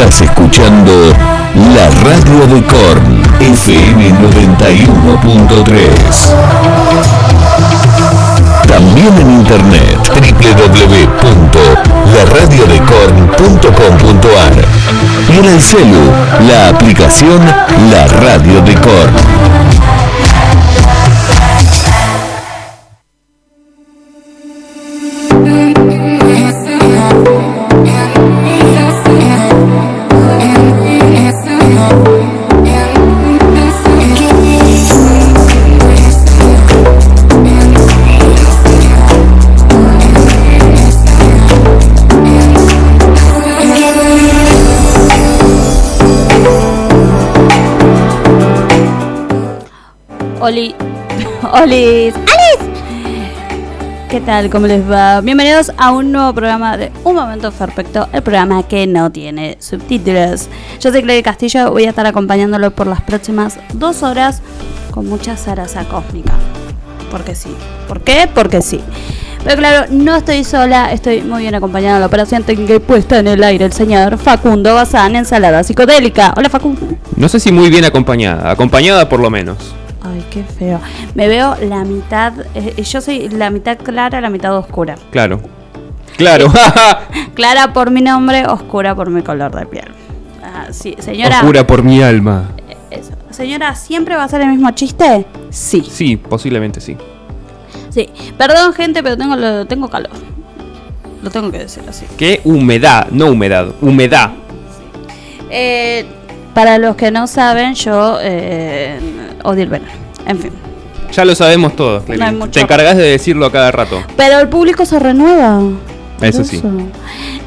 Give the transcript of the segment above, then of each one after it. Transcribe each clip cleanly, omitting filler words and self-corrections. Estás escuchando La Radio de Korn, FM 91.3. También en internet, www.laradiodekorn.com.ar. Y en el celu, la aplicación La Radio de Korn. Oli, Olis, Alice. ¿Qué tal? ¿Cómo les va? Bienvenidos a un nuevo programa de Un Momento Perfecto, el programa que no tiene subtítulos. Yo soy Cleo Castillo, voy a estar acompañándolo por las próximas 2 horas con mucha zaraza cósmica. Porque sí. ¿Por qué? Porque sí. Pero claro, no estoy sola, estoy muy bien acompañada en la operación técnica y puesta en el aire el señor Facundo Basán, Ensalada Psicodélica. Hola, Facundo. No sé si muy bien acompañada, acompañada por lo menos. Ay, qué feo. Me veo la mitad, yo soy la mitad clara, la mitad oscura. Claro, claro. Clara por mi nombre, oscura por mi color de piel. Ah, sí, señora. Oscura por mi alma. Eso. Señora, ¿siempre va a ser el mismo chiste? Sí. Sí, posiblemente sí. Sí, perdón gente, pero tengo calor. Lo tengo que decir así. ¿Qué? Humedad, no humedad, humedad. Sí. Para los que no saben, yo odio el verano. En fin. Ya lo sabemos todos. No te encargas de decirlo a cada rato. Pero el público se renueva. Eso sí.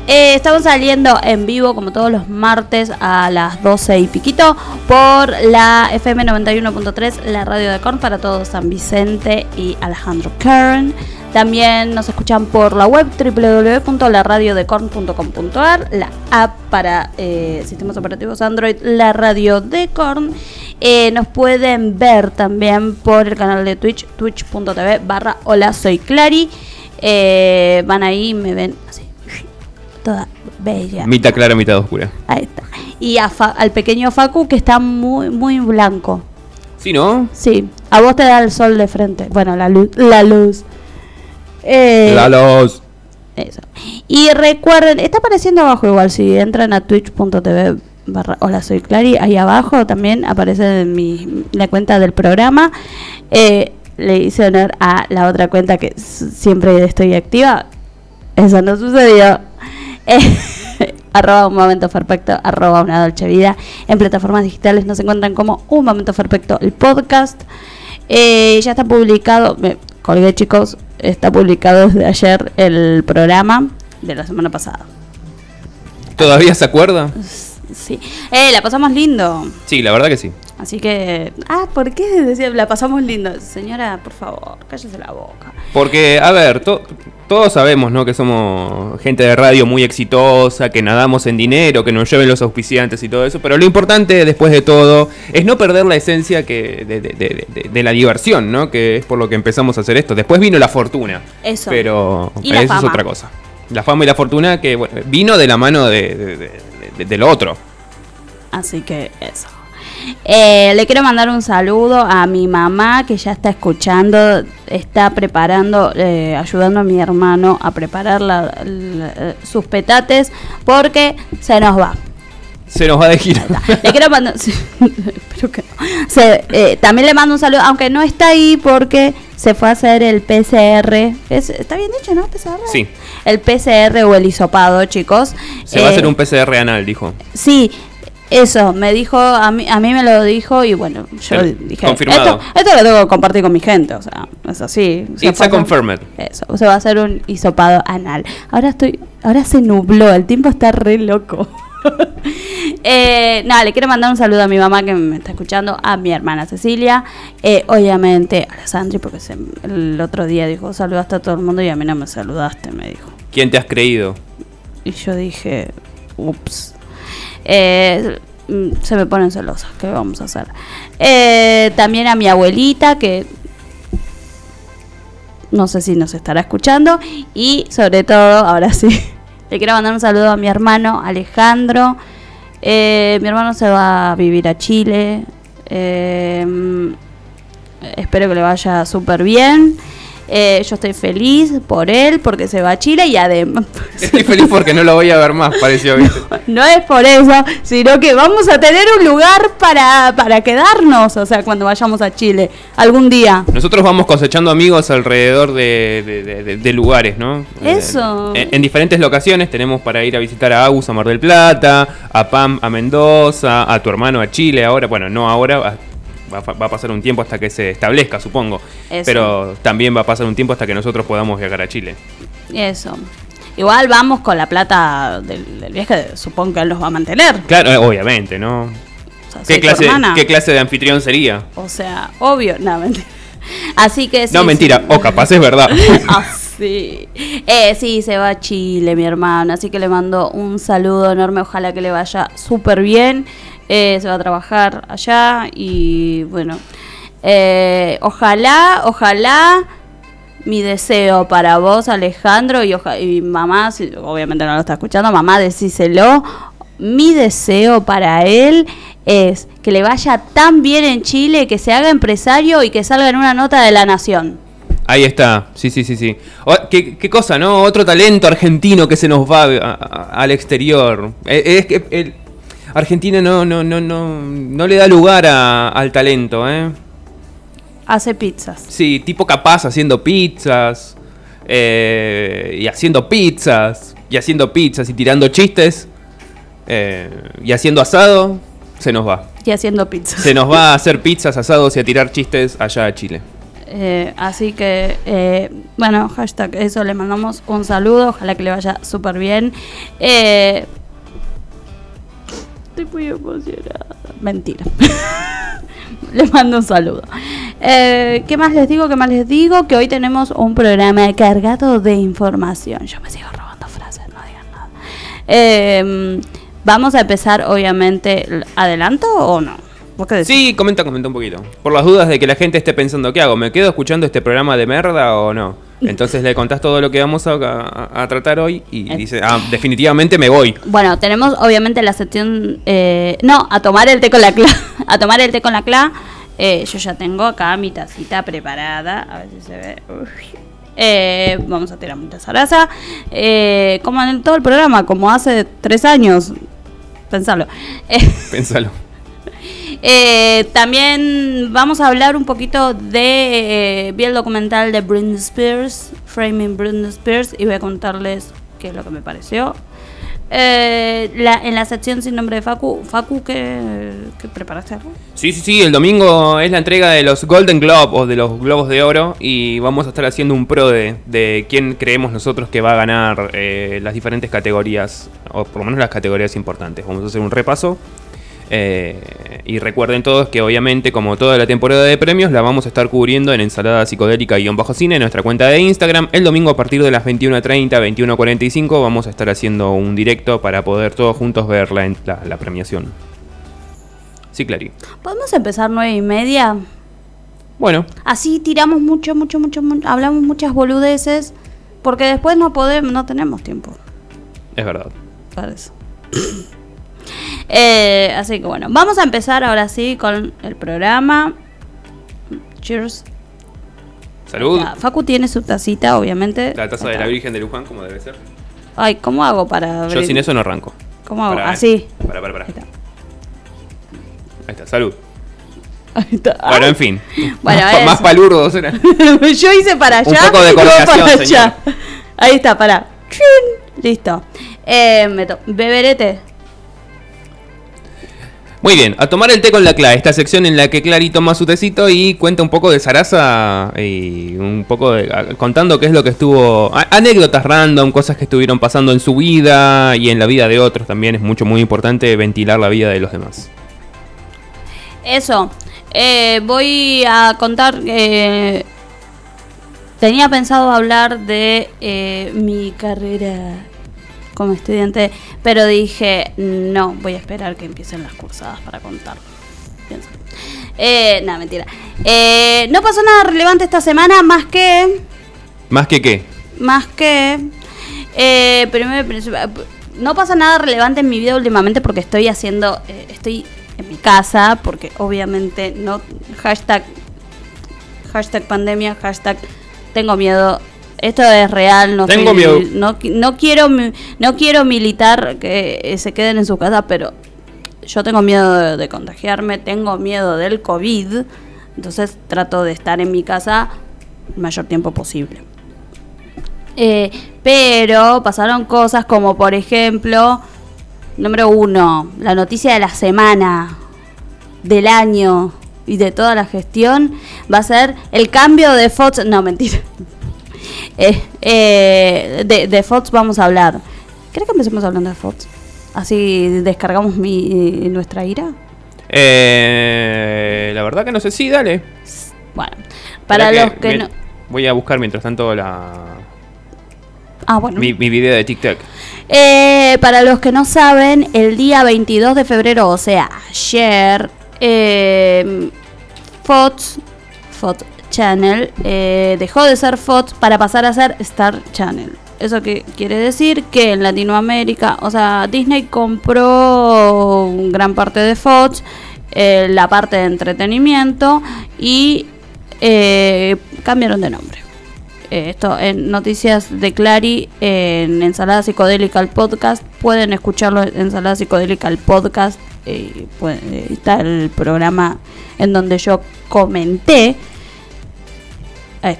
Estamos saliendo en vivo como todos los martes a las 12 y piquito por la FM 91.3, La Radio de Korn, para todos San Vicente y Alejandro Kern. También nos escuchan por la web www.laradiodekorn.com.ar, la app para sistemas operativos Android, La Radio de Korn. Nos pueden ver también por el canal de Twitch, twitch.tv/holasoyclari. Van ahí, me ven así, toda bella. Mitad clara, mitad oscura. Ahí está. Y al pequeño Facu, que está muy, muy blanco. ¿Sí, no? Sí. A vos te da el sol de frente. Bueno, la luz. La luz. Eso. Y recuerden, está apareciendo abajo igual, si entran a twitch.tv/holasoyclari, ahí abajo también aparece la cuenta del programa. Le hice honor a la otra cuenta que siempre estoy activa. Eso no sucedió. @unmomentoperfecto, @unadolcevida. En plataformas digitales nos encuentran como Un Momento Perfecto, el podcast. Ya está publicado, me colgué chicos, está publicado desde ayer el programa de la semana pasada. ¿Todavía se acuerda? Sí. La pasamos lindo. Sí, la verdad que sí. Así que... Ah, ¿por qué decía la pasamos lindo? Señora, por favor, cállese la boca. Porque, a ver, todos sabemos, ¿no? Que somos gente de radio muy exitosa, que nadamos en dinero, que nos lleven los auspiciantes y todo eso. Pero lo importante, después de todo, es no perder la esencia de la diversión, ¿no? Que es por lo que empezamos a hacer esto. Después vino la fortuna. Eso. Pero eso es otra cosa. La fama y la fortuna que, bueno, vino de la mano del otro. Así que eso. Le quiero mandar un saludo a mi mamá, que ya está escuchando, está preparando, ayudando a mi hermano a preparar sus petates, porque se nos va. Se nos va de gira. Le quiero mandar... Pero que no. También le mando un saludo, aunque no está ahí porque se fue a hacer el PCR. Está bien dicho, ¿no? PCR. Sí. El PCR o el hisopado, chicos. Se va a hacer un PCR anal, dijo. Sí. Eso, me dijo, a mí me lo dijo y bueno, yo dije, confirmado. Esto lo tengo que compartir con mi gente, o sea, es así. It's a confirmed. Eso, se va a hacer un hisopado anal. Ahora se nubló, el tiempo está re loco. Nada, le quiero mandar un saludo a mi mamá que me está escuchando, a mi hermana Cecilia, obviamente a la Sandri, porque el otro día dijo, saludaste a todo el mundo y a mí no me saludaste, me dijo. ¿Quién te has creído? Y yo dije, ups. Se me ponen celosas, ¿qué vamos a hacer? También a mi abuelita, que no sé si nos estará escuchando. Y sobre todo, ahora sí, le quiero mandar un saludo a mi hermano Alejandro, Mi hermano se va a vivir a Chile. Espero que le vaya súper bien. Yo estoy feliz por él, porque se va a Chile y además... Estoy feliz porque no lo voy a ver más, pareció. ¿Viste? No es por eso, sino que vamos a tener un lugar para quedarnos, o sea, cuando vayamos a Chile, algún día. Nosotros vamos cosechando amigos alrededor de lugares, ¿no? Eso. En diferentes locaciones tenemos para ir a visitar a Agus, a Mar del Plata, a Pam, a Mendoza, a tu hermano, a Chile ahora, bueno, no ahora... Va a pasar un tiempo hasta que se establezca, supongo. Eso. Pero también va a pasar un tiempo hasta que nosotros podamos viajar a Chile. Eso. Igual vamos con la plata del viaje, supongo que él los va a mantener. Claro, obviamente, ¿no? O sea, ¿Qué clase de anfitrión sería? O sea, obvio. No, mentira. Así que sí, no, mentira. Sí. O capaz es verdad. Sí. Sí, se va a Chile, mi hermano. Así que le mando un saludo enorme. Ojalá que le vaya súper bien. Se va a trabajar allá y bueno, ojalá mi deseo para vos, Alejandro, y mamá, si, obviamente no lo está escuchando, mamá, decíselo, mi deseo para él es que le vaya tan bien en Chile, que se haga empresario y que salga en una nota de La Nación. Ahí está, sí. ¿Qué cosa, ¿no? Otro talento argentino que se nos va al exterior. Es que... Argentina no le da lugar al talento, ¿eh? Hace pizzas. Sí, tipo capaz haciendo pizzas, y haciendo pizzas, y tirando chistes, y haciendo asado, se nos va. Y haciendo pizzas. Se nos va a hacer pizzas, asados y a tirar chistes allá a Chile. Así que, bueno, hashtag eso, le mandamos un saludo, ojalá que le vaya súper bien. Estoy muy emocionada. Mentira. Les mando un saludo. ¿Qué más les digo? Que hoy tenemos un programa cargado de información. Yo me sigo robando frases, no digan nada. Vamos a empezar, obviamente, ¿adelanto o no? ¿Vos qué decís? Sí, comenta un poquito. Por las dudas de que la gente esté pensando, ¿qué hago? ¿Me quedo escuchando este programa de mierda o no? Entonces le contás todo lo que vamos a tratar hoy y dice, definitivamente me voy. Bueno, tenemos obviamente la sección, a tomar el té con la Cla. A tomar el té con la Cla. Yo ya tengo acá mi tacita preparada. A ver si se ve. Vamos a tirar mucha zaraza. Como en todo el programa, como hace 3 años. Pensalo. También vamos a hablar un poquito de... vi el documental de Britney Spears, Framing Britney Spears, y voy a contarles qué es lo que me pareció. En la sección sin nombre de Facu, ¿qué preparaste? Sí, el domingo es la entrega de los Golden Globes o de los Globos de Oro y vamos a estar haciendo un pro de quién creemos nosotros que va a ganar las diferentes categorías, o por lo menos las categorías importantes. Vamos a hacer un repaso. Y recuerden todos que obviamente, como toda la temporada de premios, la vamos a estar cubriendo en Ensalada Psicodélica y Bajo Cine, en nuestra cuenta de Instagram. El domingo a partir de las 21:30, 21:45 vamos a estar haciendo un directo para poder todos juntos ver la premiación. Sí, Clarín. ¿Podemos empezar 9:30? Bueno. Así tiramos mucho, hablamos muchas boludeces, porque después no tenemos tiempo. Es verdad. Parece. Así que bueno, vamos a empezar ahora sí con el programa. Cheers. Salud. Facu tiene su tacita, obviamente. La taza de la Virgen de Luján, como debe ser. Ay, ¿cómo hago para abrir? Yo sin eso no arranco. ¿Cómo hago? Así. Para. Ahí está, salud. Ahí está. Bueno, en fin. Bueno, más palurdos eran. Yo hice para allá. Un poco de coordinación, señor. Ahí está, para. Listo. Beberete. Muy bien, a tomar el té con la Cla, esta sección en la que Clary toma su tecito y cuenta un poco de zaraza y un poco contando qué es lo que estuvo, anécdotas random, cosas que estuvieron pasando en su vida y en la vida de otros también. Es muy importante ventilar la vida de los demás. Eso, voy a contar, tenía pensado hablar de mi carrera como estudiante, pero dije, no, voy a esperar que empiecen las cursadas para contarlo. No, mentira. No pasó nada relevante esta semana, más que... ¿Más que qué? Más que... No pasa nada relevante en mi vida últimamente porque estoy haciendo, estoy en mi casa, porque obviamente no, hashtag pandemia, hashtag tengo miedo, esto es real, no tengo miedo. No quiero militar que se queden en su casa, pero yo tengo miedo de contagiarme, tengo miedo del COVID, entonces trato de estar en mi casa el mayor tiempo posible. Pero pasaron cosas como, por ejemplo, número uno, la noticia de la semana, del año y de toda la gestión va a ser el cambio de Fox. No, mentira. De Fox vamos a hablar. ¿Crees que empecemos hablando de Fox? Así descargamos nuestra ira. La verdad que no sé. Sí, dale. Bueno, para los que no... Voy a buscar mientras tanto mi video de TikTok. Para los que no saben, el día 22 de febrero, o sea, ayer, Fox Channel dejó de ser Fox para pasar a ser Star Channel. Eso que quiere decir que en Latinoamérica, o sea, Disney compró gran parte de Fox, la parte de entretenimiento, y cambiaron de nombre. Esto en noticias de Clarín, en Ensalada Psicodélica el podcast. Pueden escucharlo en Ensalada Psicodélica el podcast. Está el programa en donde yo comenté. Ahí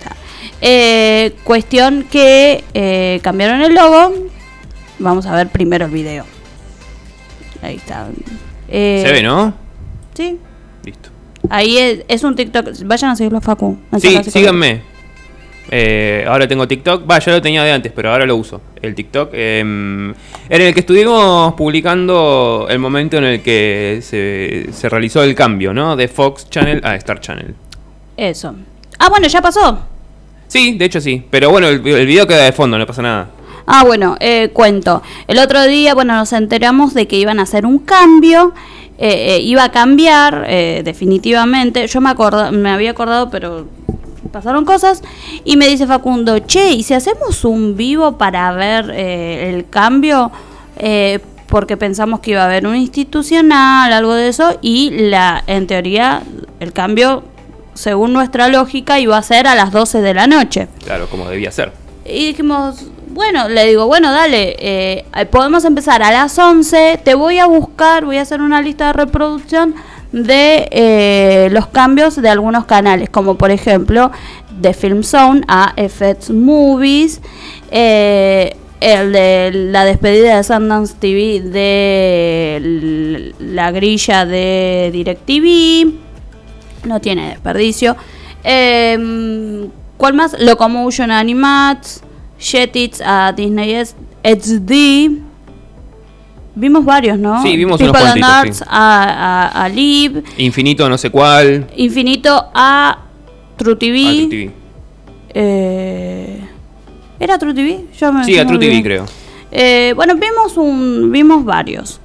está. Cuestión que cambiaron el logo. Vamos a ver primero el video. Ahí está. Se ve, ¿no? Sí. Listo. Ahí es un TikTok. Vayan a seguirlo a Facu. Sí, síganme. Ahora tengo TikTok. Yo lo tenía de antes, pero ahora lo uso. El TikTok en el que estuvimos publicando el momento en el que se realizó el cambio, ¿no? De Fox Channel a Star Channel. Eso. Ah, bueno, ¿ya pasó? Sí, de hecho sí. Pero bueno, el video queda de fondo, no pasa nada. Ah, bueno, cuento. El otro día, bueno, nos enteramos de que iban a hacer un cambio. Iba a cambiar definitivamente. Yo me había acordado, pero... pasaron cosas, y me dice Facundo, che, ¿y si hacemos un vivo para ver el cambio? Porque pensamos que iba a haber un institucional, algo de eso, y en teoría el cambio, según nuestra lógica, iba a ser a las 12 de la noche. Claro, como debía ser. Y dijimos, bueno, le digo, bueno, dale, podemos empezar a las 11, te voy a buscar, voy a hacer una lista de reproducción de los cambios de algunos canales, como por ejemplo de Film Zone a FX Movies, el de la despedida de Sundance TV, de la grilla de DirecTV, no tiene desperdicio. ¿Cuál más? Locomotion Animats, Jetix a Disney XD. Vimos varios, ¿no? Sí, vimos People unos cuantitos, Arts, sí. a Live, Infinito no sé cuál, Infinito a True TV, ¿era True TV? Sí, a True TV creo. Bueno, vimos varios.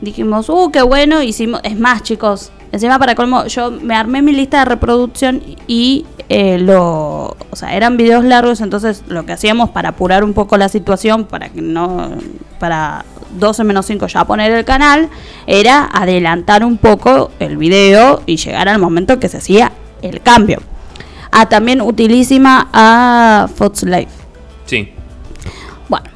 Dijimos, qué bueno, hicimos. Es más, chicos, encima para colmo, yo me armé mi lista de reproducción y o sea, eran videos largos, entonces lo que hacíamos para apurar un poco la situación, para que no, para 12 menos 5 ya poner el canal, era adelantar un poco el video y llegar al momento que se hacía el cambio. También utilísima a Fox Live. Sí. Bueno,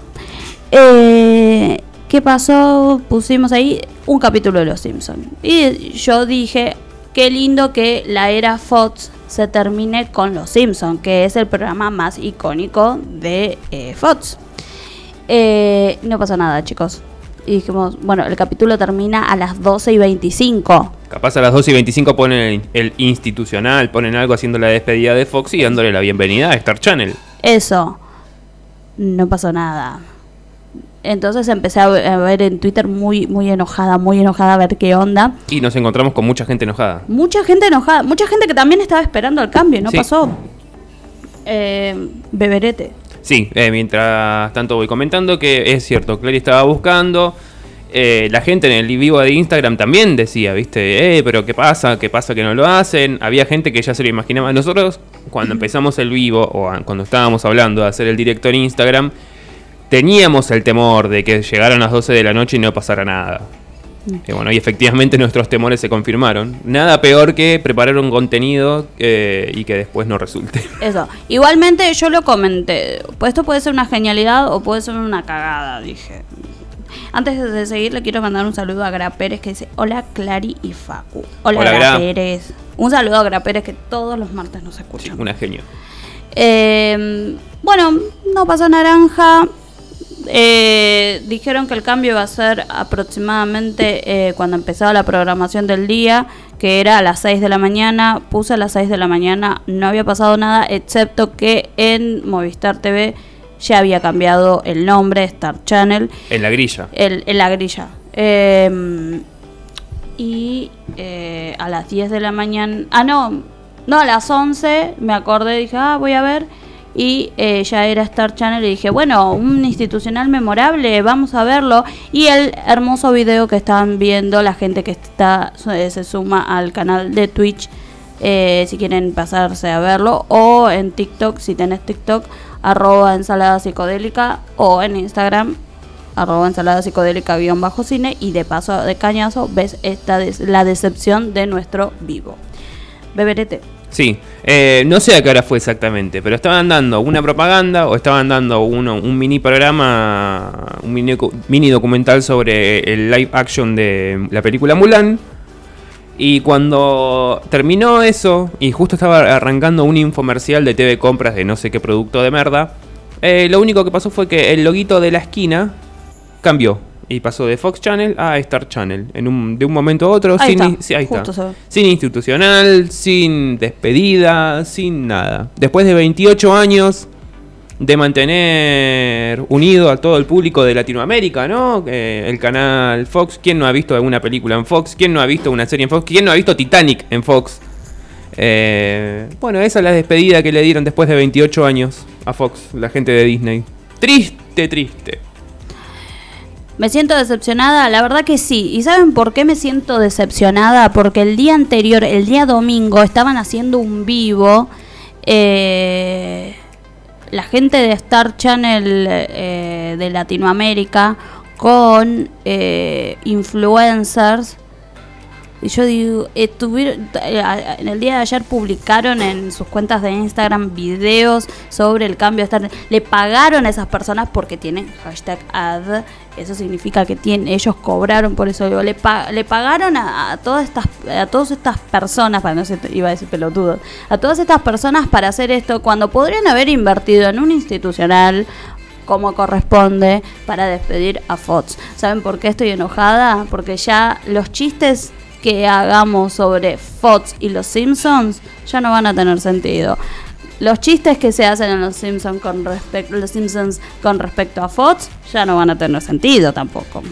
¿qué pasó? Pusimos ahí un capítulo de Los Simpsons. Y yo dije, qué lindo que la era Fox se termine con Los Simpsons, que es el programa más icónico de Fox. No pasó nada, chicos. Y dijimos, bueno, el capítulo termina a las 12:25. Capaz a las 12:25 ponen el institucional, ponen algo haciendo la despedida de Fox y dándole la bienvenida a Star Channel. Eso. No pasó nada. Entonces empecé a ver en Twitter muy enojada, a ver qué onda. Y nos encontramos con mucha gente enojada. Mucha gente que también estaba esperando el cambio, no pasó. Beberete. Sí, mientras tanto voy comentando que es cierto, Clary estaba buscando. La gente en el vivo de Instagram también decía, viste, pero ¿qué pasa que no lo hacen? Había gente que ya se lo imaginaba. Nosotros, cuando empezamos el vivo, o cuando estábamos hablando de hacer el directo en Instagram... teníamos el temor de que llegaran las 12 de la noche y no pasara nada. Y bueno, y efectivamente nuestros temores se confirmaron. Nada peor que preparar un contenido y que después no resulte. Eso. Igualmente yo lo comenté. Pues esto puede ser una genialidad o puede ser una cagada, dije. Antes de seguir le quiero mandar un saludo a Gra Pérez que dice: hola Clary y Facu. Hola Gra Pérez. Un saludo a Gra Pérez que todos los martes nos escuchan. Sí, una genio. Bueno, no pasó naranja. Dijeron que el cambio iba a ser aproximadamente cuando empezaba la programación del día, que era a las 6 de la mañana. Puse a las 6 de la mañana, no había pasado nada, excepto que en Movistar TV ya había cambiado el nombre, Star Channel. En la grilla. En la grilla. Y a las 10 de la mañana... Ah, no, a las 11 me acordé, dije, voy a ver... Y ya era Star Channel y dije, bueno, un institucional memorable, vamos a verlo. Y el hermoso video que están viendo la gente que está se suma al canal de Twitch, si quieren pasarse a verlo, o en TikTok, si tenés TikTok, @ensalada psicodélica, o en Instagram, @ensalada psicodélica_cine, y de paso de cañazo ves la decepción de nuestro vivo. Beberete. Sí, no sé a qué hora fue exactamente, pero estaban dando una propaganda o estaban dando un mini programa, un mini documental sobre el live action de la película Mulan. Y cuando terminó eso, y justo estaba arrancando un infomercial de TV Compras de no sé qué producto de merda, lo único que pasó fue que el loguito de la esquina cambió. Y pasó de Fox Channel a Star Channel. De un momento a otro. Sin institucional, sin despedida, sin nada. Después de 28 años de mantener unido a todo el público de Latinoamérica, ¿no? El canal Fox. ¿Quién no ha visto alguna película en Fox? ¿Quién no ha visto una serie en Fox? ¿Quién no ha visto Titanic en Fox? Bueno, esa es la despedida que le dieron después de 28 años a Fox, la gente de Disney. Triste, triste. Me siento decepcionada, la verdad que sí. ¿Y saben por qué me siento decepcionada? Porque el día anterior, el día domingo, estaban haciendo un vivo. La gente de Star Channel de Latinoamérica con influencers. Y yo digo, en el día de ayer publicaron en sus cuentas de Instagram videos sobre el cambio de Star. Le pagaron a esas personas porque tienen #ad. Eso significa que ellos cobraron por eso. Digo, le pagaron a todas estas personas, para no ser, iba a decir pelotudos, a todas estas personas para hacer esto cuando podrían haber invertido en un institucional como corresponde para despedir a Fox. ¿Saben por qué estoy enojada? Porque ya los chistes que hagamos sobre Fox y los Simpsons ya no van a tener sentido. Los chistes que se hacen en los Simpsons con respecto a Fox ya no van a tener sentido tampoco.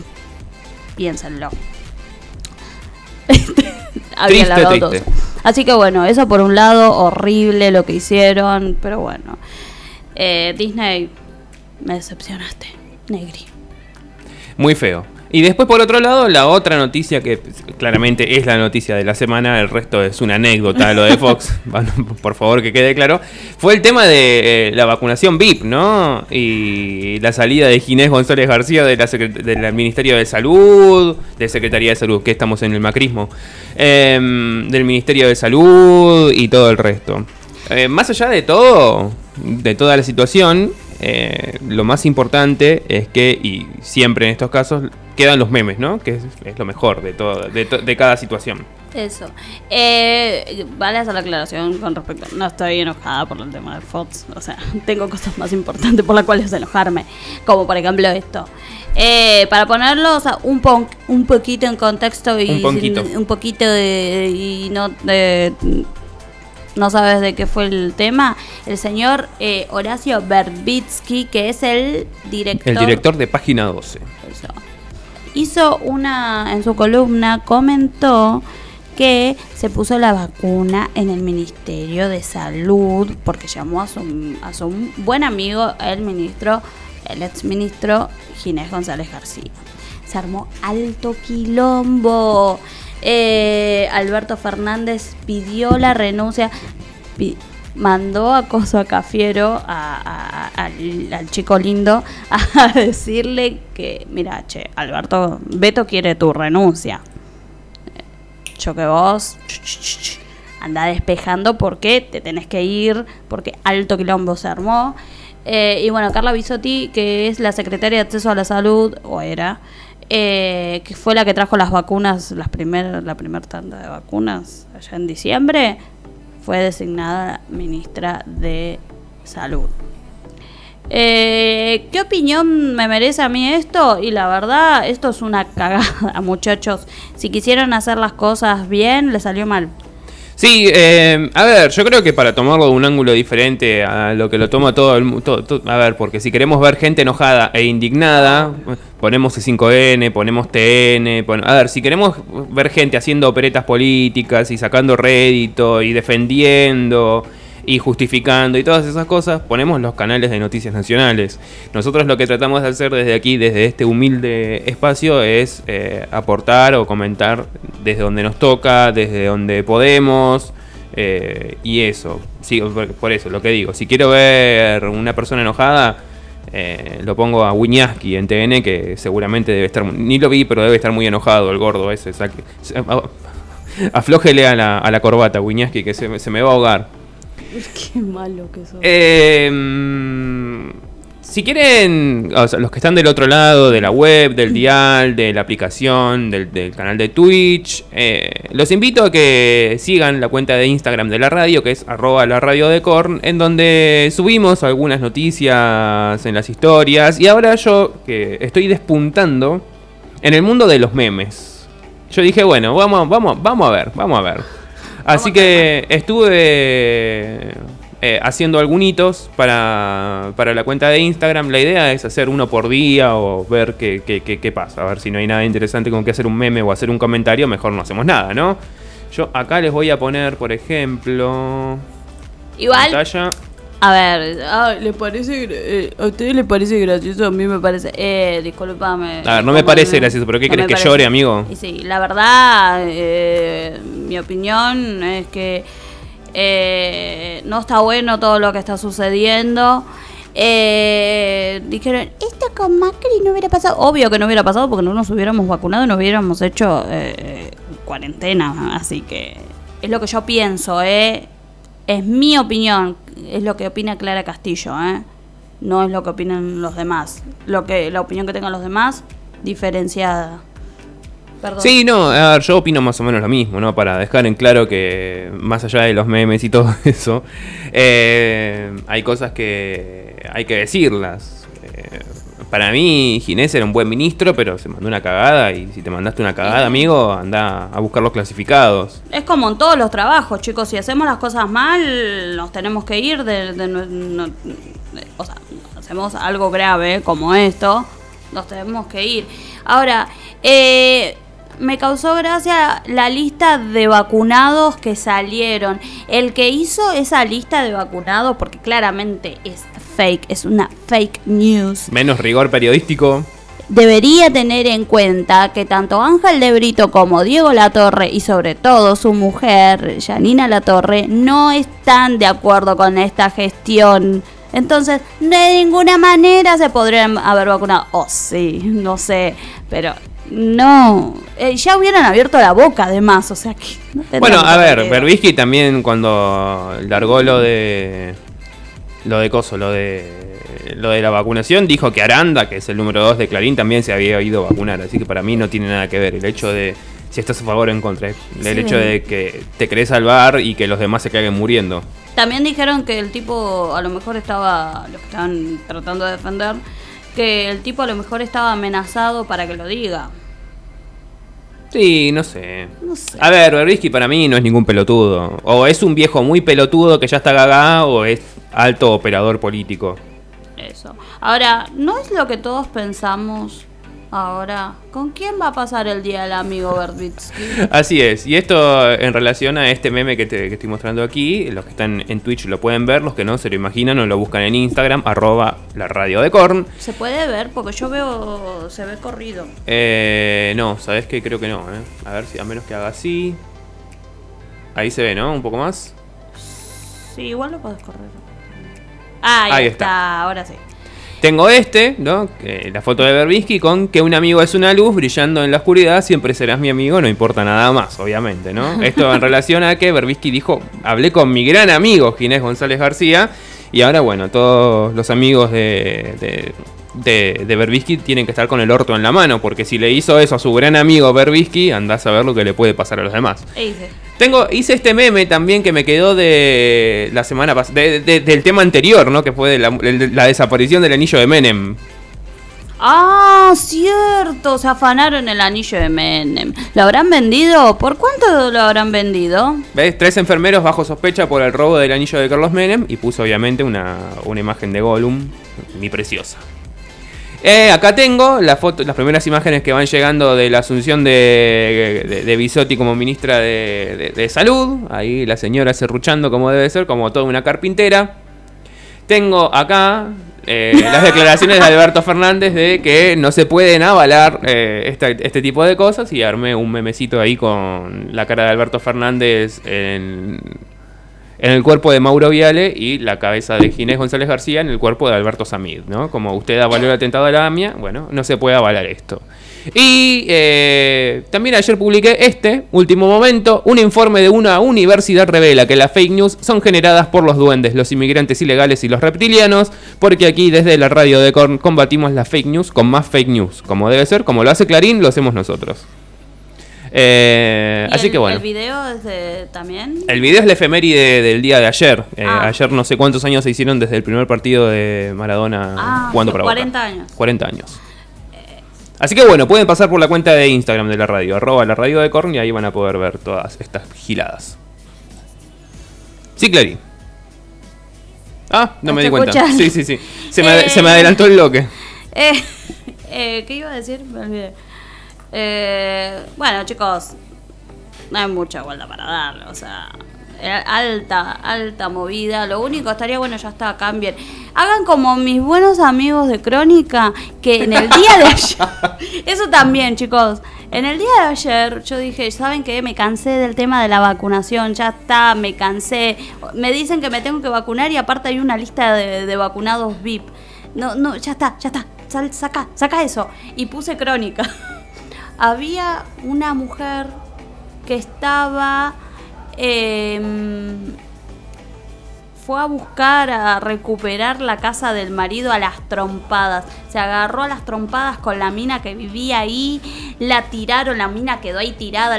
Piénsenlo. Había triste, triste. Así que bueno, eso por un lado, horrible lo que hicieron, pero bueno. Disney, me decepcionaste, Negri. Muy feo. Y después, por otro lado, la otra noticia que claramente es la noticia de la semana, el resto es una anécdota, lo de Fox, bueno, por favor que quede claro, fue el tema de la vacunación VIP, ¿no? Y la salida de Ginés González García del Ministerio de Salud, de Secretaría de Salud, que estamos en el macrismo, del Ministerio de Salud y todo el resto. Más allá de todo, de toda la situación... lo más importante es que, y siempre en estos casos, quedan los memes, ¿no? Que es lo mejor de todo, de cada situación. Eso. Vale hacer la aclaración con respecto. No estoy enojada por el tema de Fox. O sea, tengo cosas más importantes por las cuales enojarme. Como por ejemplo esto. Para ponerlos un poquito en contexto y no sabes de qué fue el tema. El señor Horacio Verbitsky, que es el director de Página 12. Eso. En su columna comentó que se puso la vacuna en el Ministerio de Salud porque llamó a su buen amigo, el exministro Ginés González García. Se armó alto quilombo. Alberto Fernández pidió la renuncia mandó acoso a Cafiero, al chico lindo, a decirle que, mira, che, Alberto, Beto quiere tu renuncia. Yo que vos, andá despejando porque te tenés que ir, porque alto quilombo se armó. Y bueno, Carla Bisotti, que es la secretaria de Acceso a la Salud, o era, que fue la que trajo las vacunas, la primer tanda de vacunas allá en diciembre, fue designada ministra de Salud. ¿Qué opinión me merece a mí esto? Y la verdad, esto es una cagada, muchachos. Si quisieron hacer las cosas bien, les salió mal. Sí, a ver, yo creo que para tomarlo de un ángulo diferente a lo que lo toma todo el todo, a ver, porque si queremos ver gente enojada e indignada, ponemos C5N, ponemos TN, a ver, si queremos ver gente haciendo operetas políticas y sacando rédito y defendiendo y justificando y todas esas cosas, ponemos los canales de noticias nacionales. Nosotros lo que tratamos de hacer desde aquí, desde este humilde espacio, es aportar o comentar desde donde nos toca, desde donde podemos, y eso. Sí, por eso, lo que digo. Si quiero ver una persona enojada, lo pongo a Wiñaski en TN, que seguramente debe estar... Ni lo vi, pero debe estar muy enojado el gordo ese. Saque, aflójele a la corbata, Wiñaski, que se me va a ahogar. Qué malo que son. Si quieren, o sea, los que están del otro lado de la web, del dial, de la aplicación, del canal de Twitch, los invito a que sigan la cuenta de Instagram de la radio, que es @laradiodekorn, en donde subimos algunas noticias en las historias. Y ahora yo que estoy despuntando en el mundo de los memes, yo dije, bueno, vamos a ver. Así que estuve haciendo algunitos para la cuenta de Instagram. La idea es hacer uno por día o ver qué pasa. A ver si no hay nada interesante con que hacer un meme o hacer un comentario, mejor no hacemos nada, ¿no? Yo acá les voy a poner, por ejemplo... Igual... Pantalla. A ver, ¿les parece, a ustedes les parece gracioso? A mí me parece... discúlpame. A ver, no me parece gracioso, pero ¿qué crees que llore, amigo? Y sí, la verdad, mi opinión es que no está bueno todo lo que está sucediendo. Dijeron, esto con Macri no hubiera pasado. Obvio que no hubiera pasado porque no nos hubiéramos vacunado y no hubiéramos hecho cuarentena. Así que es lo que yo pienso, Es mi opinión, es lo que opina Clara Castillo, No es lo que opinan los demás. La opinión que tengan los demás, diferenciada. Perdón. Sí, no, a ver, yo opino más o menos lo mismo, ¿no? Para dejar en claro que, más allá de los memes y todo eso, hay cosas que hay que decirlas. Para mí, Ginés era un buen ministro, pero se mandó una cagada. Y si te mandaste una cagada, amigo, anda a buscar los clasificados. Es como en todos los trabajos, chicos. Si hacemos las cosas mal, nos tenemos que ir. O sea, hacemos algo grave como esto, nos tenemos que ir. Ahora, me causó gracia la lista de vacunados que salieron. El que hizo esa lista de vacunados, porque claramente es fake, es una fake news. Menos rigor periodístico. Debería tener en cuenta que tanto Ángel de Brito como Diego Latorre y sobre todo su mujer, Yanina Latorre, no están de acuerdo con esta gestión. Entonces, de ninguna manera se podrían haber vacunado. Oh, sí, no sé, pero... No, ya hubieran abierto la boca además, o sea que... No, bueno, a ver, Verbitsky también cuando largó lo de la vacunación, dijo que Aranda, que es el número 2 de Clarín, también se había ido a vacunar, así que para mí no tiene nada que ver el hecho de si estás a favor o en contra, hecho de que te querés salvar y que los demás se caguen muriendo. También dijeron que el tipo a lo mejor estaba, los que estaban tratando de defender... Que el tipo a lo mejor estaba amenazado para que lo diga. Sí, no sé. A ver, Verbitsky para mí no es ningún pelotudo. O es un viejo muy pelotudo que ya está gaga, o es alto operador político. Eso. Ahora, ¿no es lo que todos pensamos ahora? ¿Con quién va a pasar el día el amigo Verbitsky? Así es. Y esto en relación a este meme que estoy mostrando aquí. Los que están en Twitch lo pueden ver, los que no se lo imaginan o lo buscan en Instagram, @laradiodekorn. ¿Se puede ver? Porque yo veo... se ve corrido. No, ¿sabes qué? Creo que no, A ver si a menos que haga así. Ahí se ve, ¿no? Un poco más. Sí, igual lo podés correr. Ahí está, ahora sí. Tengo ¿no? La foto de Verbitsky con que un amigo es una luz brillando en la oscuridad, siempre serás mi amigo, no importa nada más, obviamente, ¿no? Esto en relación a que Verbitsky dijo, hablé con mi gran amigo Ginés González García, y ahora, bueno, todos los amigos de Verbitsky tienen que estar con el orto en la mano, porque si le hizo eso a su gran amigo Verbitsky, andás a ver lo que le puede pasar a los demás. Hice este meme también que me quedó de la semana pasada, del tema anterior, ¿no? Que fue de la desaparición del anillo de Menem. Ah, cierto, se afanaron el anillo de Menem. ¿Lo habrán vendido? ¿Por cuánto lo habrán vendido? ¿Ves? 3 enfermeros bajo sospecha por el robo del anillo de Carlos Menem. Y puso obviamente una imagen de Gollum, mi preciosa. Acá tengo las primeras imágenes que van llegando de la asunción de Bisotti como ministra de Salud. Ahí la señora serruchando como debe ser, como toda una carpintera. Tengo acá las declaraciones de Alberto Fernández de que no se pueden avalar este tipo de cosas. Y armé un memecito ahí con la cara de Alberto Fernández en el cuerpo de Mauro Viale y la cabeza de Ginés González García en el cuerpo de Alberto Samid, ¿no? Como usted avaló el atentado a la AMIA, bueno, no se puede avalar esto. Y también ayer publiqué último momento, un informe de una universidad revela que las fake news son generadas por los duendes, los inmigrantes ilegales y los reptilianos, porque aquí desde la radio de Korn combatimos las fake news con más fake news, como debe ser, como lo hace Clarín, lo hacemos nosotros. ¿Y así que bueno. ¿El video es también? El video es la efeméride del día de ayer. Ayer no sé cuántos años se hicieron desde el primer partido de Maradona jugando para Boca. 40 años. Así que bueno, pueden pasar por la cuenta de Instagram de la radio, @laradiodekorn, y ahí van a poder ver todas estas giladas. Sí, Clary. No me di cuenta. Sí. Se me adelantó el bloque. ¿Qué iba a decir? Me olvidé. Bueno, chicos, no hay mucha vuelta para darle, o sea, alta movida. Lo único estaría bueno, ya está, cambien. Hagan como mis buenos amigos de Crónica, que en el día de ayer, eso también, chicos, en el día de ayer yo dije, ¿saben qué? Me cansé del tema de la vacunación, ya está, me cansé. Me dicen que me tengo que vacunar y aparte hay una lista de vacunados VIP. No, ya está, saca eso. Y puse Crónica. Había una mujer que estaba, fue a buscar, a recuperar la casa del marido a las trompadas. Se agarró a las trompadas con la mina que vivía ahí, la tiraron, la mina quedó ahí tirada,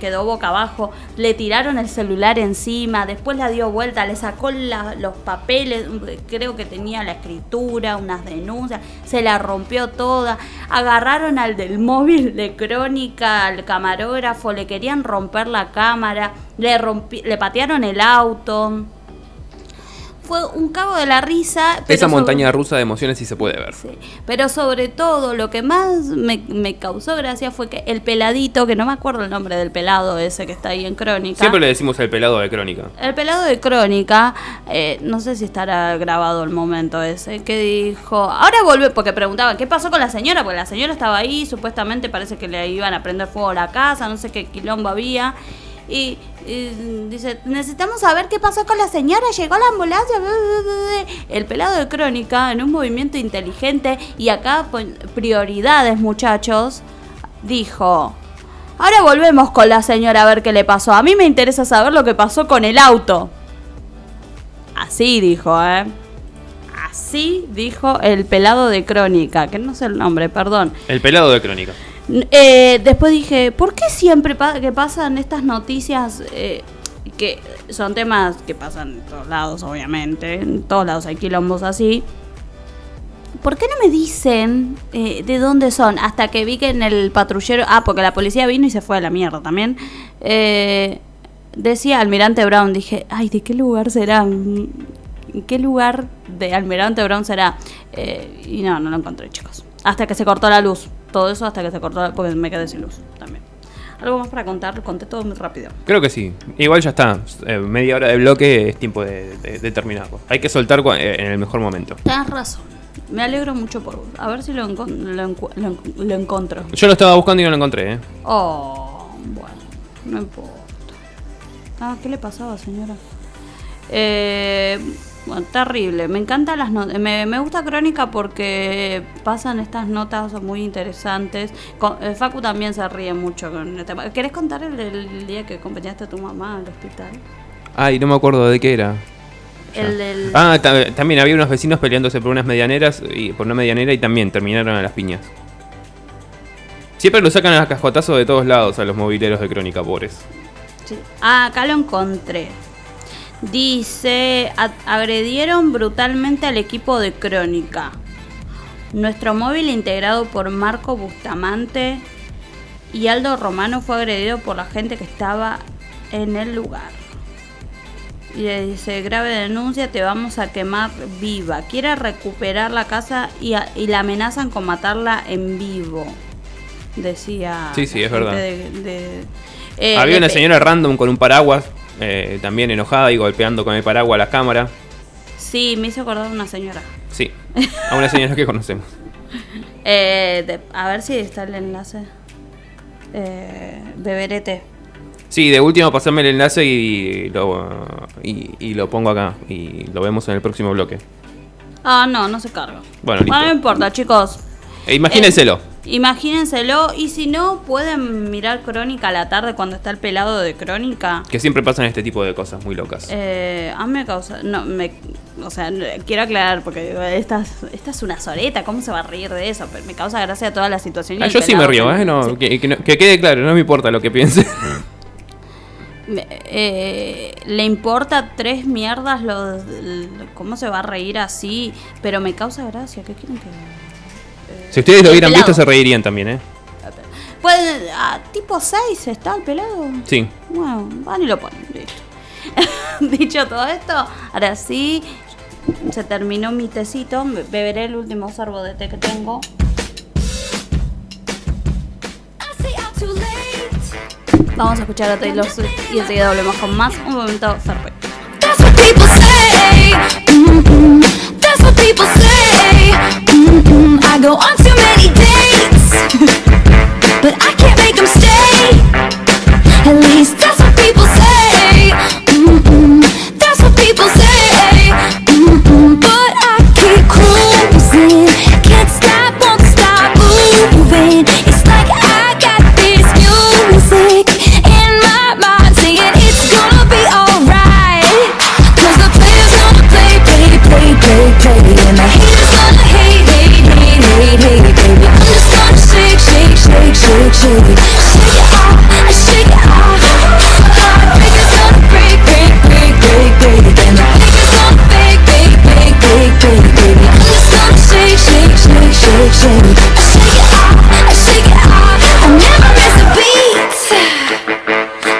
quedó boca abajo, le tiraron el celular encima, después la dio vuelta, le sacó los papeles, creo que tenía la escritura, unas denuncias, se la rompió toda, agarraron al del móvil de Crónica, al camarógrafo, le querían romper la cámara, le patearon el auto. Fue un cabo de la risa. Esa montaña rusa de emociones sí se puede ver. Sí. Pero sobre todo, lo que más me causó gracia fue que el peladito, que no me acuerdo el nombre del pelado ese que está ahí en Crónica. Siempre le decimos el pelado de Crónica. El pelado de Crónica, no sé si estará grabado el momento ese, que dijo... Ahora volvé, porque preguntaban, ¿qué pasó con la señora? Porque la señora estaba ahí, supuestamente parece que le iban a prender fuego a la casa, no sé qué quilombo había... Y dice, necesitamos saber qué pasó con la señora, llegó la ambulancia. El pelado de Crónica, en un movimiento inteligente, y acá prioridades, muchachos, dijo, ahora volvemos con la señora a ver qué le pasó. A mí me interesa saber lo que pasó con el auto. Así dijo, así dijo el pelado de Crónica, que no sé el nombre, perdón. El pelado de Crónica. Después dije, ¿por qué siempre que pasan estas noticias que son temas que pasan en todos lados, obviamente, en todos lados hay quilombos así? ¿Por qué no me dicen de dónde son? Hasta que vi que en el patrullero, porque la policía vino y se fue a la mierda también, decía Almirante Brown. Dije, ay, ¿de qué lugar será? ¿En qué lugar de Almirante Brown será? Y no lo encontré, chicos. Hasta que se cortó la luz. Todo eso hasta que se cortó, porque me quedé sin luz también. ¿Algo más para contar? Conté todo muy rápido. Creo que sí. Igual ya está. Media hora de bloque es tiempo de terminarlo. Hay que soltar en el mejor momento. Tenés razón. Me alegro mucho por vos. A ver si lo encuentro. Yo lo estaba buscando y no lo encontré, ¿eh? Bueno. No importa. ¿Qué le pasaba, señora? Bueno, terrible. Me encantan las notas. Me gusta Crónica porque pasan estas notas muy interesantes. Facu también se ríe mucho con el tema. ¿Querés contar el día que acompañaste a tu mamá al hospital? Ay, no me acuerdo de qué era. También había unos vecinos peleándose por unas medianeras y por una medianera y también terminaron a las piñas. Siempre lo sacan a cascotazos de todos lados a los mobileros de Crónica, pobres. Sí. Ah, acá lo encontré. Dice, agredieron brutalmente al equipo de Crónica. Nuestro móvil integrado por Marco Bustamante y Aldo Romano fue agredido por la gente que estaba en el lugar. Y le dice, grave denuncia, te vamos a quemar viva. Quiere recuperar la casa y la amenazan con matarla en vivo. Decía... Sí, sí, es verdad. Había una señora random con un paraguas, también enojada y golpeando con el paraguas a la cámara. Sí, me hizo acordar a una señora. Sí, a una señora que conocemos. A ver si está el enlace. Beberete. Sí, de último pasame el enlace y lo pongo acá. Y lo vemos en el próximo bloque. Ah, no se carga. Bueno, listo. No importa, chicos. Imagínenselo. Y si no, pueden mirar Crónica a la tarde cuando está el pelado de Crónica. Que siempre pasan este tipo de cosas muy locas. Quiero aclarar porque esta es una soleta. ¿Cómo se va a reír de eso? Pero me causa gracia toda la situación. Yo sí me río, ¿eh? No, sí. Que quede claro, no me importa lo que piense. Le importa tres mierdas cómo se va a reír así, pero me causa gracia. ¿Qué quieren que...? Si ustedes lo hubieran visto se reirían también, ¿eh? Pues tipo 6 está el pelado. Sí. Bueno, van y lo ponen. Dicho todo esto, ahora sí se terminó mi tecito. Beberé el último sorbo de té que tengo. Vamos a escuchar a Taylor Swift y enseguida volvemos con más. Un momento perfecto. That's what people say. Mm-hmm. That's what people say. Mm-hmm. I go on too many dates, but I can't make them stay. At least that's what people say. Mm-hmm. That's what people say. Mm-hmm. But I keep cruising, can't stop, won't stop moving. It's like I got this music. And my haters gonna hate, baby. I'm just gonna shake it. Shake it off, I shake it off. My haters gonna break. And my haters gonna fake, baby. I'm just gonna shake it. I shake it off, I shake it off. I never miss a beat.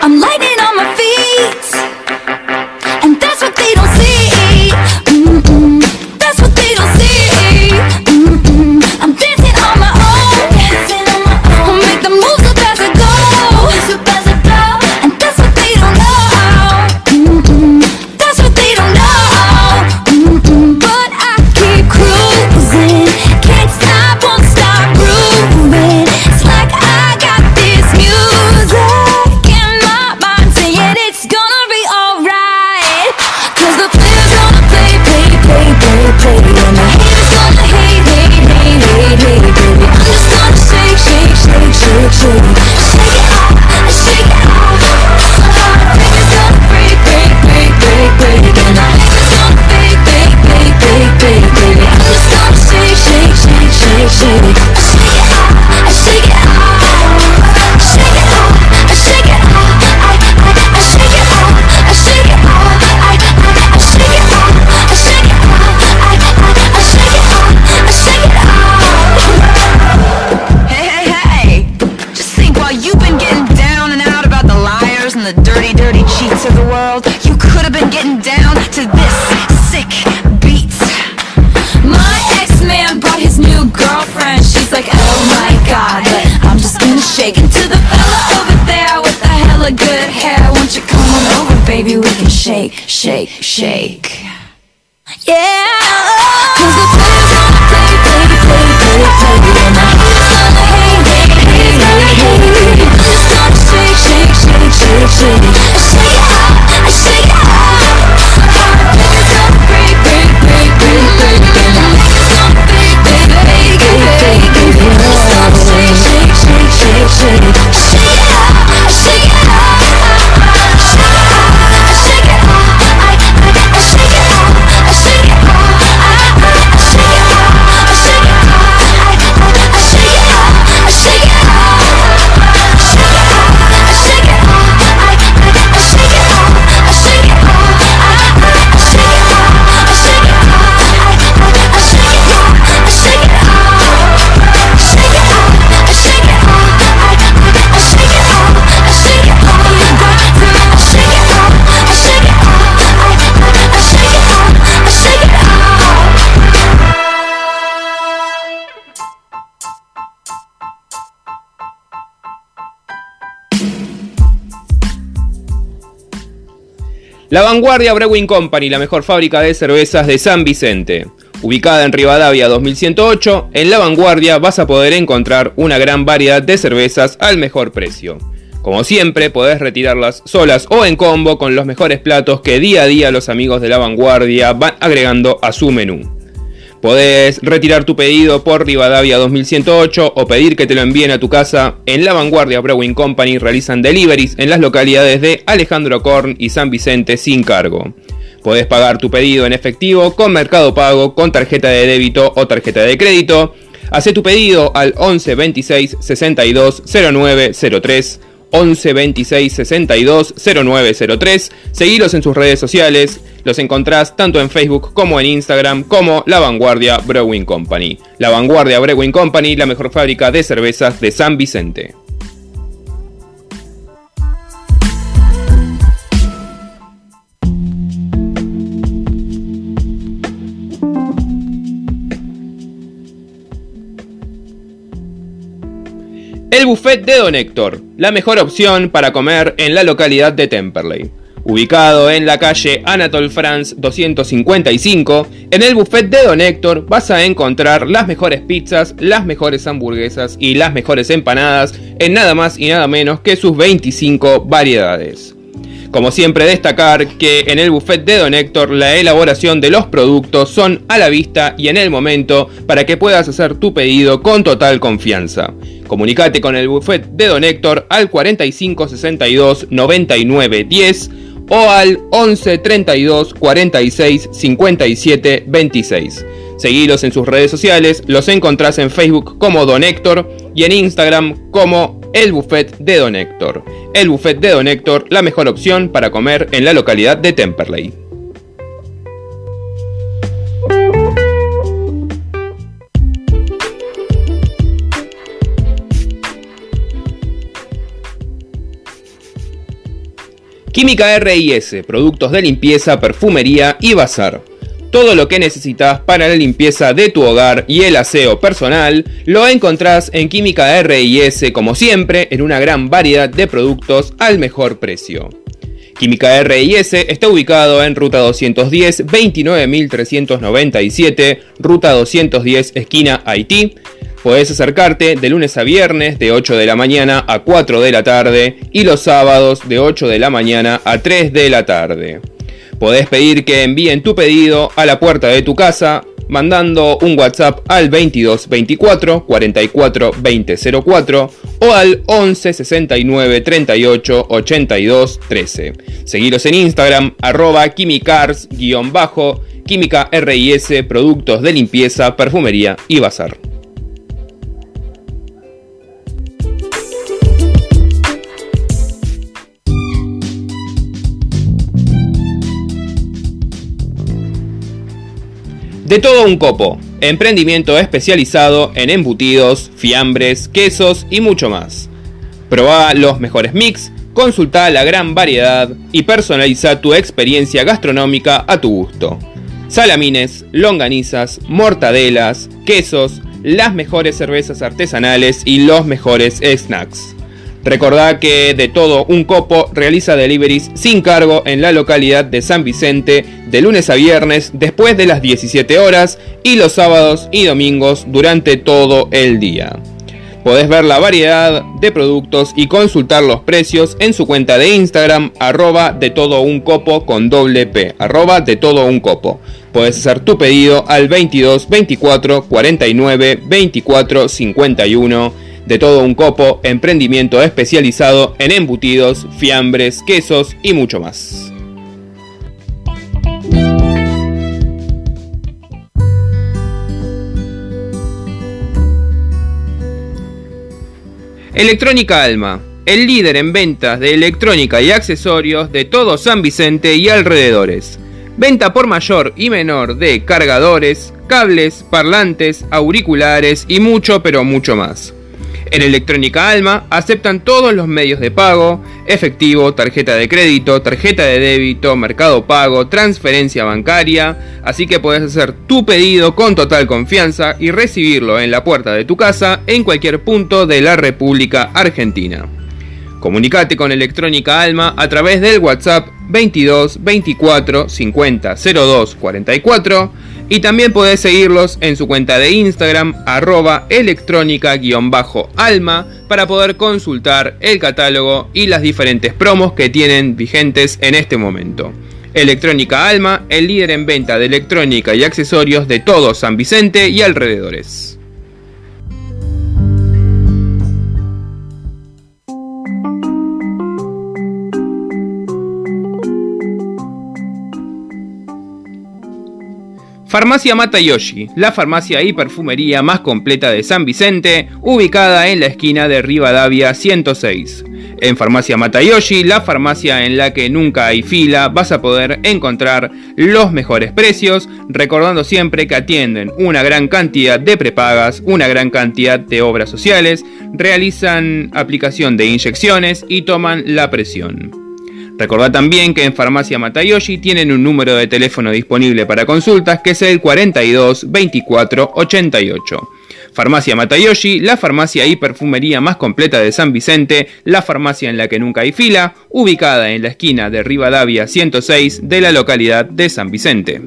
I'm lightning on my feet, and that's what they don't see. Shake. Yeah. Cause the players gonna play, and my haters gonna hate. I'm just gonna shake. I shake it out, I shake it out. La Vanguardia Brewing Company, la mejor fábrica de cervezas de San Vicente. Ubicada en Rivadavia 2108, en La Vanguardia vas a poder encontrar una gran variedad de cervezas al mejor precio. Como siempre, podés retirarlas solas o en combo con los mejores platos que día a día los amigos de La Vanguardia van agregando a su menú. Podés retirar tu pedido por Rivadavia 2108 o pedir que te lo envíen a tu casa. En La Vanguardia Brewing Company realizan deliveries en las localidades de Alejandro Korn y San Vicente sin cargo. Podés pagar tu pedido en efectivo, con Mercado Pago, con tarjeta de débito o tarjeta de crédito. Hacé tu pedido al 11 26 62 09 03. 11 26 62 09 03. Seguilos en sus redes sociales. Los encontrás tanto en Facebook como en Instagram como La Vanguardia Brewing Company. La Vanguardia Brewing Company, la mejor fábrica de cervezas de San Vicente. El Buffet de Don Héctor, la mejor opción para comer en la localidad de Temperley. Ubicado en la calle Anatole France 255, en el Buffet de Don Héctor vas a encontrar las mejores pizzas, las mejores hamburguesas y las mejores empanadas en nada más y nada menos que sus 25 variedades. Como siempre, destacar que en el Buffet de Don Héctor la elaboración de los productos son a la vista y en el momento para que puedas hacer tu pedido con total confianza. Comunicate con el Buffet de Don Héctor al 45 62 99 10 o al 11 32 46 57 26. Seguilos en sus redes sociales, los encontrás en Facebook como Don Héctor y en Instagram como El Buffet de Don Héctor. El Buffet de Don Héctor, la mejor opción para comer en la localidad de Temperley. Química R&S, productos de limpieza, perfumería y bazar. Todo lo que necesitas para la limpieza de tu hogar y el aseo personal lo encontrás en Química R&S, como siempre, en una gran variedad de productos al mejor precio. Química R&S está ubicado en Ruta 210 29397, Ruta 210 esquina Haití. Podés acercarte de lunes a viernes de 8 de la mañana a 4 de la tarde y los sábados de 8 de la mañana a 3 de la tarde. Podés pedir que envíen tu pedido a la puerta de tu casa mandando un WhatsApp al 2224 44 2004 o al 11 69 38 82 13. Seguilos en Instagram, @quimicars_, Química R&S, productos de limpieza, perfumería y bazar. De Todo Un Copo, emprendimiento especializado en embutidos, fiambres, quesos y mucho más. Probá los mejores mix, consultá la gran variedad y personaliza tu experiencia gastronómica a tu gusto. Salamines, longanizas, mortadelas, quesos, las mejores cervezas artesanales y los mejores snacks. Recordá que De Todo Un Copo realiza deliveries sin cargo en la localidad de San Vicente de lunes a viernes después de las 17 horas y los sábados y domingos durante todo el día. Podés ver la variedad de productos y consultar los precios en su cuenta de Instagram, @detodouncopo @detodouncopo. Podés hacer tu pedido al 22 24 49 24 51. De Todo Un Copo, emprendimiento especializado en embutidos, fiambres, quesos y mucho más. Electrónica Alma, el líder en ventas de electrónica y accesorios de todo San Vicente y alrededores. Venta por mayor y menor de cargadores, cables, parlantes, auriculares y mucho pero mucho más. En Electrónica Alma aceptan todos los medios de pago: efectivo, tarjeta de crédito, tarjeta de débito, Mercado Pago, transferencia bancaria. Así que podés hacer tu pedido con total confianza y recibirlo en la puerta de tu casa en cualquier punto de la República Argentina. Comunicate con Electrónica Alma a través del WhatsApp 22 24 50 02 44 y también podés seguirlos en su cuenta de Instagram @electronica_alma para poder consultar el catálogo y las diferentes promos que tienen vigentes en este momento. Electrónica Alma, el líder en venta de electrónica y accesorios de todo San Vicente y alrededores. Farmacia Matayoshi, la farmacia y perfumería más completa de San Vicente, ubicada en la esquina de Rivadavia 106. En Farmacia Matayoshi, la farmacia en la que nunca hay fila, vas a poder encontrar los mejores precios, recordando siempre que atienden una gran cantidad de prepagas, una gran cantidad de obras sociales, realizan aplicación de inyecciones y toman la presión. Recordá también que en Farmacia Matayoshi tienen un número de teléfono disponible para consultas que es el 42 24 88. Farmacia Matayoshi, la farmacia y perfumería más completa de San Vicente, la farmacia en la que nunca hay fila, ubicada en la esquina de Rivadavia 106 de la localidad de San Vicente.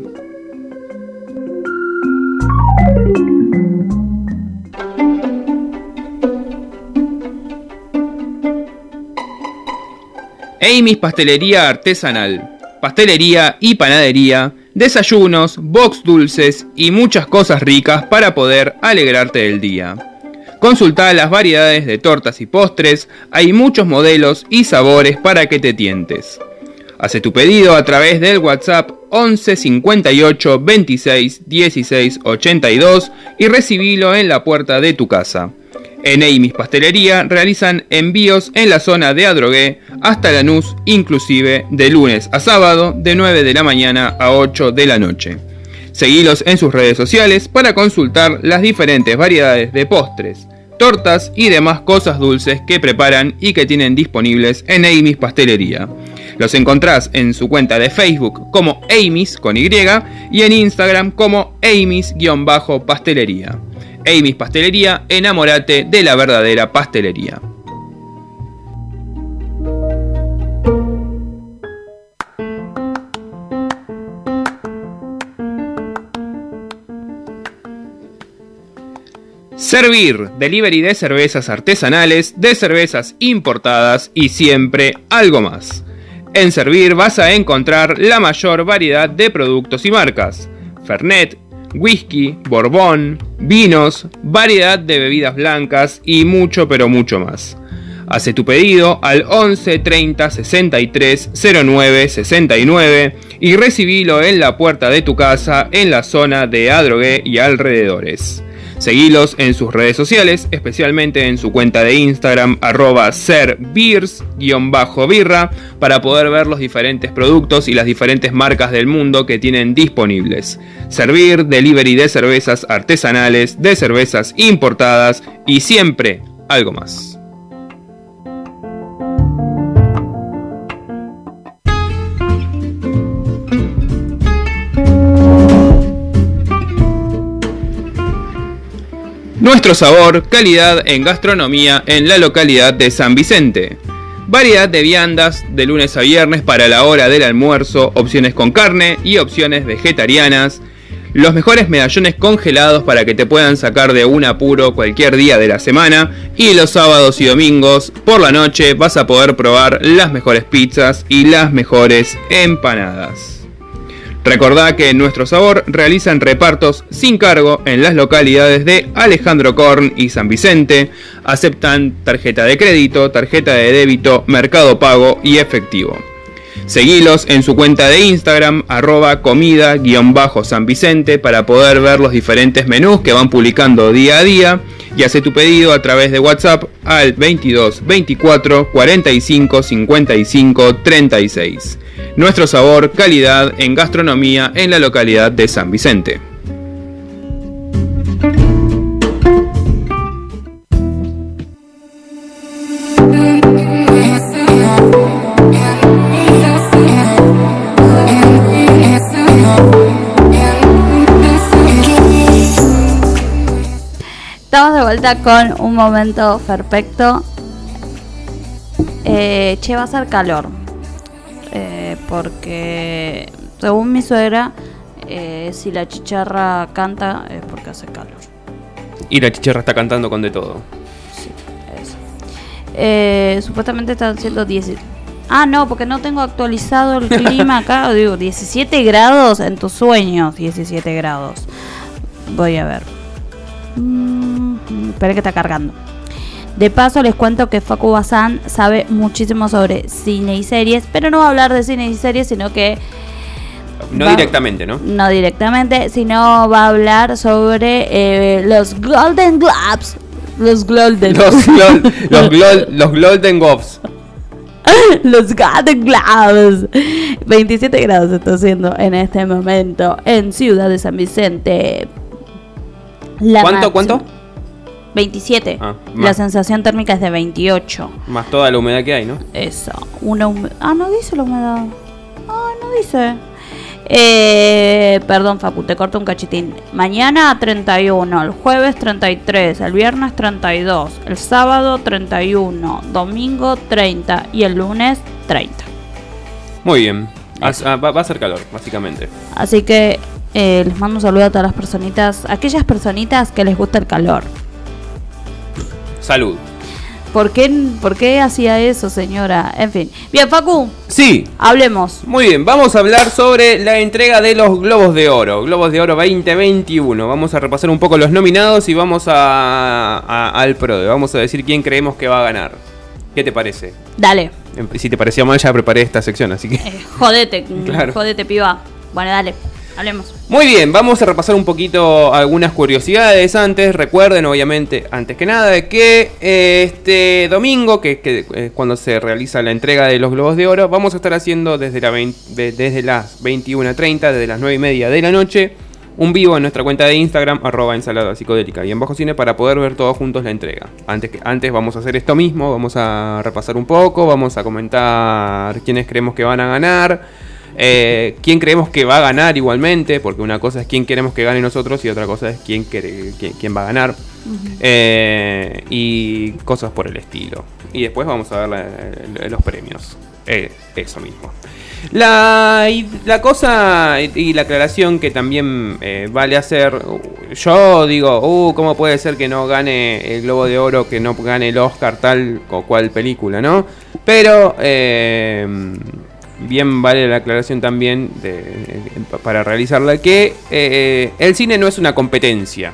Amy's Pastelería Artesanal, pastelería y panadería, desayunos, box dulces y muchas cosas ricas para poder alegrarte del día. Consultá las variedades de tortas y postres, hay muchos modelos y sabores para que te tientes. Hace tu pedido a través del WhatsApp 11 58 26 16 82 y recibilo en la puerta de tu casa. En Amy's Pastelería realizan envíos en la zona de Adrogué hasta Lanús, inclusive de lunes a sábado de 9 de la mañana a 8 de la noche. Seguilos en sus redes sociales para consultar las diferentes variedades de postres, tortas y demás cosas dulces que preparan y que tienen disponibles en Amy's Pastelería. Los encontrás en su cuenta de Facebook como Amy's con Y y en Instagram como Amy's-pastelería. Amy's Pastelería, enamórate de la verdadera pastelería. Servir, delivery de cervezas artesanales, de cervezas importadas y siempre algo más. En Servir vas a encontrar la mayor variedad de productos y marcas. Fernet, whisky, borbón, vinos, variedad de bebidas blancas y mucho pero mucho más. Hace tu pedido al 11 30 63 09 69 y recibilo en la puerta de tu casa en la zona de Adrogué y alrededores. Seguilos en sus redes sociales, especialmente en su cuenta de Instagram @serbeers_birra para poder ver los diferentes productos y las diferentes marcas del mundo que tienen disponibles. Servir, delivery de cervezas artesanales, de cervezas importadas y siempre algo más. Nuestro sabor, calidad en gastronomía en la localidad de San Vicente. Variedad de viandas de lunes a viernes para la hora del almuerzo, opciones con carne y opciones vegetarianas. Los mejores medallones congelados para que te puedan sacar de un apuro cualquier día de la semana. Y los sábados y domingos por la noche vas a poder probar las mejores pizzas y las mejores empanadas. Recordá que en Nuestro Sabor realizan repartos sin cargo en las localidades de Alejandro Korn y San Vicente. Aceptan tarjeta de crédito, tarjeta de débito, Mercado Pago y efectivo. Seguilos en su cuenta de Instagram @comida_sanvicente para poder ver los diferentes menús que van publicando día a día. Y hace tu pedido a través de WhatsApp al 22 24 45 55 36. Nuestro sabor, calidad en gastronomía en la localidad de San Vicente. Estamos de vuelta con un momento perfecto. Che, va a hacer calor, porque según mi suegra, si la chicharra canta es porque hace calor. Y la chicharra está cantando con de todo. Sí, eso. Supuestamente están haciendo 10. Ah, no, porque no tengo actualizado el clima acá. Digo, 17 grados en tus sueños, 17 grados. Voy a ver. Espera que está cargando. De paso les cuento que Facu Basán sabe muchísimo sobre cine y series, pero no va a hablar de cine y series, sino que... No directamente, sino va a hablar sobre los Golden Globes. Los Golden Globes. 27 grados está haciendo en este momento en Ciudad de San Vicente. ¿Cuánto? 27. La sensación térmica es de 28. Más toda la humedad que hay, ¿no? Eso. No dice la humedad. No dice. Perdón, Facu, te corto un cachitín. Mañana 31, el jueves 33, el viernes 32, el sábado 31, domingo 30 y el lunes 30. Muy bien. Va a hacer calor, básicamente. Así que les mando un saludo a todas las personitas, aquellas personitas que les gusta el calor. Salud. ¿Por qué hacía eso, señora? En fin. Bien, Facu. Sí. Hablemos. Muy bien, vamos a hablar sobre la entrega de los Globos de Oro. Globos de Oro 2021. Vamos a repasar un poco los nominados y vamos al PRODE. Vamos a decir quién creemos que va a ganar. ¿Qué te parece? Dale. Si te parecía mal, ya preparé esta sección, así que... jodete, claro. Jodete, piba. Bueno, dale. Hablemos. Muy bien, vamos a repasar un poquito algunas curiosidades antes. Recuerden, obviamente, antes que nada, que este domingo, que cuando se realiza la entrega de los Globos de Oro, vamos a estar haciendo desde las 21:30, desde las 9:30 de la noche, un vivo en nuestra cuenta de Instagram, @ensaladapsicodélica, y en Bajo Cine, para poder ver todos juntos la entrega. Antes vamos a hacer esto mismo, vamos a repasar un poco, vamos a comentar quiénes creemos que van a ganar. Quién creemos que va a ganar igualmente, porque una cosa es quién queremos que gane nosotros y otra cosa es quién va a ganar. Uh-huh. Y cosas por el estilo. Y después vamos a ver los premios. Eso mismo. La cosa y la aclaración que también vale hacer. Yo digo, ¿cómo puede ser que no gane el Globo de Oro, que no gane el Oscar tal o cual película, no? Pero... bien vale la aclaración también para realizarla, que el cine no es una competencia.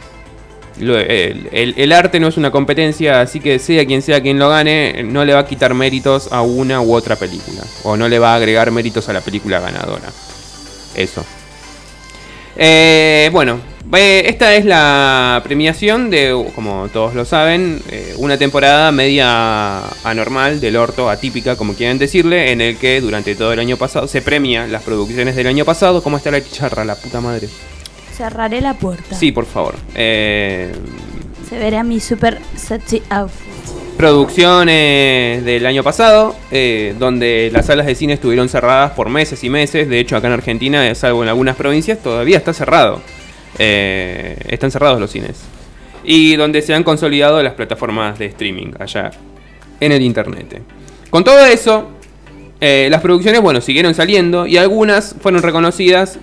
El arte no es una competencia, así que sea quien lo gane, no le va a quitar méritos a una u otra película. O no le va a agregar méritos a la película ganadora. Eso. Esta es la premiación de, como todos lo saben, una temporada media anormal, del orto, atípica, como quieran decirle, en el que durante todo el año pasado se premia las producciones del año pasado. ¿Cómo está la chicharra, la puta madre? Cerraré la puerta. Sí, por favor. Se verá mi super sexy outfit. Producciones del año pasado, donde las salas de cine estuvieron cerradas por meses y meses. De hecho, acá en Argentina, salvo en algunas provincias, todavía está cerrado. Están cerrados los cines. Y donde se han consolidado las plataformas de streaming allá en el internet. Con todo eso, las producciones, siguieron saliendo, y algunas fueron reconocidas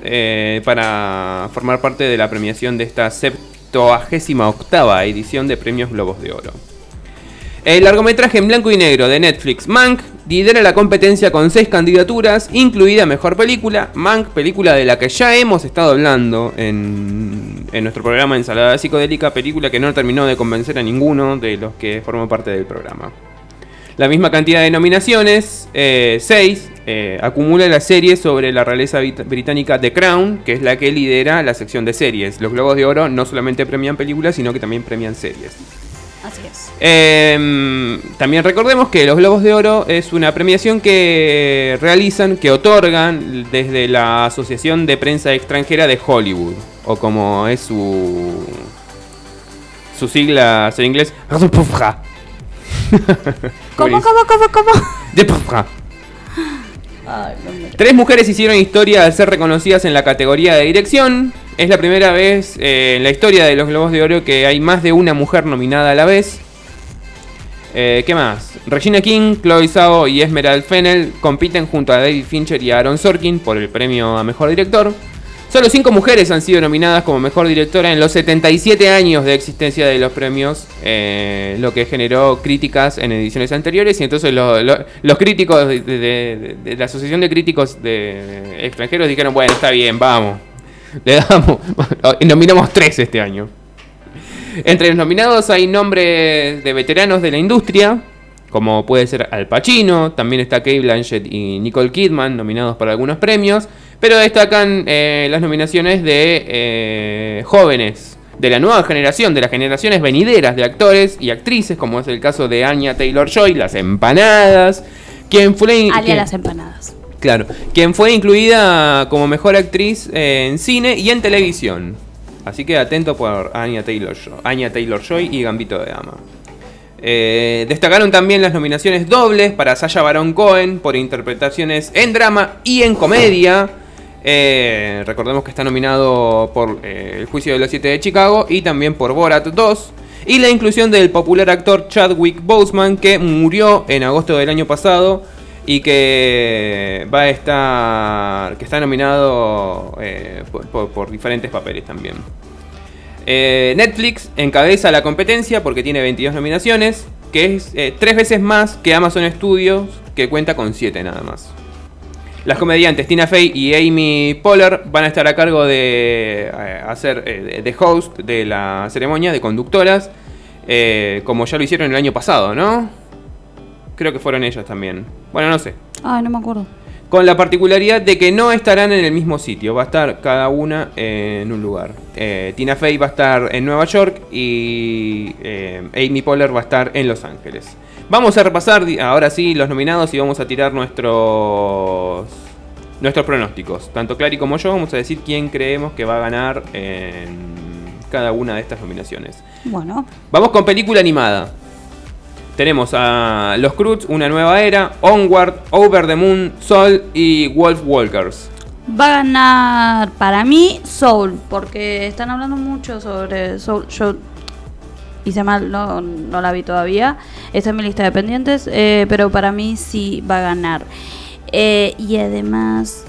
para formar parte de la premiación de esta 78ª edición de Premios Globos de Oro. El largometraje en blanco y negro de Netflix, Mank, lidera la competencia con 6 candidaturas, incluida Mejor Película. Mank, película de la que ya hemos estado hablando en nuestro programa Ensalada Psicodélica, película que no terminó de convencer a ninguno de los que forman parte del programa. La misma cantidad de nominaciones, 6, acumula la serie sobre la realeza británica The Crown, que es la que lidera la sección de series. Los Globos de Oro no solamente premian películas, sino que también premian series. Así es. También recordemos que los Globos de Oro es una premiación que realizan, que otorgan desde la Asociación de Prensa Extranjera de Hollywood, o como es su sigla en inglés. ¿Cómo? De Pufra. Ay, no me... 3 mujeres hicieron historia al ser reconocidas en la categoría de dirección. Es la primera vez en la historia de los Globos de Oro que hay más de una mujer nominada a la vez. ¿Qué más? Regina King, Chloe Zhao y Esmeralda Fennell compiten junto a David Fincher y Aaron Sorkin por el premio a Mejor Director. Solo 5 mujeres han sido nominadas como Mejor Directora en los 77 años de existencia de los premios, lo que generó críticas en ediciones anteriores, y entonces los críticos de la Asociación de Críticos de Extranjeros dijeron, bueno, está bien, vamos, le damos, nominamos 3 este año. Entre los nominados hay nombres de veteranos de la industria, como puede ser Al Pacino, también está Cate Blanchett y Nicole Kidman, nominados para algunos premios, pero destacan las nominaciones de jóvenes, de la nueva generación, de las generaciones venideras de actores y actrices, como es el caso de Anya Taylor-Joy, Las Empanadas, quien fue... Alia Las Empanadas. Claro, quien fue incluida como mejor actriz en cine y en televisión. Así que atento por Anya Taylor-Joy y Gambito de Dama. Destacaron también las nominaciones dobles para Sacha Baron Cohen por interpretaciones en drama y en comedia. Recordemos que está nominado por El Juicio de los Siete de Chicago y también por Borat 2. Y la inclusión del popular actor Chadwick Boseman, que murió en agosto del año pasado y que va a estar, que está nominado por diferentes papeles también. Netflix encabeza la competencia porque tiene 22 nominaciones, que es 3 veces más que Amazon Studios, que cuenta con 7 nada más. Las comediantes Tina Fey y Amy Poehler van a estar a cargo de hacer de host de la ceremonia, de conductoras, como ya lo hicieron el año pasado, ¿no? Creo que fueron ellas también. Bueno, no sé. Ah, no me acuerdo. Con la particularidad de que no estarán en el mismo sitio, va a estar cada una en un lugar. Tina Fey va a estar en Nueva York y Amy Poehler va a estar en Los Ángeles. Vamos a repasar ahora sí los nominados y vamos a tirar nuestros pronósticos. Tanto Clary como yo vamos a decir quién creemos que va a ganar en cada una de estas nominaciones. Bueno. Vamos con película animada. Tenemos a Los Croods, Una Nueva Era, Onward, Over the Moon, Soul y Wolf Walkers. Va a ganar para mí Soul, porque están hablando mucho sobre Soul. Yo hice mal, no la vi todavía. Esa es mi lista de pendientes, pero para mí sí va a ganar. Y además,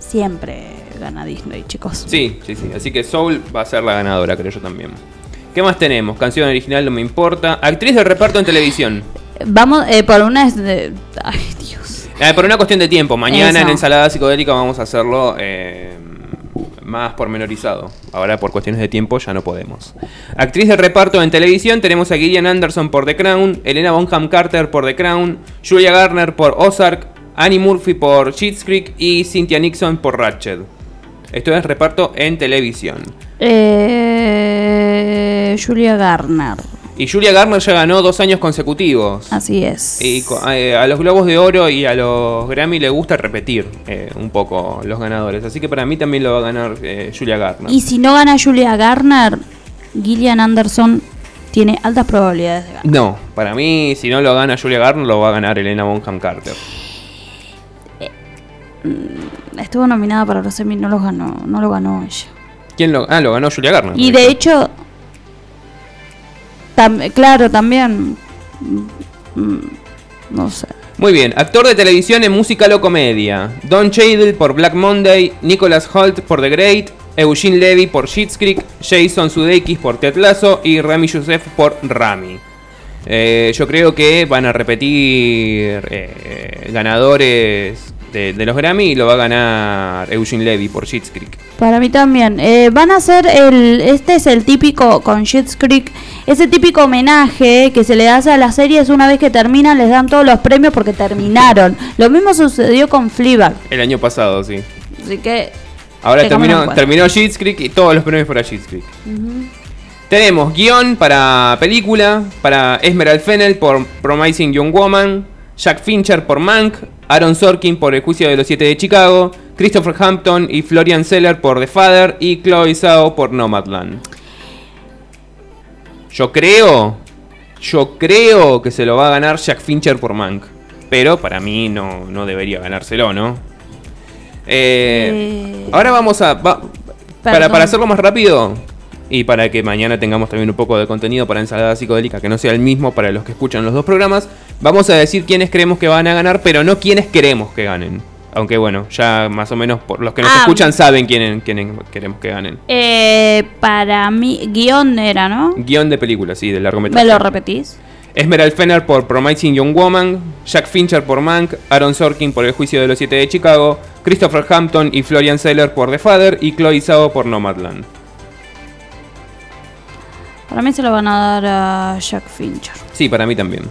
siempre gana Disney, chicos. Sí. Así que Soul va a ser la ganadora, creo yo también. ¿Qué más tenemos? Canción original, no me importa. Actriz de reparto en televisión. Vamos, por una... Ay, Dios. Por una cuestión de tiempo. Mañana eso. En Ensalada Psicodélica vamos a hacerlo más pormenorizado. Ahora por cuestiones de tiempo ya no podemos. Actriz de reparto en televisión. Tenemos a Gillian Anderson por The Crown. Helena Bonham Carter por The Crown. Julia Garner por Ozark. Annie Murphy por Schitt's Creek. Y Cynthia Nixon por Ratched. Esto es reparto en televisión. Julia Garner. Y Julia Garner ya ganó 2 años consecutivos. Así es. Y a los Globos de Oro y a los Grammy le gusta repetir un poco los ganadores. Así que para mí también lo va a ganar Julia Garner. Y si no gana Julia Garner, Gillian Anderson tiene altas probabilidades de ganar. No, para mí si no lo gana Julia Garner, lo va a ganar Helena Bonham Carter. Estuvo nominada para los Emmy, no lo ganó ella. ¿Quién lo ganó Julia Garner? Y de hecho... Claro, también. No sé. Muy bien, actor de televisión en musical o comedia. Don Cheadle por Black Monday, Nicholas Hoult por The Great, Eugene Levy por Schitt's Creek, Jason Sudeikis por Ted Lasso y Rami Youssef por Rami. Yo creo que van a repetir ganadores de los Grammy y lo va a ganar Eugene Levy por Schitt's Creek. Para mí también. Van a hacer este es el típico con Schitt's Creek, ese típico homenaje que se le hace a las series una vez que terminan, les dan todos los premios porque terminaron. Lo mismo sucedió con Fleabag. El año pasado, sí. Así que ahora terminó Schitt's Creek y todos los premios para Schitt's Creek. Uh-huh. Tenemos guión para película, para Esmeralda Fennell por Promising Young Woman, Jack Fincher por Mank, Aaron Sorkin por El Juicio de los Siete de Chicago, Christopher Hampton y Florian Zeller por The Father y Chloe Zhao por Nomadland. Yo creo que se lo va a ganar Jack Fincher por Mank, pero para mí no debería ganárselo, ¿no? Ahora vamos a... para hacerlo más rápido... y para que mañana tengamos también un poco de contenido para Ensalada Psicodélica que no sea el mismo para los que escuchan los dos programas, vamos a decir quiénes creemos que van a ganar, pero no quiénes queremos que ganen. Aunque bueno, ya más o menos por los que nos escuchan saben quién queremos que ganen. Para mí, guión era, ¿no? Guión de película, sí, de largometraje. ¿Me lo repetís? Esmeral Fenner por Promising Young Woman, Jack Fincher por Mank, Aaron Sorkin por El Juicio de los Siete de Chicago, Christopher Hampton y Florian Zeller por The Father y Chloe Zhao por Nomadland. Para mí se lo van a dar a Jack Fincher. Sí, para mí también.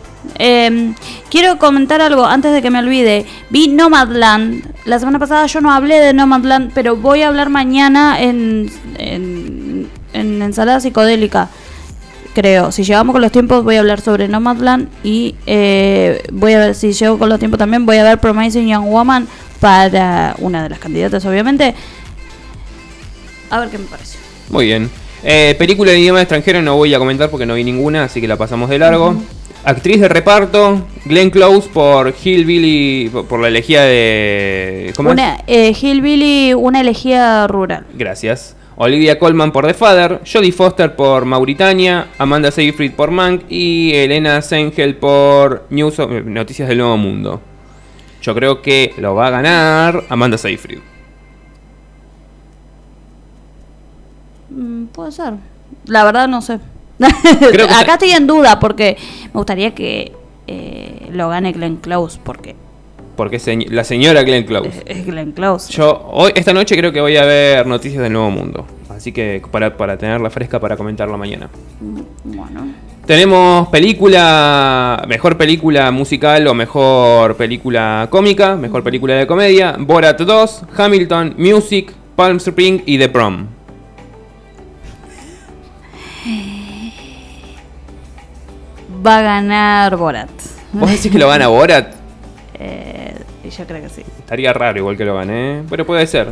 Quiero comentar algo antes de que me olvide. Vi Nomadland. La semana pasada yo no hablé de Nomadland, pero voy a hablar mañana en Ensalada Psicodélica. Creo, si llegamos con los tiempos voy a hablar sobre Nomadland y voy a ver si llego con los tiempos también. Voy a ver Promising Young Woman para una de las candidatas, obviamente. A ver qué me pareció. Muy bien. Película de idioma extranjero no voy a comentar porque no vi ninguna, así que la pasamos de largo. Uh-huh. Actriz de reparto, Glenn Close por Hillbilly, por la elegía de... ¿Cómo una, es? Hillbilly, una elegía rural. Gracias. Olivia Colman por The Father, Jodie Foster por Mauritania, Amanda Seyfried por Mank y Elena Sengel por Noticias del Nuevo Mundo. Yo creo que lo va a ganar Amanda Seyfried. Puede ser. La verdad no sé. Acá estoy en duda porque me gustaría que lo gane Glenn Close porque la señora Glenn Close. Es Glenn Close. Yo esta noche creo que voy a ver Noticias del Nuevo Mundo. Así que para tenerla fresca para comentarla mañana. Bueno. Tenemos película, mejor película musical o mejor película cómica, mejor película de comedia, Borat 2, Hamilton, Music, Palm Spring y The Prom. Va a ganar Borat. ¿Vos decís que lo gana Borat? Yo creo que sí. Estaría raro igual que lo gané, pero puede ser.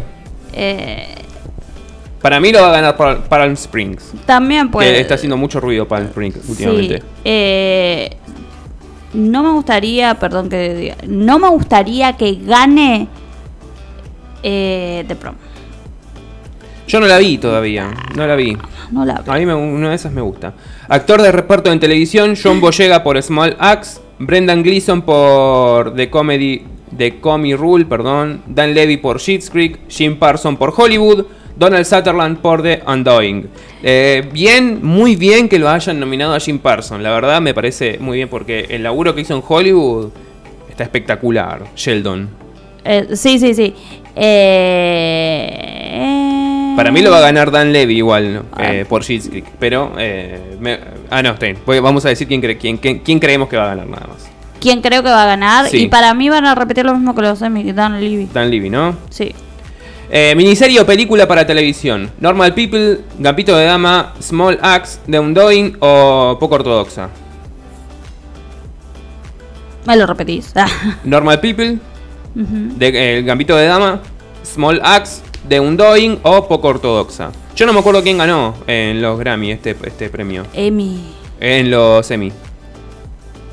Para mí lo va a ganar Palm Springs. También puede. Que está haciendo mucho ruido Palm Springs últimamente. Sí. No me gustaría, perdón que diga, no me gustaría que gane The Prom. Yo no la vi todavía, no la vi. A mí una de esas me gusta. Actor de reparto en televisión, John Boyega por Small Axe, Brendan Gleeson por The Comey Rule, Dan Levy por Schitt's Creek, Jim Parsons por Hollywood, Donald Sutherland por The Undoing. Muy bien que lo hayan nominado a Jim Parsons, la verdad me parece muy bien porque el laburo que hizo en Hollywood está espectacular, Sheldon. Sí. Para mí lo va a ganar Dan Levy igual, ¿no? Por Schitt's Creek, pero... vamos a decir quién creemos que va a ganar nada más. ¿Quién creo que va a ganar? Sí. Y para mí van a repetir lo mismo que los Emmy, Dan Levy. Dan Levy, ¿no? Sí. Miniserie o película para televisión. Normal People, Gambito de Dama, Small Axe, The Undoing o Poco Ortodoxa. Me lo repetís. Normal People, uh-huh. Gambito de Dama, Small Axe, The Undoing o Poco Ortodoxa. Yo no me acuerdo quién ganó en los Grammy este premio. En los Emmy.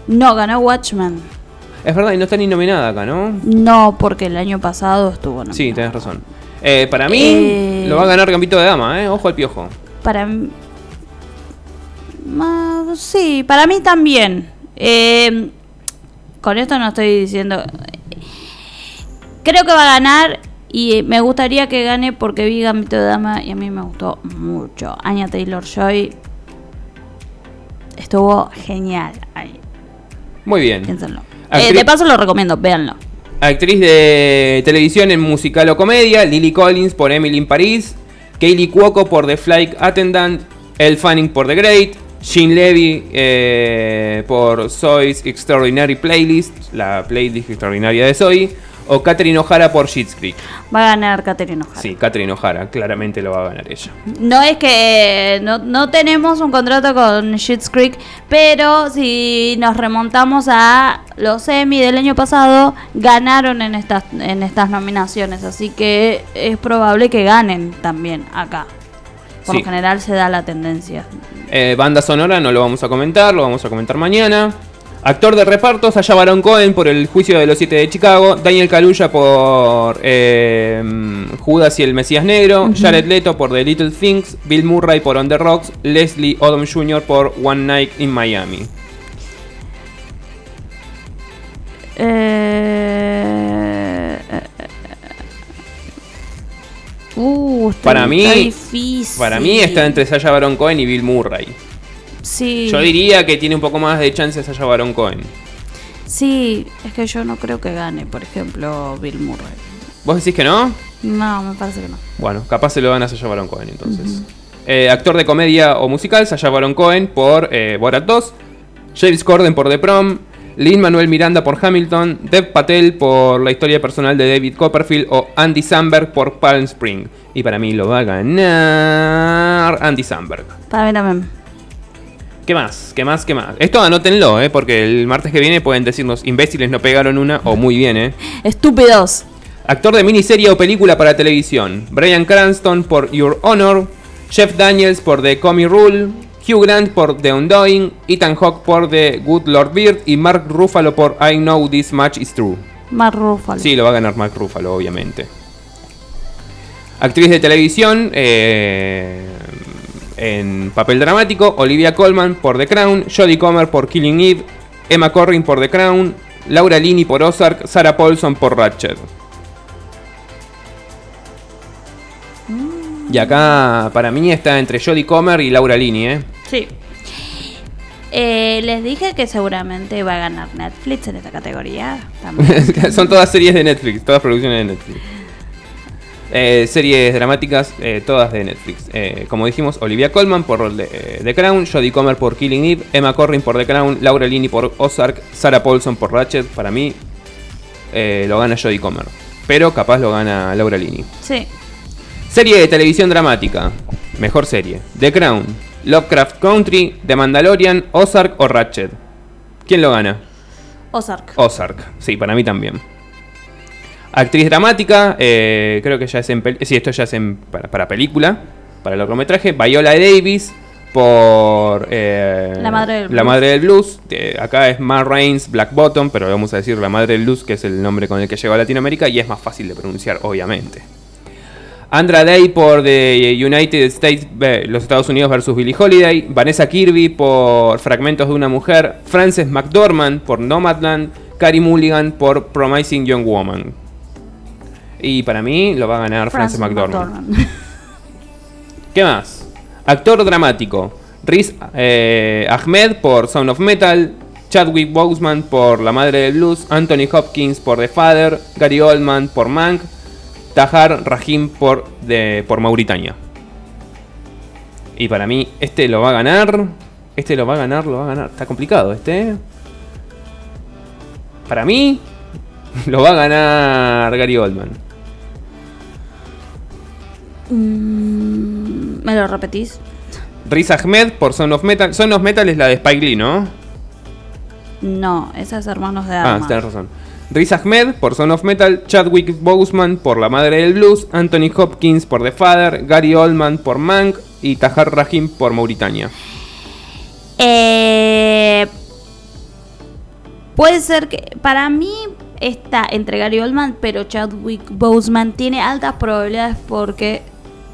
No, ganó Watchmen. Es verdad, y no está ni nominada acá, ¿no? No, porque el año pasado estuvo nominada. Sí, tenés razón. Para mí lo va a ganar Gambito de Dama, ¿eh? Ojo al piojo. Para mí... sí, para mí también. Con esto no estoy diciendo... Creo que va a ganar... Y me gustaría que gane porque vi Gambito de Dama y a mí me gustó mucho. Anya Taylor-Joy estuvo genial ahí. Muy bien. Piénsenlo. De paso lo recomiendo, véanlo. Actriz de televisión en musical o comedia, Lily Collins por Emily in Paris, Kaylee Cuoco por The Flight Attendant, Elle Fanning por The Great, Jean Levy por Zoe's Extraordinary Playlist, la playlist extraordinaria de Zoe, o Catherine O'Hara por Schitt's Creek. Va a ganar Catherine O'Hara. Sí, Catherine O'Hara, claramente lo va a ganar ella. No es que no tenemos un contrato con Schitt's Creek, pero si nos remontamos a los Emmy del año pasado, ganaron en estas nominaciones, así que es probable que ganen también acá. Por lo general se da la tendencia. Banda sonora no lo vamos a comentar, lo vamos a comentar mañana. Actor de reparto, Sacha Baron Cohen por El Juicio de los Siete de Chicago, Daniel Kaluuya por Judas y el Mesías Negro, Jared Leto por The Little Things, Bill Murray por On the Rocks, Leslie Odom Jr. por One Night in Miami. Para mí está entre Sacha Baron Cohen y Bill Murray. Sí. Yo diría que tiene un poco más de chances Sacha Baron Cohen. Sí, es que yo no creo que gane, por ejemplo, Bill Murray. ¿Vos decís que no? No, me parece que no. Bueno, capaz se lo gana Sacha Baron Cohen entonces. Actor de comedia o musical, Sacha Baron Cohen por Borat 2, James Corden por The Prom, Lin-Manuel Miranda por Hamilton, Dev Patel por La Historia Personal de David Copperfield o Andy Samberg por Palm Spring. Y para mí lo va a ganar Andy Samberg. Para mí también. ¿Qué más? ¿Qué más? ¿Qué más? Esto anótenlo, porque el martes que viene pueden decirnos imbéciles no pegaron una o muy bien, Estúpidos. Actor de miniserie o película para televisión, Bryan Cranston por Your Honor, Jeff Daniels por The Comey Rule, Hugh Grant por The Undoing, Ethan Hawke por The Good Lord Bird y Mark Ruffalo por I Know This Much Is True. Mark Ruffalo. Sí, lo va a ganar Mark Ruffalo, obviamente. Actriz de televisión en papel dramático, Olivia Colman por The Crown, Jodie Comer por Killing Eve, Emma Corrin por The Crown, Laura Linney por Ozark, Sarah Paulson por Ratched. Y acá para mí está entre Jodie Comer y Laura Linney, Sí. Les dije que seguramente va a ganar Netflix en esta categoría. También. Son todas series de Netflix, todas producciones de Netflix. Series dramáticas, todas de Netflix. Como dijimos, Olivia Colman por The Crown, Jodie Comer por Killing Eve, Emma Corrin por The Crown, Laura Linney por Ozark, Sarah Paulson por Ratched. Para mí lo gana Jodie Comer, pero capaz lo gana Laura Linney. Sí. Serie de televisión dramática, mejor serie, The Crown, Lovecraft Country, The Mandalorian, Ozark o Ratched. ¿Quién lo gana? Ozark. Ozark, sí, para mí también. Actriz dramática, creo que ya es en... Sí, esto ya es para película, para el largometraje, Viola Davis por... La Madre del Blues. Acá es Ma Rainey's Black Bottom, pero vamos a decir La Madre del Blues, que es el nombre con el que llegó a Latinoamérica y es más fácil de pronunciar, obviamente. Andra Day por The United States, Los Estados Unidos vs. Billie Holiday, Vanessa Kirby por Fragmentos de una Mujer, Frances McDormand por Nomadland, Carey Mulligan por Promising Young Woman. Y para mí lo va a ganar Frances McDormand. ¿Qué más? Actor dramático, Riz Ahmed por Sound of Metal, Chadwick Boseman por La Madre del Blues, Anthony Hopkins por The Father, Gary Oldman por Mank, Tahar Rahim por Mauritania. Y para mí este lo va a ganar. Está complicado este. Para mí lo va a ganar Gary Oldman. ¿Me lo repetís? Riz Ahmed por Son of Metal. Son of Metal es la de Spike Lee, ¿no? No, esa es Hermanos de Armas. Ah, tenés razón. Riz Ahmed por Son of Metal, Chadwick Boseman por La Madre del Blues, Anthony Hopkins por The Father, Gary Oldman por Mank y Tahar Rahim por Mauritania. Puede ser que... Para mí está entre Gary Oldman, pero Chadwick Boseman tiene altas probabilidades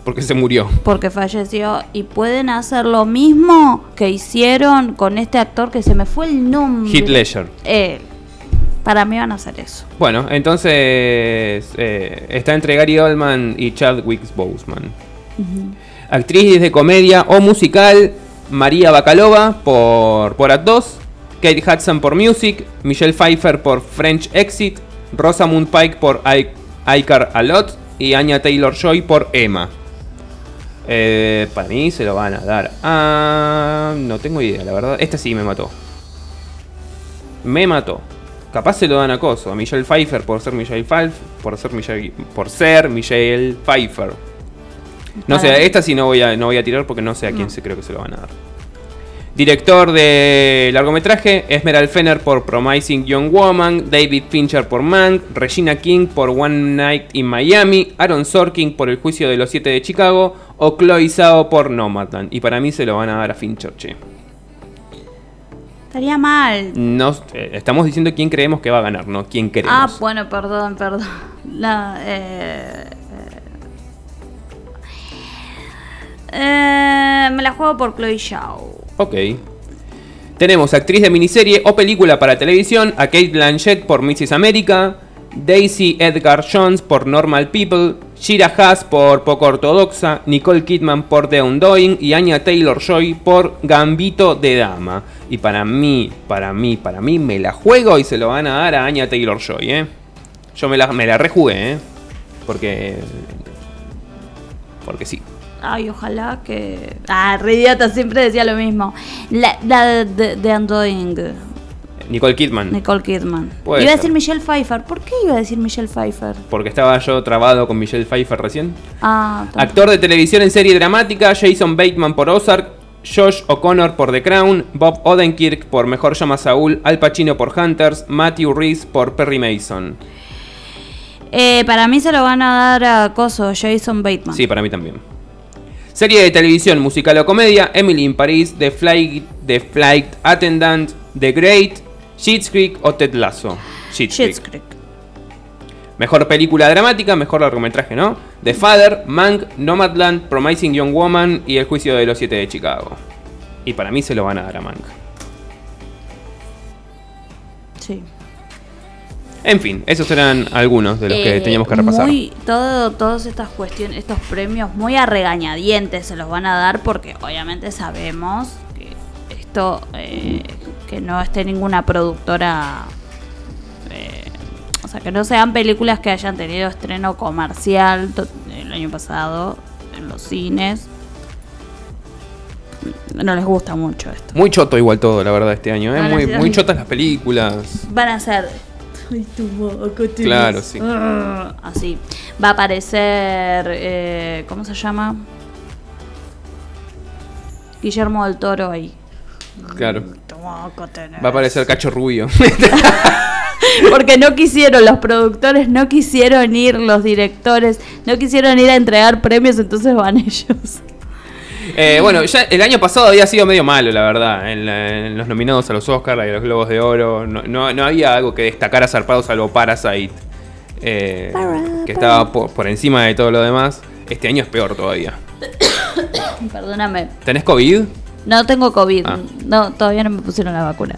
porque se murió. Porque falleció. Y pueden hacer lo mismo que hicieron con este actor que se me fue el nombre. Heath Ledger. Para mí van a hacer eso. Bueno, entonces está entre Gary Oldman y Chadwick Boseman. Actriz de comedia o musical, María Bakalova por Borat 2, Kate Hudson por Music, Michelle Pfeiffer por French Exit, Rosamund Pike por I Care A Lot y Anya Taylor-Joy por Emma. Para mí se lo van a dar a... No tengo idea, la verdad. Esta sí me mató. Capaz se lo dan acoso a Michelle Pfeiffer por ser Michelle Pfeiffer. No sé, esta sí no voy a tirar porque no sé a quién se creo que se lo van a dar. Director de largometraje, Esmeral Fenner por Promising Young Woman, David Fincher por Mank, Regina King por One Night in Miami, Aaron Sorkin por El Juicio de los Siete de Chicago o Chloe Zhao por Nomadland. Y para mí se lo van a dar a Fincher, che. Estaría mal. Nos, estamos diciendo quién creemos que va a ganar, no quién queremos. Ah, bueno, perdón. No, me la juego por Chloe Zhao. Ok. Tenemos actriz de miniserie o película para televisión a Cate Blanchett por Mrs. America, Daisy Edgar Jones por Normal People, Shira Haas por Poco Ortodoxa, Nicole Kidman por The Undoing y Anya Taylor-Joy por Gambito de Dama. Y para mí me la juego y se lo van a dar a Anya Taylor-Joy, ¿eh? Yo me la rejugué, ¿eh? Porque sí. Ay, ojalá que... Ah, re idiota, siempre decía lo mismo. La de Undoing. Nicole Kidman. Puede iba ser. A decir Michelle Pfeiffer. ¿Por qué iba a decir Michelle Pfeiffer? Porque estaba yo trabado con Michelle Pfeiffer recién. Ah, también. Actor de televisión en serie dramática, Jason Bateman por Ozark, Josh O'Connor por The Crown, Bob Odenkirk por Mejor llama a Saúl, Al Pacino por Hunters, Matthew Rhys por Perry Mason. Para mí se lo van a dar a Coso, Jason Bateman. Sí, para mí también. Serie de televisión, musical o comedia, Emily in Paris, The Flight Attendant, The Great, Schitt's Creek o Ted Lasso. Schitt's Creek. Mejor película dramática, mejor largometraje, ¿no? The Father, Mank, Nomadland, Promising Young Woman y El Juicio de los Siete de Chicago. Y para mí se lo van a dar a Mank. Sí. En fin, esos eran algunos de los que teníamos que repasar. Todas estas cuestiones, estos premios muy a regañadientes se los van a dar porque obviamente sabemos que esto, que no esté ninguna productora, o sea, que no sean películas que hayan tenido estreno comercial el año pasado en los cines. No les gusta mucho esto. Muy choto igual todo, la verdad, este año, ¿eh? Muy chotas las películas. Van a ser... Claro, sí. Así. Va a aparecer... ¿cómo se llama? Guillermo del Toro ahí. Claro. Va a aparecer Cacho Rubio. Porque no quisieron, los productores no quisieron ir, los directores no quisieron ir a entregar premios, entonces van ellos. Bueno, ya el año pasado había sido medio malo, la verdad, en los nominados a los Oscars y a los Globos de Oro. No había algo que destacara zarpado salvo Parasite, que estaba por encima de todo lo demás. Este año es peor todavía. Perdóname. ¿Tenés COVID? No tengo COVID. Ah. No, todavía no me pusieron la vacuna.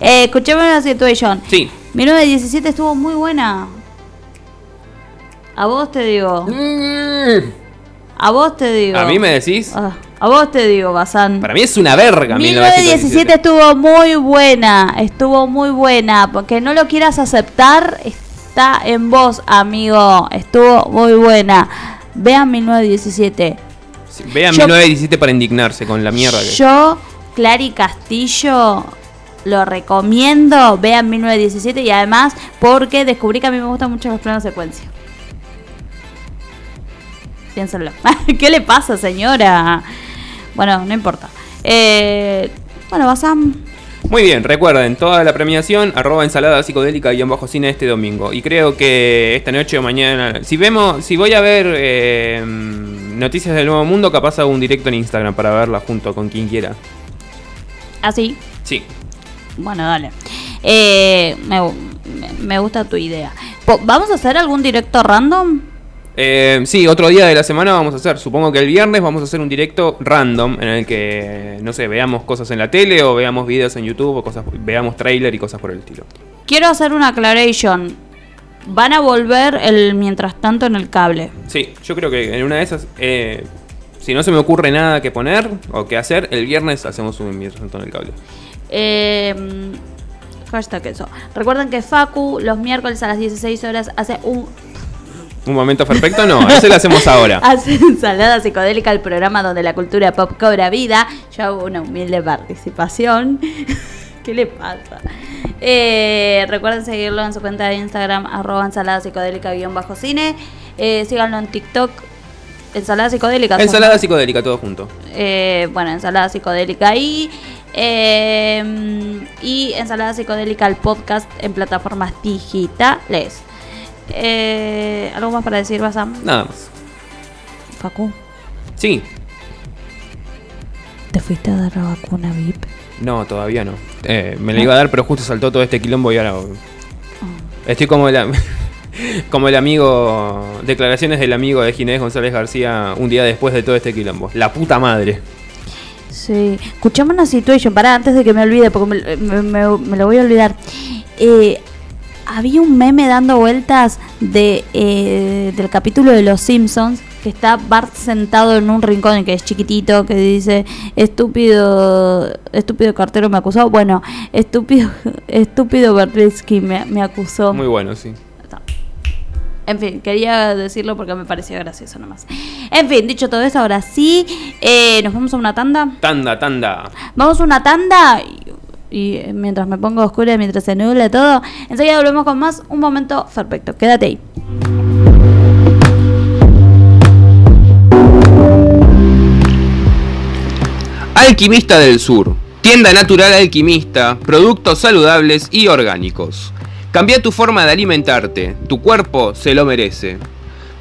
Escuchemos la situación. Sí. 1917 estuvo muy buena. A vos te digo. A vos te digo. ¿A mí me decís? A vos te digo, Basán. Para mí es una verga. 1917 estuvo muy buena. Estuvo muy buena. Porque no lo quieras aceptar, está en vos, amigo. Estuvo muy buena. Vean 1917. Sí, vean 1917 para indignarse con la mierda que... Yo, Clary Castillo, lo recomiendo. Vean 1917 y además porque descubrí que a mí me gustan mucho los planos de secuencia. Piénsenlo. ¿Qué le pasa, señora? Bueno, no importa. Bueno, Basam. Muy bien, recuerden, toda la premiación, @ensalada psicodélica y bajo cine este domingo. Y creo que esta noche o mañana, si voy a ver Noticias del Nuevo Mundo, capaz hago un directo en Instagram para verla junto con quien quiera. ¿Ah, sí? Sí. Bueno, dale. Me gusta tu idea. ¿Vamos a hacer algún directo random? Sí, otro día de la semana vamos a hacer, supongo que el viernes vamos a hacer un directo random en el que, no sé, veamos cosas en la tele o veamos videos en YouTube o cosas, veamos trailer y cosas por el estilo. Quiero hacer una aclaración. Van a volver el mientras tanto en el cable. Sí, yo creo que en una de esas, si no se me ocurre nada que poner o que hacer, el viernes hacemos un mientras tanto en el cable. Hashtag eso. Recuerden que Facu los miércoles a las 16 horas hace ¿un momento perfecto? No, ese lo hacemos ahora. Hace Ensalada Psicodélica, el programa donde la cultura pop cobra vida. Yo hago una humilde participación. ¿Qué le pasa? Recuerden seguirlo en su cuenta de Instagram, @ensaladapsicodélica_cine. Síganlo en TikTok. Ensalada Psicodélica. Ensalada Psicodélica, todo junto. Bueno, Ensalada Psicodélica y Ensalada Psicodélica, el podcast en plataformas digitales. ¿Algo más para decir, Basam? Nada más. Facu. Sí. Te fuiste. fuiste a dar la vacuna VIP? No, todavía no. Me la iba a dar, pero justo saltó todo este quilombo y ahora... Estoy como el amigo... Declaraciones del amigo de Ginés González García un día después de todo este quilombo. La puta madre. Sí. Escuchamos una situación. Pará, antes de que me olvide, porque me lo voy a olvidar. Había un meme dando vueltas de del capítulo de Los Simpsons, que está Bart sentado en un rincón, que es chiquitito, que dice: estúpido cartero me acusó. Bueno, estúpido Verbitsky me acusó. Muy bueno, sí. En fin, quería decirlo porque me pareció gracioso nomás. En fin, dicho todo esto, ahora sí, nos vamos a una tanda. Tanda. Vamos a una tanda y mientras me pongo oscura, mientras se nubla todo, enseguida volvemos con más Un Momento Perfecto. Quédate ahí. Alquimista del Sur, tienda natural alquimista, productos saludables y orgánicos. Cambia tu forma de alimentarte, tu cuerpo se lo merece.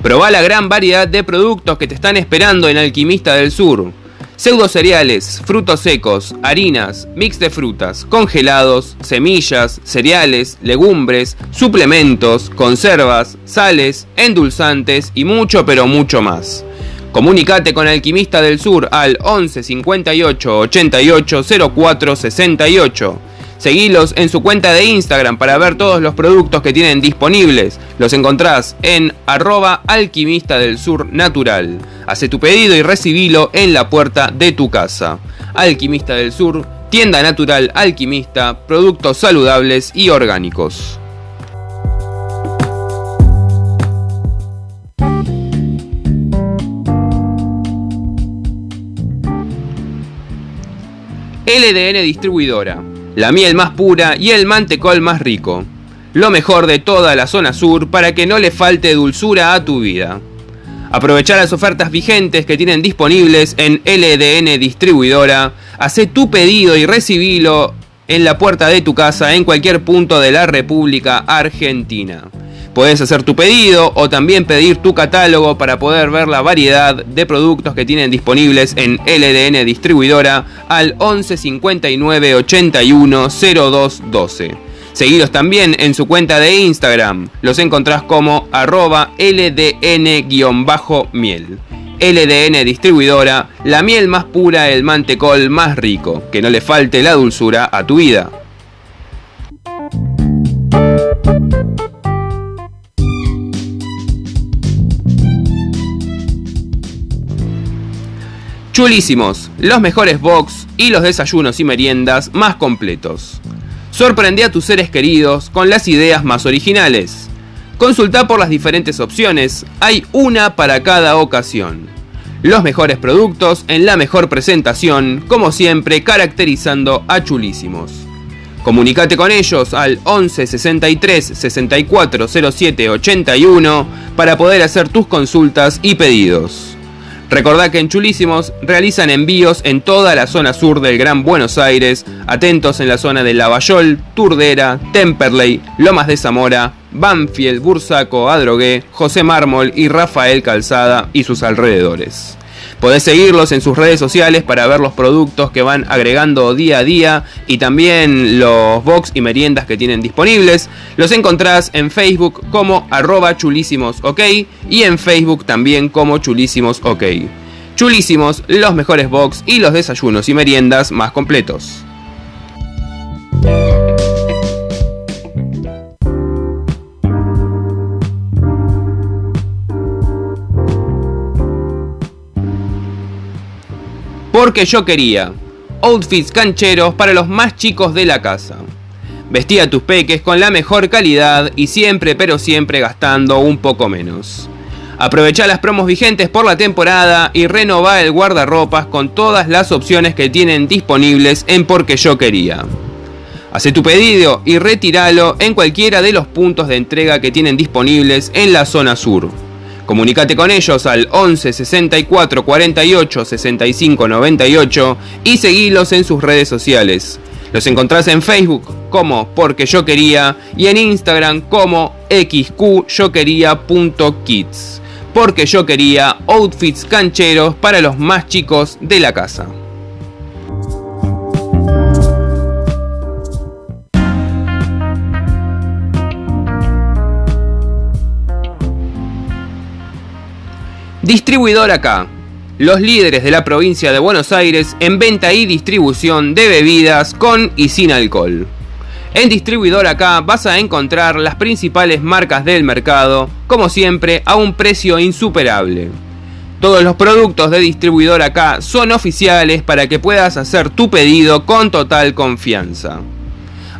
Probá la gran variedad de productos que te están esperando en Alquimista del Sur. Pseudo cereales, frutos secos, harinas, mix de frutas, congelados, semillas, cereales, legumbres, suplementos, conservas, sales, endulzantes y mucho pero mucho más. Comunicate con Alquimista del Sur al 11 58 88 04 68. Seguilos en su cuenta de Instagram para ver todos los productos que tienen disponibles. Los encontrás en @alquimistadelsurnatural. Hacé tu pedido y recibilo en la puerta de tu casa. Alquimista del Sur, tienda natural alquimista, productos saludables y orgánicos. LDN Distribuidora. La miel más pura y el mantecol más rico. Lo mejor de toda la zona sur para que no le falte dulzura a tu vida. Aprovecha las ofertas vigentes que tienen disponibles en LDN Distribuidora. Hacé tu pedido y recibilo en la puerta de tu casa en cualquier punto de la República Argentina. Podés hacer tu pedido o también pedir tu catálogo para poder ver la variedad de productos que tienen disponibles en LDN Distribuidora al 11 59 81 02 12. Seguilos también en su cuenta de Instagram. Los encontrás como @LDN_miel. LDN Distribuidora, la miel más pura, el mantecol más rico. Que no le falte la dulzura a tu vida. Chulísimos, los mejores box y los desayunos y meriendas más completos. Sorprende a tus seres queridos con las ideas más originales. Consulta por las diferentes opciones, hay una para cada ocasión. Los mejores productos en la mejor presentación, como siempre caracterizando a Chulísimos. Comunicate con ellos al 11 63 64 07 81 para poder hacer tus consultas y pedidos. Recordá que en Chulísimos realizan envíos en toda la zona sur del Gran Buenos Aires, atentos en la zona de Lavallol, Turdera, Temperley, Lomas de Zamora, Banfield, Bursaco, Adrogué, José Mármol y Rafael Calzada y sus alrededores. Podés seguirlos en sus redes sociales para ver los productos que van agregando día a día y también los box y meriendas que tienen disponibles. Los encontrás en Facebook como @chulísimosok y en Facebook también como chulísimosok. Chulísimos, los mejores box y los desayunos y meriendas más completos. Porque yo quería. Outfits cancheros para los más chicos de la casa. Vestí a tus peques con la mejor calidad y siempre, pero siempre gastando un poco menos. Aprovechá las promos vigentes por la temporada y renová el guardarropas con todas las opciones que tienen disponibles en Porque yo quería. Hacé tu pedido y retíralo en cualquiera de los puntos de entrega que tienen disponibles en la zona sur. Comunicate con ellos al 11 64 48 65 98 y seguilos en sus redes sociales. Los encontrás en Facebook como Porque yo quería y en Instagram como xqyoqueria.kids. Porque yo quería outfits cancheros para los más chicos de la casa. Distribuidor acá. Los líderes de la provincia de Buenos Aires en venta y distribución de bebidas con y sin alcohol. En Distribuidor acá vas a encontrar las principales marcas del mercado, como siempre a un precio insuperable. Todos los productos de Distribuidor acá son oficiales para que puedas hacer tu pedido con total confianza.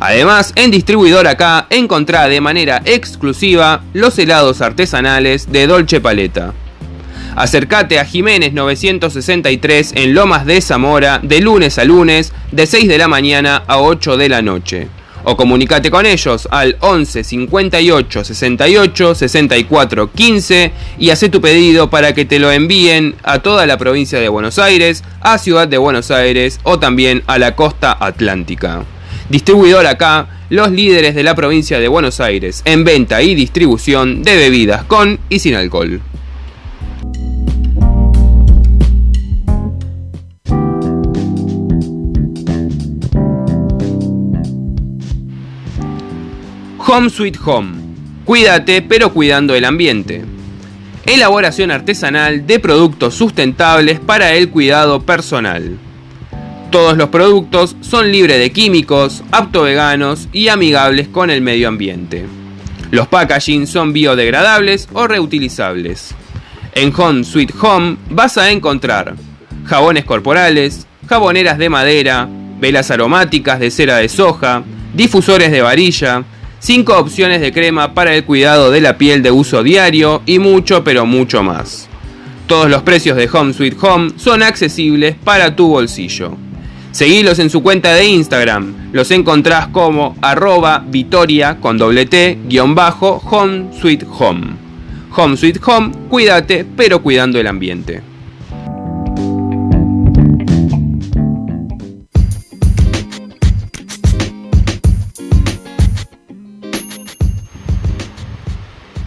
Además, en Distribuidor acá encontrá de manera exclusiva los helados artesanales de Dolce Paleta. Acércate a Jiménez 963 en Lomas de Zamora de lunes a lunes de 6 de la mañana a 8 de la noche. O comunícate con ellos al 11 58 68 64 15 y hacé tu pedido para que te lo envíen a toda la provincia de Buenos Aires, a Ciudad de Buenos Aires o también a la costa atlántica. Distribuidor acá, los líderes de la provincia de Buenos Aires en venta y distribución de bebidas con y sin alcohol. Home Sweet Home. Cuídate, pero cuidando el ambiente. Elaboración artesanal de productos sustentables para el cuidado personal. Todos los productos son libres de químicos, apto veganos y amigables con el medio ambiente. Los packaging son biodegradables o reutilizables. En Home Sweet Home vas a encontrar jabones corporales, jaboneras de madera, velas aromáticas de cera de soja, difusores de varilla, 5 opciones de crema para el cuidado de la piel de uso diario y mucho pero mucho más. Todos los precios de Home Sweet Home son accesibles para tu bolsillo. Seguilos en su cuenta de Instagram, los encontrás como @vitoria_home sweet home. Home Sweet Home, cuídate pero cuidando el ambiente.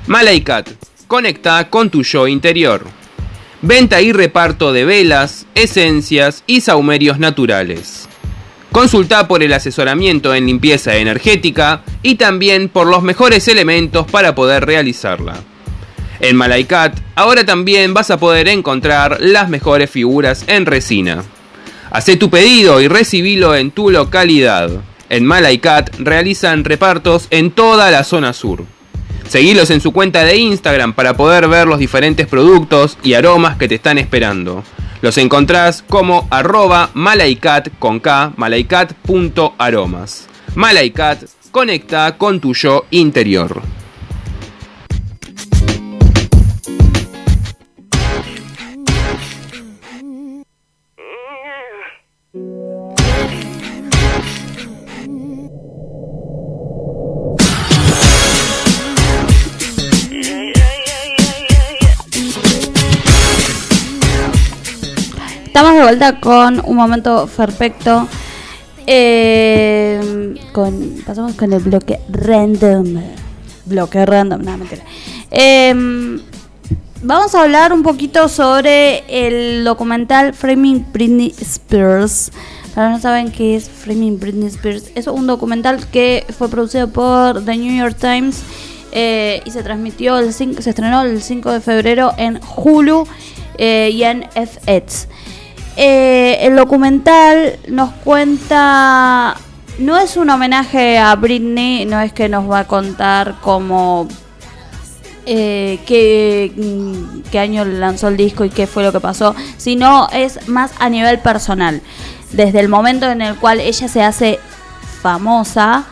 Malaikat, conecta con tu yo interior. Venta y reparto de velas, esencias y sahumerios naturales. Consulta por el asesoramiento en limpieza energética y también por los mejores elementos para poder realizarla. En Malaikat ahora también vas a poder encontrar las mejores figuras en resina. Hacé tu pedido y recibilo en tu localidad. En Malaikat realizan repartos en toda la zona sur. Seguilos en su cuenta de Instagram para poder ver los diferentes productos y aromas que te están esperando. Los encontrás como @malaikat con K, malaikat.aromas. Malaikat, conecta con tu yo interior. Estamos de vuelta con un momento perfecto. Pasamos con el bloque random. No, mentira. Vamos a hablar un poquito sobre el documental Framing Britney Spears. Para los que no saben qué es Framing Britney Spears, es un documental que fue producido por The New York Times y se estrenó el 5 de febrero en Hulu y en FX. El documental nos cuenta, no es un homenaje a Britney, no es que nos va a contar como qué año lanzó el disco y qué fue lo que pasó, sino es más a nivel personal, desde el momento en el cual ella se hace famosa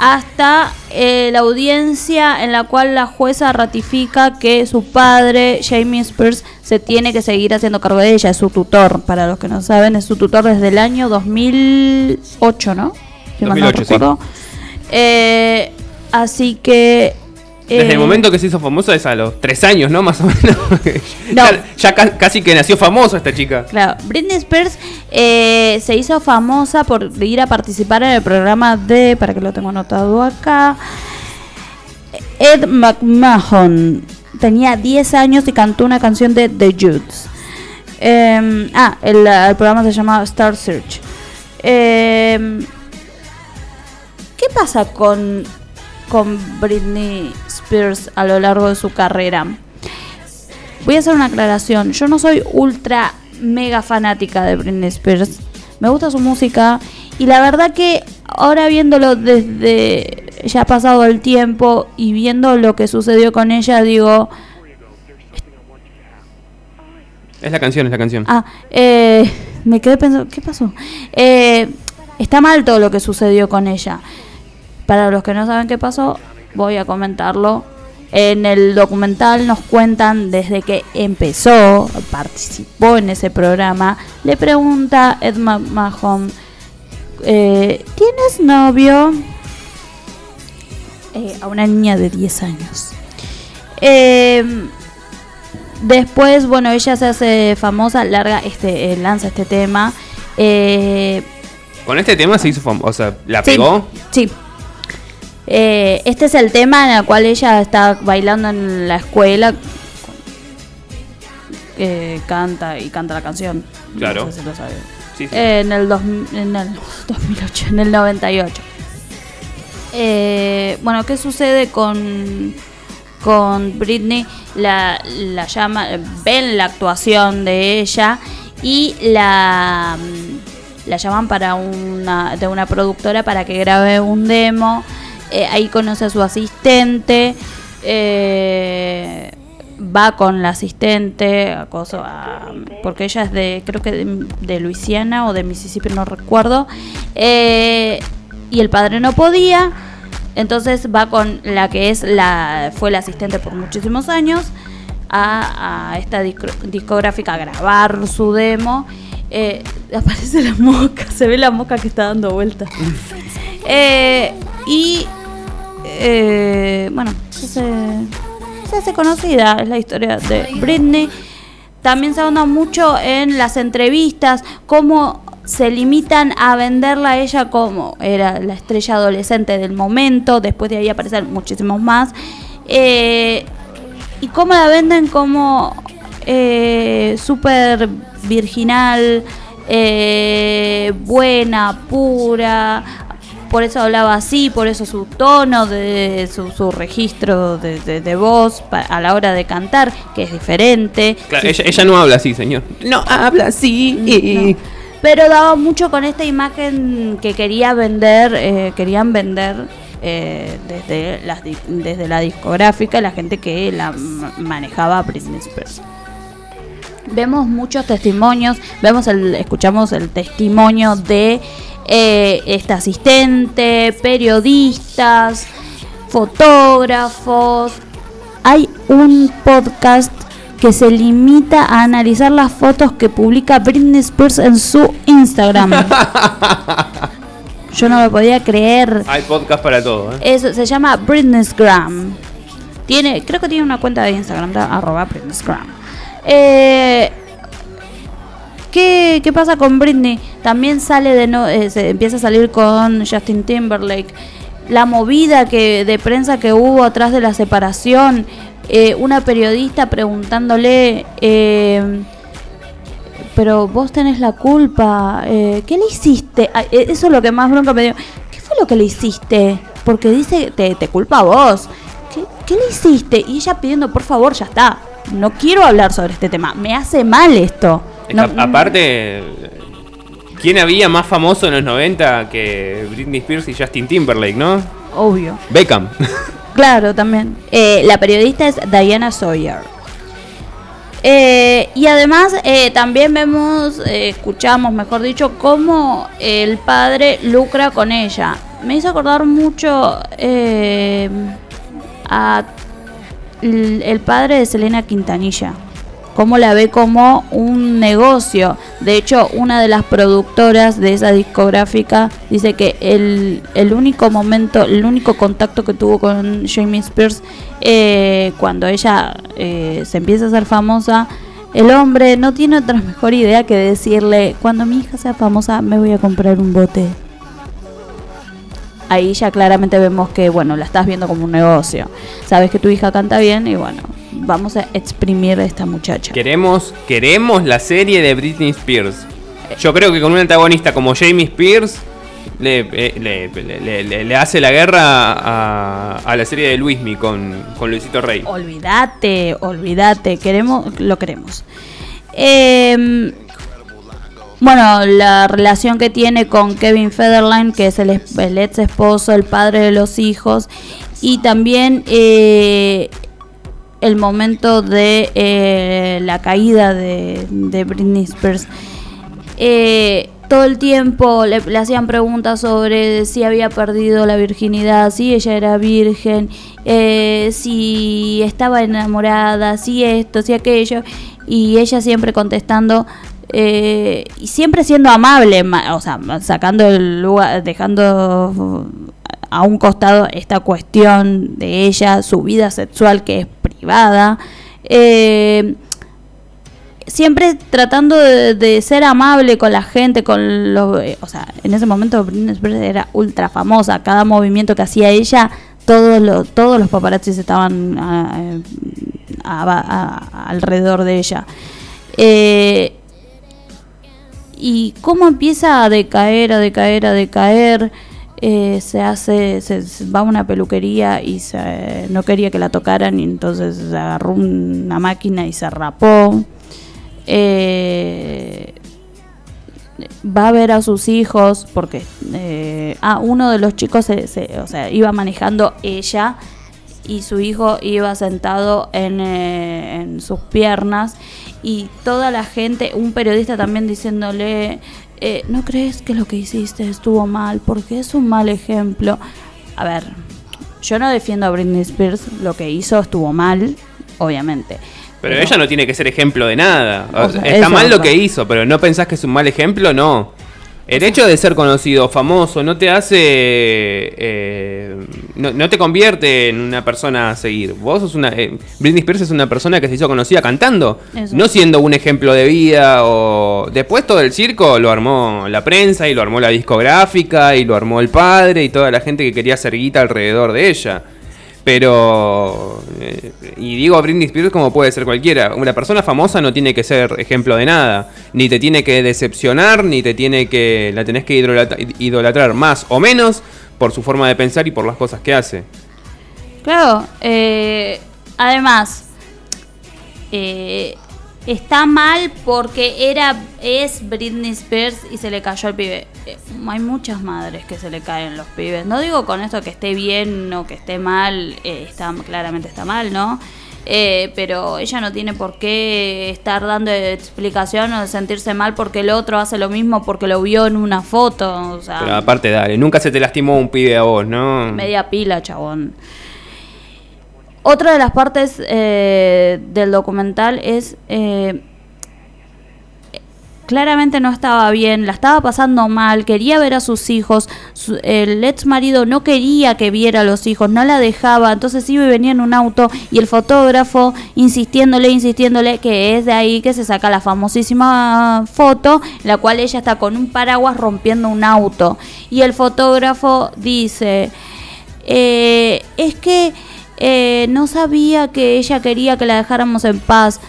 hasta la audiencia en la cual la jueza ratifica que su padre, Jamie Spears, se tiene que seguir haciendo cargo de ella. Es su tutor, para los que no saben, es su tutor desde el año 2008, ¿no? Si 2008, más no recuerdo. Sí. Así que... desde el momento que se hizo famosa es a los 3 años, ¿no? Más o menos. No. ya casi que nació famosa esta chica. Claro, Britney Spears se hizo famosa por ir a participar en el programa de, para que lo tengo anotado acá, Ed McMahon. Tenía 10 años y cantó una canción de The Jutes. El programa se llamaba Star Search. ¿Qué pasa con Britney Spears a lo largo de su carrera? Voy a hacer una aclaración. Yo no soy ultra mega fanática de Britney Spears. Me gusta su música. Y la verdad que ahora viéndolo desde ya pasado el tiempo y viendo lo que sucedió con ella, digo... Es la canción, es la canción. Ah, me quedé pensando, ¿qué pasó? Está mal todo lo que sucedió con ella. Para los que no saben qué pasó, voy a comentarlo. En el documental nos cuentan desde que empezó, participó en ese programa. Le pregunta Ed McMahon, ¿tienes novio? A una niña de 10 años. Después, bueno, ella se hace famosa, lanza este tema. Con este tema se hizo famosa, o sea, ¿la pegó? Sí. Este es el tema en el cual ella está bailando en la escuela. Canta la canción. Claro. No sé si lo sabe. Sí. En el 2008, en el 98. Bueno, ¿qué sucede con Britney? La llama, ven la actuación de ella y la llaman para de una productora para que grabe un demo. Ahí conoce a su asistente, va con la asistente porque ella es de Luisiana o de Mississippi, no recuerdo, y el padre no podía. Entonces va con la que fue la asistente por muchísimos años a esta discográfica a grabar su demo. Aparece la mosca, se ve la mosca que está dando vueltas. Bueno, se hace conocida, es la historia de Britney. También se ahonda mucho en las entrevistas, cómo se limitan a venderla a ella como era la estrella adolescente del momento. Después de ahí aparecen muchísimos más. Y cómo la venden como súper virginal, buena, pura. Por eso hablaba así, por eso su tono, su registro de voz a la hora de cantar, que es diferente. Claro, sí. Ella no habla así, señor. No habla así. No. Pero daba mucho con esta imagen que querían vender desde la discográfica, la gente que la manejaba Britney Spears. Vemos muchos testimonios, escuchamos el testimonio de esta asistente, periodistas, fotógrafos. Hay un podcast que se limita a analizar las fotos que publica Britney Spears en su Instagram. Yo no me podía creer. Hay podcast para todo, ¿eh? Eso se llama Britneygram. Creo que tiene una cuenta de Instagram, @Britneygram. ¿Qué pasa con Britney? También se empieza a salir con Justin Timberlake. La movida de prensa que hubo atrás de la separación. Una periodista preguntándole, pero vos tenés la culpa, ¿qué le hiciste? Eso es lo que más bronca me dio. ¿Qué fue lo que le hiciste? Porque dice, te culpa a vos. ¿Qué le hiciste? Y ella pidiendo, por favor, ya está. No quiero hablar sobre este tema. Me hace mal esto. Aparte, ¿quién había más famoso en los 90 que Britney Spears y Justin Timberlake, no? Obvio. Beckham. Claro, también. La periodista es Diana Sawyer. Y además también escuchamos, mejor dicho, cómo el padre lucra con ella. Me hizo acordar mucho a el padre de Selena Quintanilla. Cómo la ve como un negocio. De hecho, una de las productoras de esa discográfica dice que el único contacto que tuvo con Jamie Spears cuando ella se empieza a hacer famosa, el hombre no tiene otra mejor idea que decirle: cuando mi hija sea famosa me voy a comprar un bote. Ahí ya claramente vemos que, bueno, la estás viendo como un negocio. Sabes que tu hija canta bien y, bueno, vamos a exprimir a esta muchacha. Queremos la serie de Britney Spears. Yo creo que con un antagonista como Jamie Spears le hace la guerra a la serie de Luismi con Luisito Rey. Olvídate, lo queremos. Bueno, la relación que tiene con Kevin Federline, que es el ex esposo, el padre de los hijos, y también el momento de la caída de Britney Spears. Todo el tiempo le hacían preguntas sobre si había perdido la virginidad, si ella era virgen, si estaba enamorada, si esto, si aquello, y ella siempre contestando y siempre siendo amable, o sea, sacando el lugar, dejando a un costado esta cuestión de ella, su vida sexual que es privada, siempre tratando de ser amable con la gente, con los, o sea, en ese momento Britney Spears era ultra famosa, cada movimiento que hacía ella, todos los paparazzis estaban alrededor de ella. Y cómo empieza a decaer, se va a una peluquería y no quería que la tocaran, y entonces agarró una máquina y se rapó. Va a ver a sus hijos porque uno de los chicos iba manejando ella y su hijo iba sentado en sus piernas, y toda la gente, un periodista también diciéndole, ¿no crees que lo que hiciste estuvo mal? Porque es un mal ejemplo. A ver, yo no defiendo a Britney Spears, lo que hizo estuvo mal, obviamente. Pero ella no tiene que ser ejemplo de nada. O sea, está mal lo que hizo, pero ¿no pensás que es un mal ejemplo? No. El hecho de ser conocido, famoso, no te hace... no te convierte en una persona a seguir. Vos sos una... Britney Spears es una persona que se hizo conocida cantando. Eso. No siendo un ejemplo de vida o... Después todo el circo lo armó la prensa y lo armó la discográfica y lo armó el padre y toda la gente que quería hacer guita alrededor de ella. Pero, y digo Britney Spears como puede ser cualquiera, una persona famosa no tiene que ser ejemplo de nada, ni te tiene que decepcionar, ni te tiene que, la tenés que idolatrar más o menos por su forma de pensar y por las cosas que hace. Claro, además, está mal porque es Britney Spears y se le cayó el pibe. Hay muchas madres que se le caen los pibes. No digo con esto que esté bien o que esté mal, claramente está mal, ¿no? Pero ella no tiene por qué estar dando explicación o sentirse mal porque el otro hace lo mismo porque lo vio en una foto. O sea, pero aparte, dale, nunca se te lastimó un pibe a vos, ¿no? Media pila, chabón. Otra de las partes del documental es... claramente no estaba bien, la estaba pasando mal, quería ver a sus hijos, el ex marido no quería que viera a los hijos, no la dejaba, entonces iba y venía en un auto y el fotógrafo insistiéndole, que es de ahí que se saca la famosísima foto, la cual ella está con un paraguas rompiendo un auto. Y el fotógrafo dice, es que... no sabía que ella quería que la dejáramos en paz.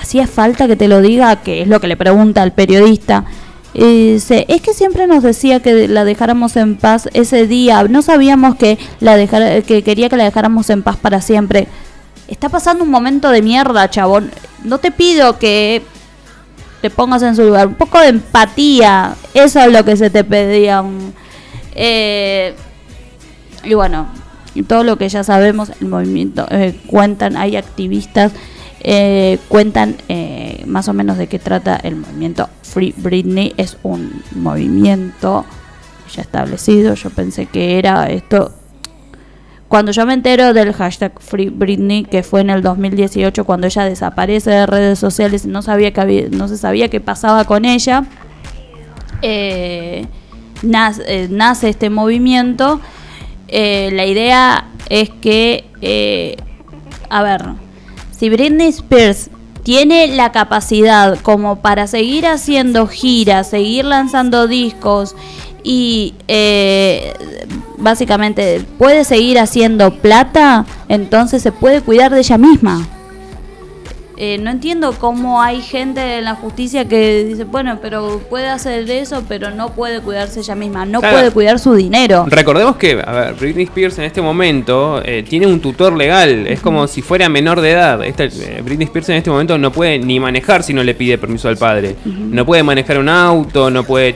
¿Hacía falta que te lo diga? Que es lo que le pregunta al periodista. Dice, es que siempre nos decía que la dejáramos en paz ese día. No sabíamos que que quería que la dejáramos en paz para siempre. Está pasando un momento de mierda, chabón. No te pido que te pongas en su lugar. Un poco de empatía. Eso es lo que se te pedía. Y bueno... Y todo lo que ya sabemos, el movimiento, hay activistas, cuentan más o menos de qué trata el movimiento Free Britney. Es un movimiento ya establecido, yo pensé que era esto. Cuando yo me entero del hashtag Free Britney, que fue en el 2018 cuando ella desaparece de redes sociales, no se sabía qué pasaba con ella, nace este movimiento. La idea es que, si Britney Spears tiene la capacidad como para seguir haciendo giras, seguir lanzando discos y básicamente puede seguir haciendo plata, entonces se puede cuidar de ella misma. No entiendo cómo hay gente en la justicia que dice, bueno, pero puede hacer eso, pero no puede cuidarse ella misma, no puede cuidar su dinero. Recordemos que, a ver, Britney Spears en este momento tiene un tutor legal, es como si fuera menor de edad. Britney Spears en este momento no puede ni manejar si no le pide permiso al padre. No puede manejar un auto, no puede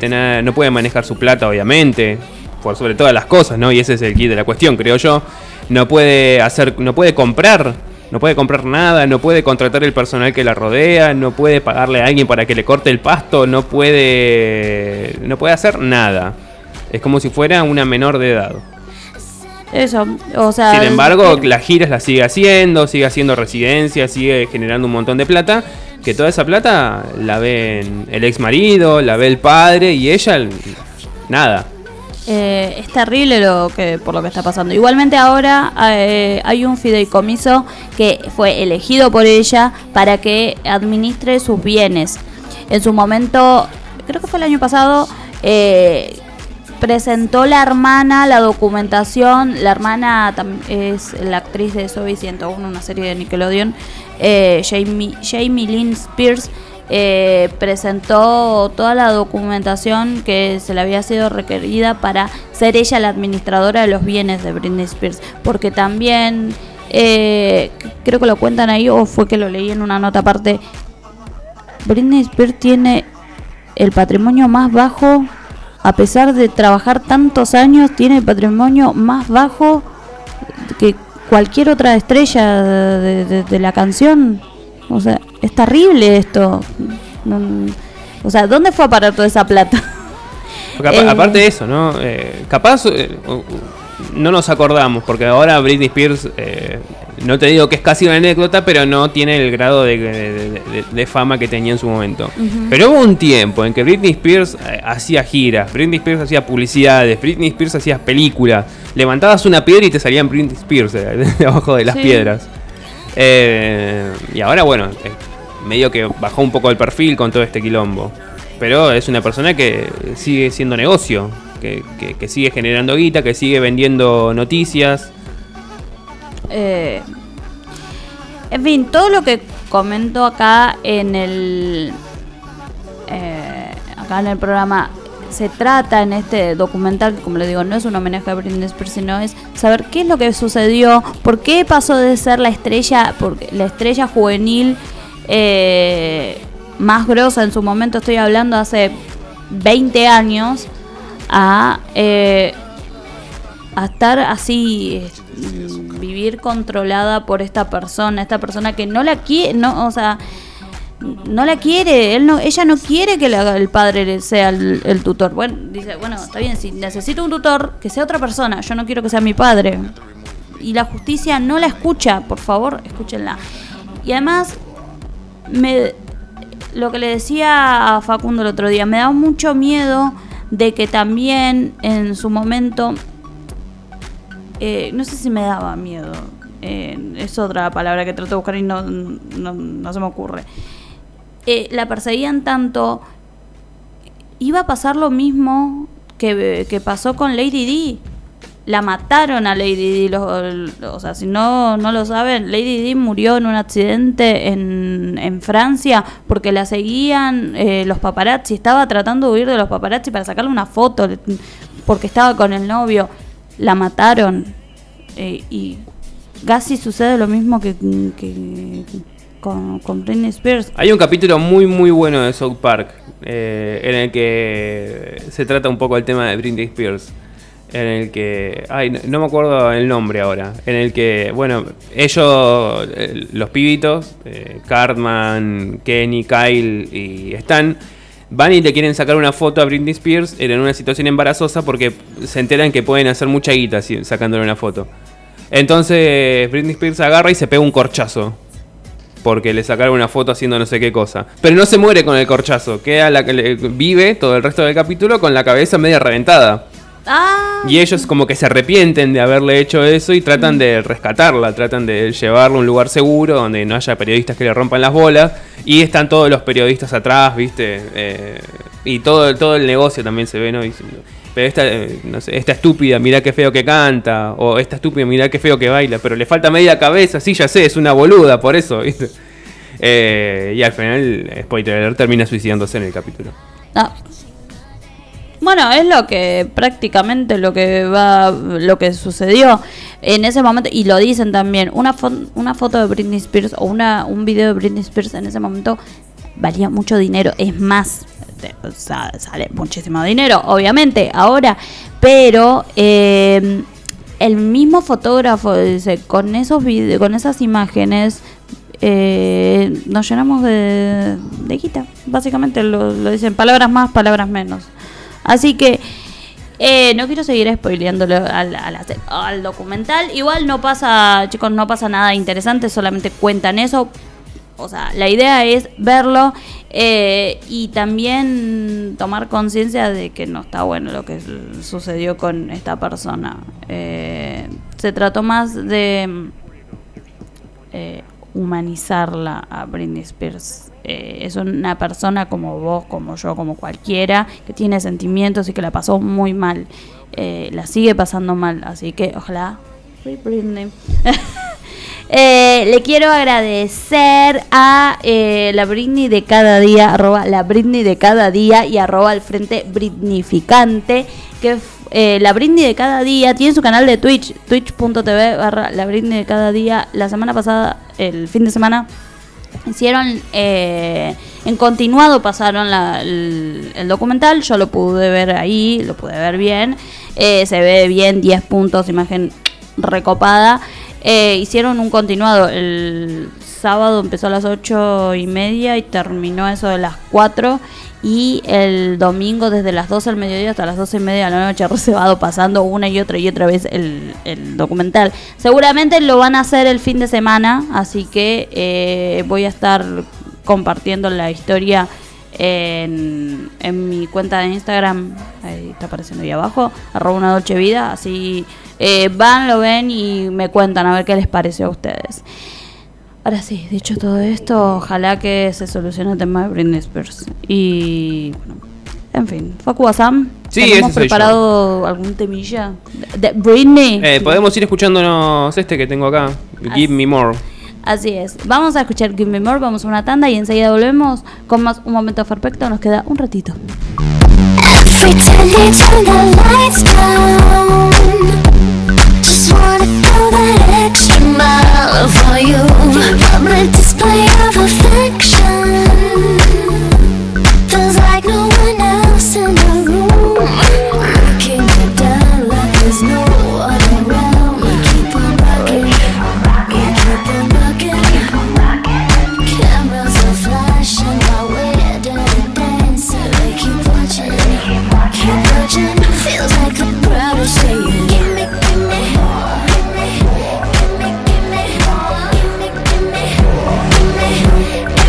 manejar su plata, obviamente, por sobre todas las cosas, ¿no? Y ese es el quid de la cuestión, creo yo. No puede comprar nada, no puede contratar el personal que la rodea, no puede pagarle a alguien para que le corte el pasto, no puede hacer nada. Es como si fuera una menor de edad. Eso, o sea... Sin embargo, las giras las sigue haciendo residencias, sigue generando un montón de plata, que toda esa plata la ven el ex marido, la ve el padre y ella, nada. Es terrible por lo que está pasando. Igualmente ahora hay un fideicomiso que fue elegido por ella para que administre sus bienes. En su momento, creo que fue el año pasado, presentó la hermana la documentación. La hermana es la actriz de Zoey 101, una serie de Nickelodeon, Jamie Lynn Spears. Presentó toda la documentación que se le había sido requerida para ser ella la administradora de los bienes de Britney Spears, porque también creo que lo cuentan ahí, o fue que lo leí en una nota aparte. Britney Spears tiene el patrimonio más bajo, a pesar de trabajar tantos años, tiene el patrimonio más bajo que cualquier otra estrella de la canción. O sea, es terrible esto. O sea, ¿dónde fue a parar toda esa plata? Aparte de eso, ¿no? Capaz no nos acordamos, porque ahora Britney Spears, no te digo que es casi una anécdota, pero no tiene el grado de fama que tenía en su momento. Uh-huh. Pero hubo un tiempo en que Britney Spears hacía giras, Britney Spears hacía publicidades, Britney Spears hacía películas. Levantabas una piedra y te salían Britney Spears debajo de las piedras. Y ahora, bueno, medio que bajó un poco el perfil con todo este quilombo, pero es una persona que sigue siendo negocio, que sigue generando guita, que sigue vendiendo noticias, en fin, todo lo que comento acá en el programa. Se trata en este documental, como les digo, no es un homenaje a Britney Spears, sino es saber qué es lo que sucedió, por qué pasó de ser la estrella juvenil más grosa en su momento, estoy hablando hace 20 años, a estar así, vivir controlada por esta persona que no la quiere, no, o sea... No la quiere, ella no quiere que el padre sea el tutor. Bueno, dice, bueno, está bien, si necesito un tutor, que sea otra persona, yo no quiero que sea mi padre. Y la justicia no la escucha, por favor, escúchenla. Y además, lo que le decía a Facundo el otro día, me da mucho miedo de que también en su momento, no sé si me daba miedo, es otra palabra que trato de buscar y no se me ocurre. La perseguían tanto, iba a pasar lo mismo que pasó con Lady D. La mataron a Lady D, o sea, si no lo saben, Lady D murió en un accidente en Francia porque la seguían los paparazzi, estaba tratando de huir de los paparazzi para sacarle una foto porque estaba con el novio, la mataron, y casi sucede lo mismo que con Britney Spears. Hay un capítulo muy muy bueno de South Park, en el que se trata un poco el tema de Britney Spears, en el que... Ay, no me acuerdo el nombre ahora. En el que, bueno, ellos, los pibitos, Cartman, Kenny, Kyle y Stan, van y le quieren sacar una foto a Britney Spears en una situación embarazosa porque se enteran que pueden hacer mucha guita sacándole una foto. Entonces Britney Spears agarra y se pega un corchazo porque le sacaron una foto haciendo no sé qué cosa. Pero no se muere con el corchazo. Queda vive todo el resto del capítulo con la cabeza media reventada. Ah. Y ellos como que se arrepienten de haberle hecho eso y tratan de rescatarla. Tratan de llevarla a un lugar seguro donde no haya periodistas que le rompan las bolas. Y están todos los periodistas atrás, ¿viste? Y todo el negocio también se ve, ¿no? Pero esta estúpida, mirá qué feo que canta, o esta estúpida, mirá qué feo que baila, pero le falta media cabeza, sí, ya sé, es una boluda, por eso, ¿viste? Y al final, spoiler, termina suicidándose en el capítulo. Ah. Bueno, es lo que prácticamente lo que sucedió en ese momento, y lo dicen también, una foto de Britney Spears o un video de Britney Spears en ese momento valía mucho dinero, es más, sale muchísimo dinero, obviamente, ahora, pero el mismo fotógrafo dice, con esos videos, con esas imágenes, nos llenamos de guita, básicamente lo dicen, palabras más, palabras menos. Así que no quiero seguir spoileándole al documental. Igual no pasa, chicos, no pasa nada interesante, solamente cuentan eso. O sea, la idea es verlo y también tomar conciencia de que no está bueno lo que sucedió con esta persona. Se trató más de humanizarla a Britney Spears. Es una persona como vos, como yo, como cualquiera, que tiene sentimientos y que la pasó muy mal, la sigue pasando mal, así que ojalá Britney. Le quiero agradecer a la Britney de cada día, arroba la Britney de cada día y arroba al frente Britnificante, que la Britney de cada día tiene su canal de Twitch, twitch.tv/la Britney de cada día. La semana pasada, el fin de semana, hicieron, en continuado pasaron el documental. Yo lo pude ver ahí, lo pude ver bien, se ve bien, 10 puntos, imagen recopada. Hicieron un continuado, el sábado empezó a las 8:30 y terminó eso de las 4, y el domingo desde las 12 del mediodía hasta las 12:30 de la noche, reservado, pasando una y otra vez el documental. Seguramente lo van a hacer el fin de semana, así que voy a estar compartiendo la historia en mi cuenta de Instagram, ahí está apareciendo ahí abajo, @unanochevida, así... van, lo ven y me cuentan a ver qué les pareció a ustedes. Ahora sí, dicho todo esto, ojalá que se solucione el tema de Britney Spears. Y bueno, en fin, Facu Basán, sí, ¿hemos preparado algún temilla de Britney? Podemos ir escuchándonos este que tengo acá, Give Me More. Así es, vamos a escuchar Give Me More, vamos a una tanda y enseguida volvemos con más Un Momento Perfecto, nos queda un ratito. Pretend it's when the lights down. Just wanna go that extra mile for you. Public display of affection. Feels like no one else in the room. Looking you down like there's no one around. We keep on rocking, we keep on rocking. Cameras are flashing while we're dancing. We keep watching. Feels like the crowd is saying, give me more. Give me, give me, give me more. Give me, give me, give me, give me.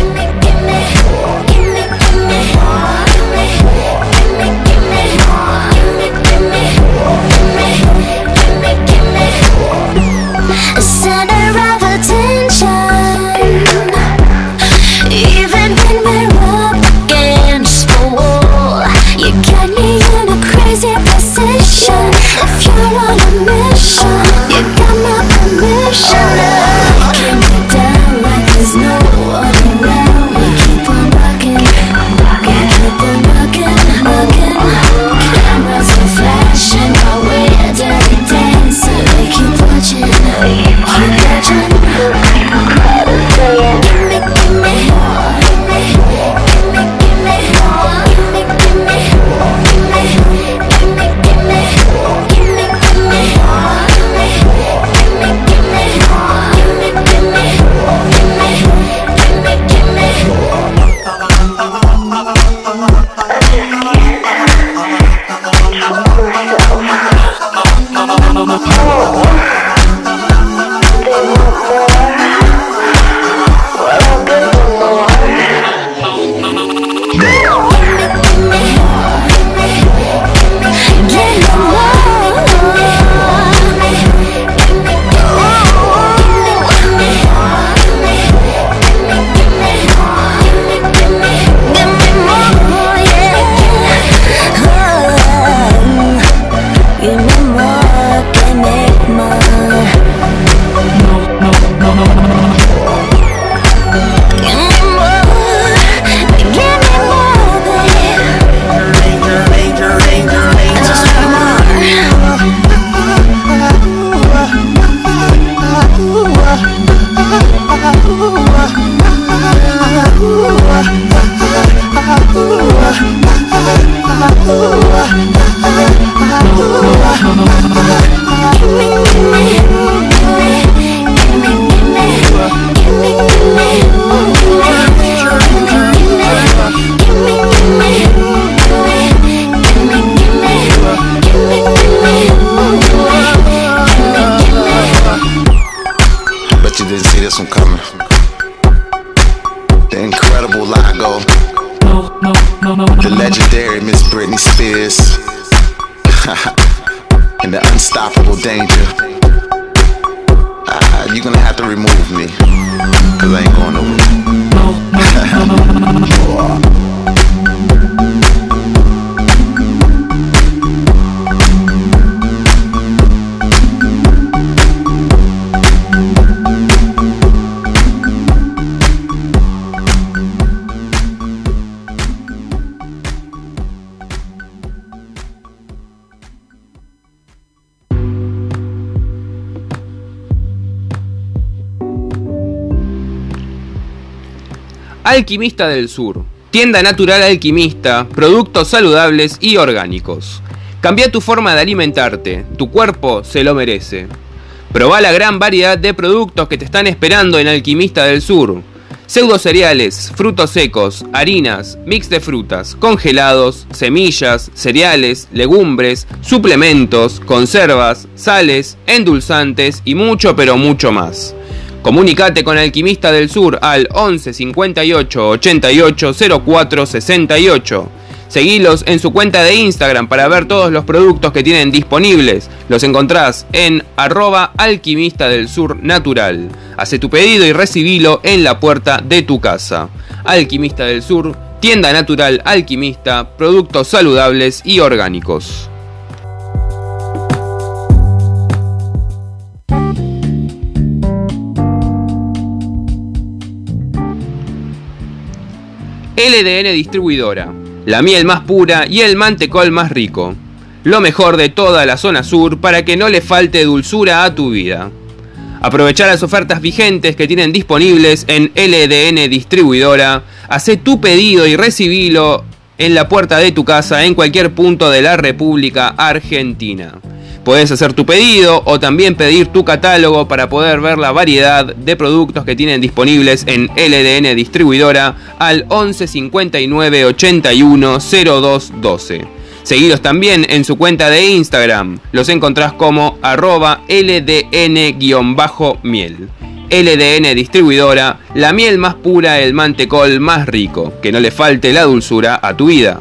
Alquimista del Sur, tienda natural alquimista, productos saludables y orgánicos. Cambia tu forma de alimentarte, tu cuerpo se lo merece. Probá la gran variedad de productos que te están esperando en Alquimista del Sur. Pseudo cereales, frutos secos, harinas, mix de frutas, congelados, semillas, cereales, legumbres, suplementos, conservas, sales, endulzantes y mucho pero mucho más. Comunicate con Alquimista del Sur al 11 58 88 04 68. Seguilos en su cuenta de Instagram para ver todos los productos que tienen disponibles. Los encontrás en @alquimista del sur natural. Hacé tu pedido y recibilo en la puerta de tu casa. Alquimista del Sur, tienda natural alquimista, productos saludables y orgánicos. LDN Distribuidora, la miel más pura y el mantecol más rico. Lo mejor de toda la zona sur para que no le falte dulzura a tu vida. Aprovechá las ofertas vigentes que tienen disponibles en LDN Distribuidora. Hacé tu pedido y recibilo en la puerta de tu casa en cualquier punto de la República Argentina. Podés hacer tu pedido o también pedir tu catálogo para poder ver la variedad de productos que tienen disponibles en LDN Distribuidora al 11 59 81 02 12. Seguilos también en su cuenta de Instagram. Los encontrás como @LDN_miel. LDN Distribuidora, la miel más pura, el mantecol más rico. Que no le falte la dulzura a tu vida.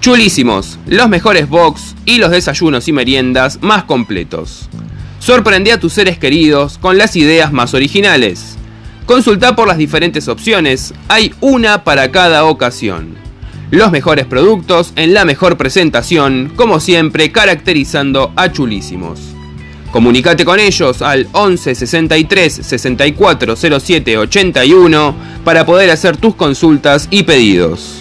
Chulísimos, los mejores box y los desayunos y meriendas más completos. Sorprende a tus seres queridos con las ideas más originales. Consulta por las diferentes opciones, hay una para cada ocasión. Los mejores productos en la mejor presentación, como siempre caracterizando a Chulísimos. Comunicate con ellos al 11 63 64 07 81 para poder hacer tus consultas y pedidos.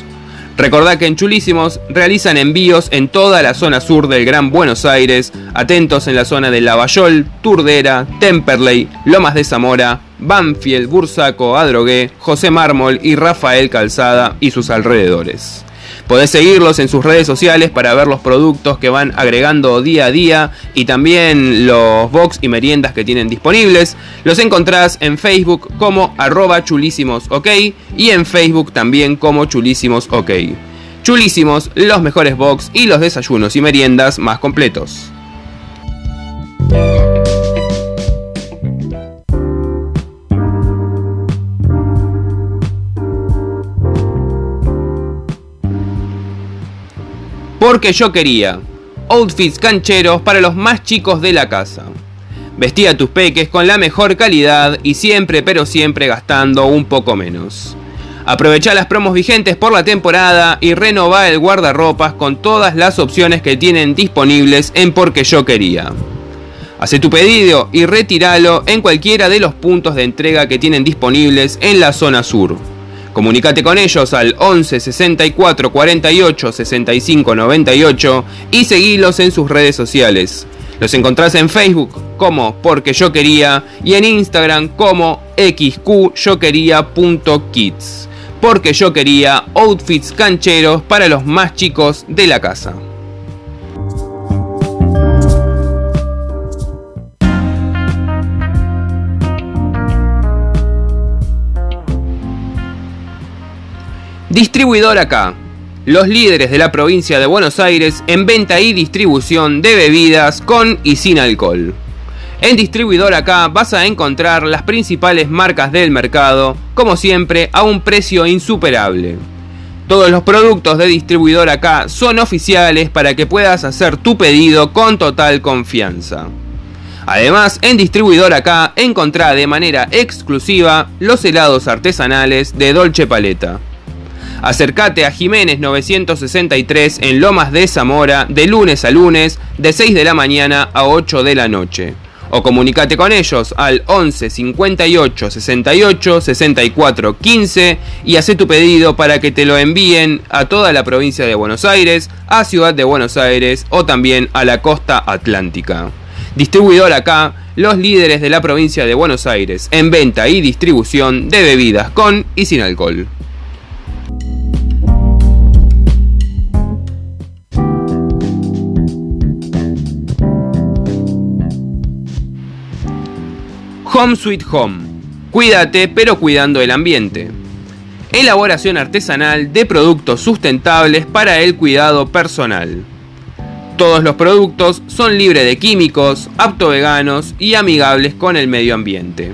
Recordá que en Chulísimos realizan envíos en toda la zona sur del Gran Buenos Aires, atentos en la zona de Lavallol, Turdera, Temperley, Lomas de Zamora, Banfield, Bursaco, Adrogué, José Mármol y Rafael Calzada y sus alrededores. Podés seguirlos en sus redes sociales para ver los productos que van agregando día a día y también los box y meriendas que tienen disponibles. Los encontrás en Facebook como @chulísimosok y en Facebook también como chulísimosok. Chulísimos, los mejores box y los desayunos y meriendas más completos. Porque yo quería, outfits cancheros para los más chicos de la casa. Vestí a tus peques con la mejor calidad y siempre pero siempre gastando un poco menos. Aprovechá las promos vigentes por la temporada y renová el guardarropas con todas las opciones que tienen disponibles en Porque yo quería. Hacé tu pedido y retíralo en cualquiera de los puntos de entrega que tienen disponibles en la zona sur. Comunicate con ellos al 11 64 48 65 98 y seguilos en sus redes sociales. Los encontrás en Facebook como Porque Yo Quería y en Instagram como xqyoquería.kids. Porque Yo Quería, outfits cancheros para los más chicos de la casa. Distribuidor acá. Los líderes de la provincia de Buenos Aires en venta y distribución de bebidas con y sin alcohol. En Distribuidor acá vas a encontrar las principales marcas del mercado, como siempre a un precio insuperable. Todos los productos de Distribuidor acá son oficiales para que puedas hacer tu pedido con total confianza. Además, en Distribuidor acá encontrá de manera exclusiva los helados artesanales de Dolce Paleta. Acércate a Jiménez 963 en Lomas de Zamora de lunes a lunes de 6 de la mañana a 8 de la noche. O comunicate con ellos al 11 58 68 64 15 y hacé tu pedido para que te lo envíen a toda la provincia de Buenos Aires, a Ciudad de Buenos Aires o también a la costa atlántica. Distribuidor acá, los líderes de la provincia de Buenos Aires en venta y distribución de bebidas con y sin alcohol. Home Sweet Home. Cuídate, pero cuidando el ambiente. Elaboración artesanal de productos sustentables para el cuidado personal. Todos los productos son libres de químicos, apto veganos y amigables con el medio ambiente.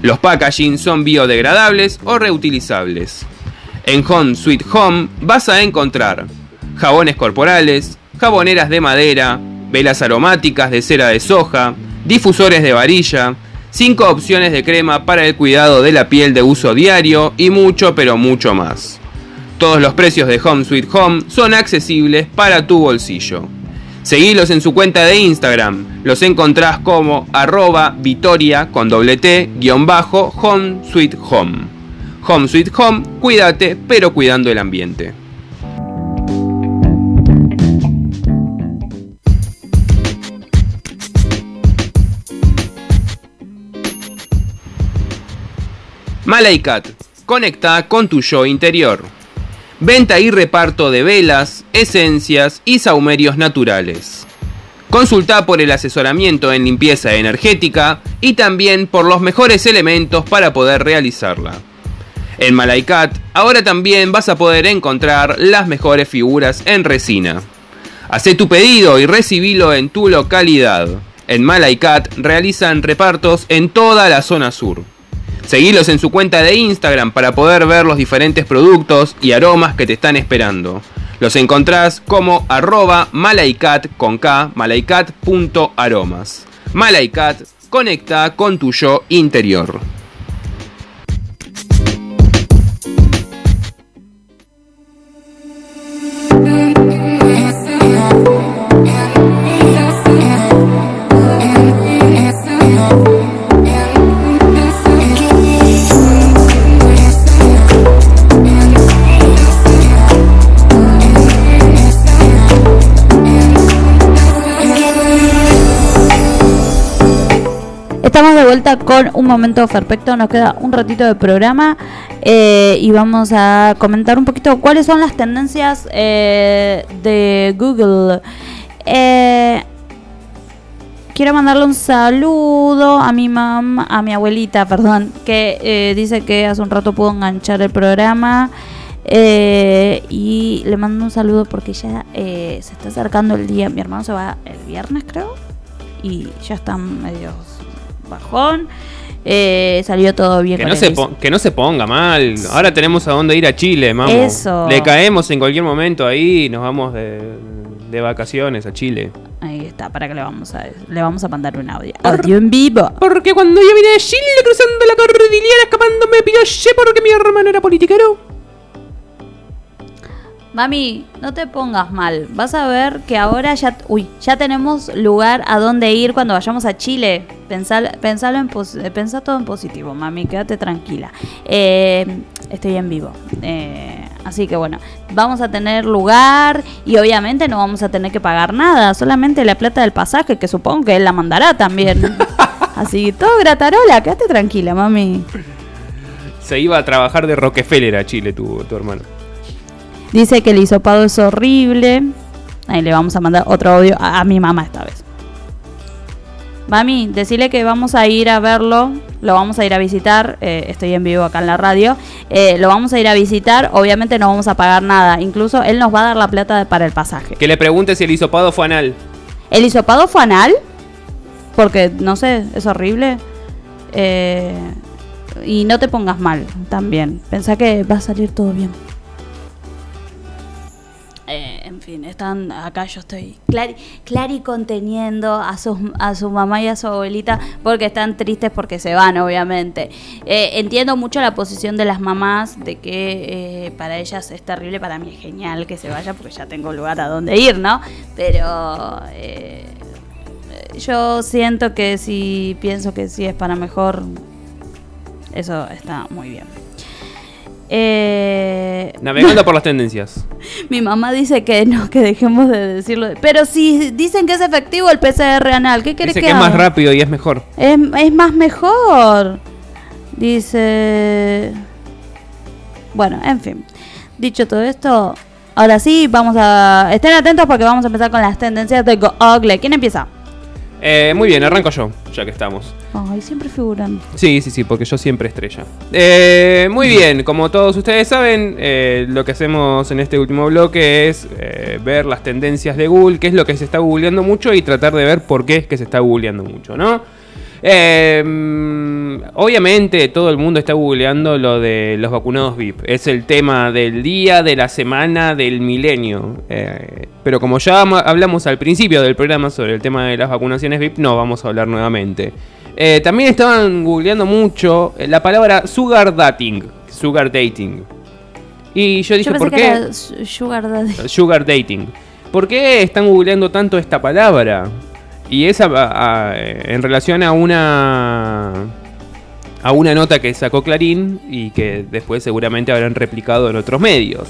Los packaging son biodegradables o reutilizables. En Home Sweet Home vas a encontrar jabones corporales, jaboneras de madera, velas aromáticas de cera de soja, difusores de varilla, 5 opciones de crema para el cuidado de la piel de uso diario y mucho pero mucho más. Todos los precios de Home Sweet Home son accesibles para tu bolsillo. Seguilos en su cuenta de Instagram, los encontrás como @Vitoria con @Vitoria_T Home Sweet Home. Home Sweet Home, cuídate pero cuidando el ambiente. Malaikat, conecta con tu yo interior. Venta y reparto de velas, esencias y sahumerios naturales. Consulta por el asesoramiento en limpieza energética y también por los mejores elementos para poder realizarla. En Malaikat, ahora también vas a poder encontrar las mejores figuras en resina. Hacé tu pedido y recibilo en tu localidad. En Malaikat realizan repartos en toda la zona sur. Seguilos en su cuenta de Instagram para poder ver los diferentes productos y aromas que te están esperando. Los encontrás como @malaikat con K, malaikat.aromas. Malaikat, conecta con tu yo interior. Estamos de vuelta con Un Momento Perfecto, nos queda un ratito de programa y vamos a comentar un poquito cuáles son las tendencias de Google. Quiero mandarle un saludo a mi abuelita, que dice que hace un rato pudo enganchar el programa y le mando un saludo porque ya se está acercando el día. Mi hermano se va el viernes, creo, y ya están medio bajón, salió todo bien. Que no se ponga mal. Ahora tenemos a dónde ir a Chile, mamo. Eso. Le caemos en cualquier momento ahí, nos vamos de vacaciones a Chile. Ahí está, para que le vamos a mandar un audio en vivo. Porque cuando yo vine a Chile cruzando la cordillera escapándome de Pinochet porque mi hermano era politiquero. Mami, no te pongas mal. Vas a ver que ahora ya tenemos lugar a dónde ir cuando vayamos a Chile. Pensá todo en positivo, mami. Quédate tranquila. Estoy en vivo. Así que bueno, vamos a tener lugar y obviamente no vamos a tener que pagar nada, solamente la plata del pasaje, que supongo que él la mandará también. Así que todo gratarola, quédate tranquila, mami. Se iba a trabajar de Rockefeller a Chile tu hermano. Dice que el hisopado es horrible. Ahí le vamos a mandar otro audio a mi mamá esta vez. Mami, decirle que vamos a ir a verlo, lo vamos a ir a visitar, estoy en vivo acá en la radio, lo vamos a ir a visitar, obviamente no vamos a pagar nada, incluso él nos va a dar la plata para el pasaje. Que le pregunte si el hisopado fue anal. ¿El hisopado fue anal? Porque, no sé, es horrible. Y no te pongas mal también, pensá que va a salir todo bien. En fin, están acá, yo estoy Clari conteniendo a su mamá y a su abuelita porque están tristes porque se van, obviamente. Entiendo mucho la posición de las mamás de que para ellas es terrible, para mí es genial que se vaya porque ya tengo lugar a donde ir, ¿no? Pero yo siento que si pienso que sí es para mejor, eso está muy bien. Navegando por las tendencias. Mi mamá dice que no, que dejemos de decirlo. Pero si dicen que es efectivo el PCR anal, ¿qué querés que haga? Dice que es más rápido y es mejor. Es más mejor. Dice... Bueno, en fin. Dicho todo esto, ahora sí, vamos a... Estén atentos porque vamos a empezar con las tendencias de Go Ogle. ¿Quién empieza? Muy bien, arranco yo, ya que estamos. Ay, siempre figuran. Sí, porque yo siempre estrella. Muy bien, como todos ustedes saben, lo que hacemos en este último bloque es ver las tendencias de Google, qué es lo que se está googleando mucho y tratar de ver por qué es que se está googleando mucho, ¿no? Obviamente todo el mundo está googleando lo de los vacunados VIP. Es el tema del día, de la semana, del milenio. Pero como ya hablamos al principio del programa sobre el tema de las vacunaciones VIP, no vamos a hablar nuevamente. También estaban googleando mucho la palabra sugar dating. Y yo dije, ¿por qué? Sugar dating. ¿Por qué están googleando tanto esta palabra? Y es en relación a una nota que sacó Clarín y que después seguramente habrán replicado en otros medios.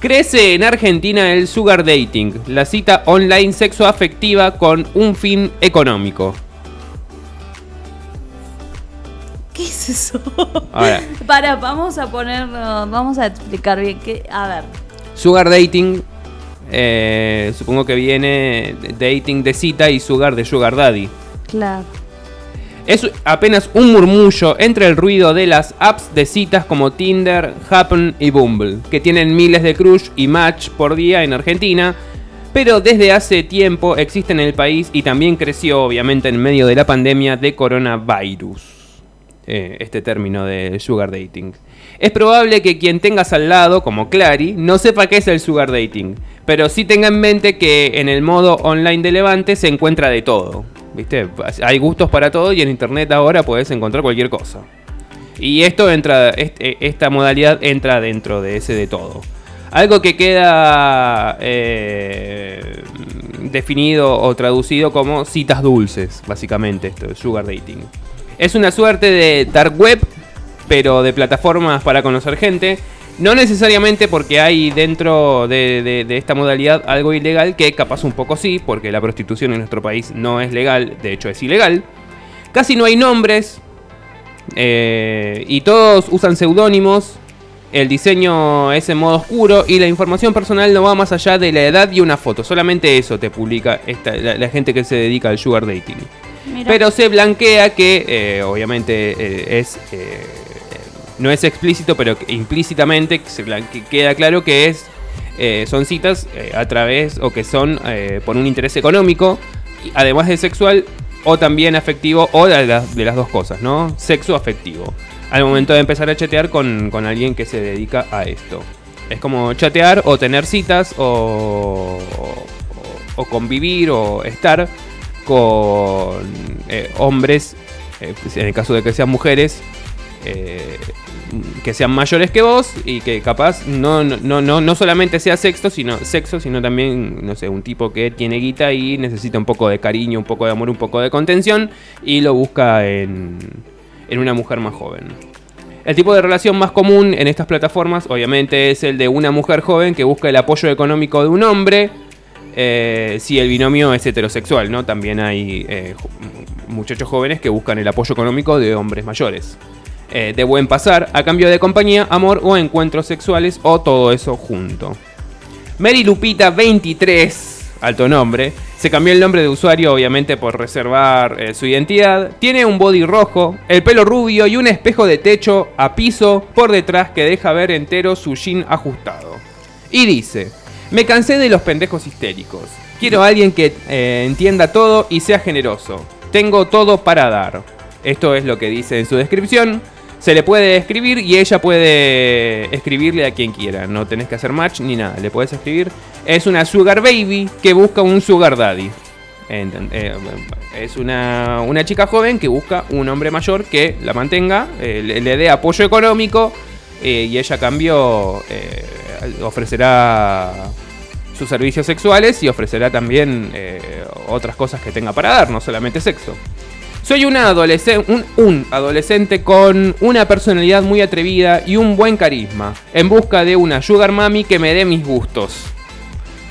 Crece en Argentina el sugar dating, la cita online sexoafectiva con un fin económico. ¿Qué es eso? Ahora. Para, vamos a explicar bien qué. A ver. Sugar dating. Supongo que viene dating de cita y sugar de sugar daddy. Claro. Es apenas un murmullo entre el ruido de las apps de citas como Tinder, Happn y Bumble, que tienen miles de crush y match por día en Argentina, pero desde hace tiempo existe en el país y también creció obviamente en medio de la pandemia de coronavirus. Este término de sugar dating. Es probable que quien tengas al lado, como Clary, no sepa qué es el sugar dating, pero sí tenga en mente que en el modo online de Levante se encuentra de todo, ¿viste? Hay gustos para todo y en internet ahora podés encontrar cualquier cosa. Y esto entra, esta modalidad entra dentro de ese de todo. Algo que queda definido o traducido como citas dulces, básicamente, esto, el sugar dating. Es una suerte de dark web, pero de plataformas para conocer gente. No necesariamente porque hay dentro de esta modalidad algo ilegal, que capaz un poco sí, porque la prostitución en nuestro país no es legal, de hecho es ilegal. Casi no hay nombres y todos usan seudónimos. El diseño es en modo oscuro y la información personal no va más allá de la edad y una foto. Solamente eso te publica la gente que se dedica al sugar dating. Mira. Pero se blanquea que, obviamente, no es explícito, pero que implícitamente queda claro que son citas a través, o que son por un interés económico, además de sexual, o también afectivo, o de las dos cosas, ¿no? Sexo afectivo. Al momento de empezar a chatear con alguien que se dedica a esto. Es como chatear, o tener citas, o convivir, o estar con hombres, en el caso de que sean mujeres, que sean mayores que vos y que capaz no solamente sea sexo, sino también, no sé, un tipo que tiene guita y necesita un poco de cariño, un poco de amor, un poco de contención y lo busca en una mujer más joven. El tipo de relación más común en estas plataformas, obviamente, es el de una mujer joven que busca el apoyo económico de un hombre, si el binomio es heterosexual, ¿no? También hay muchachos jóvenes que buscan el apoyo económico de hombres mayores. De buen pasar, a cambio de compañía, amor o encuentros sexuales o todo eso junto. Mary Lupita 23, alto nombre, se cambió el nombre de usuario obviamente por reservar su identidad. Tiene un body rojo, el pelo rubio y un espejo de techo a piso por detrás que deja ver entero su jean ajustado. Y dice: me cansé de los pendejos histéricos. Quiero a alguien que entienda todo y sea generoso. Tengo todo para dar. Esto es lo que dice en su descripción. Se le puede escribir y ella puede escribirle a quien quiera. No tenés que hacer match ni nada, le podés escribir. Es una sugar baby que busca un sugar daddy. Es una chica joven que busca un hombre mayor que la mantenga, le dé apoyo económico, y ella a cambio ofrecerá sus servicios sexuales y ofrecerá también otras cosas que tenga para dar, no solamente sexo. Soy un adolescente con una personalidad muy atrevida y un buen carisma, en busca de una sugar mami que me dé mis gustos.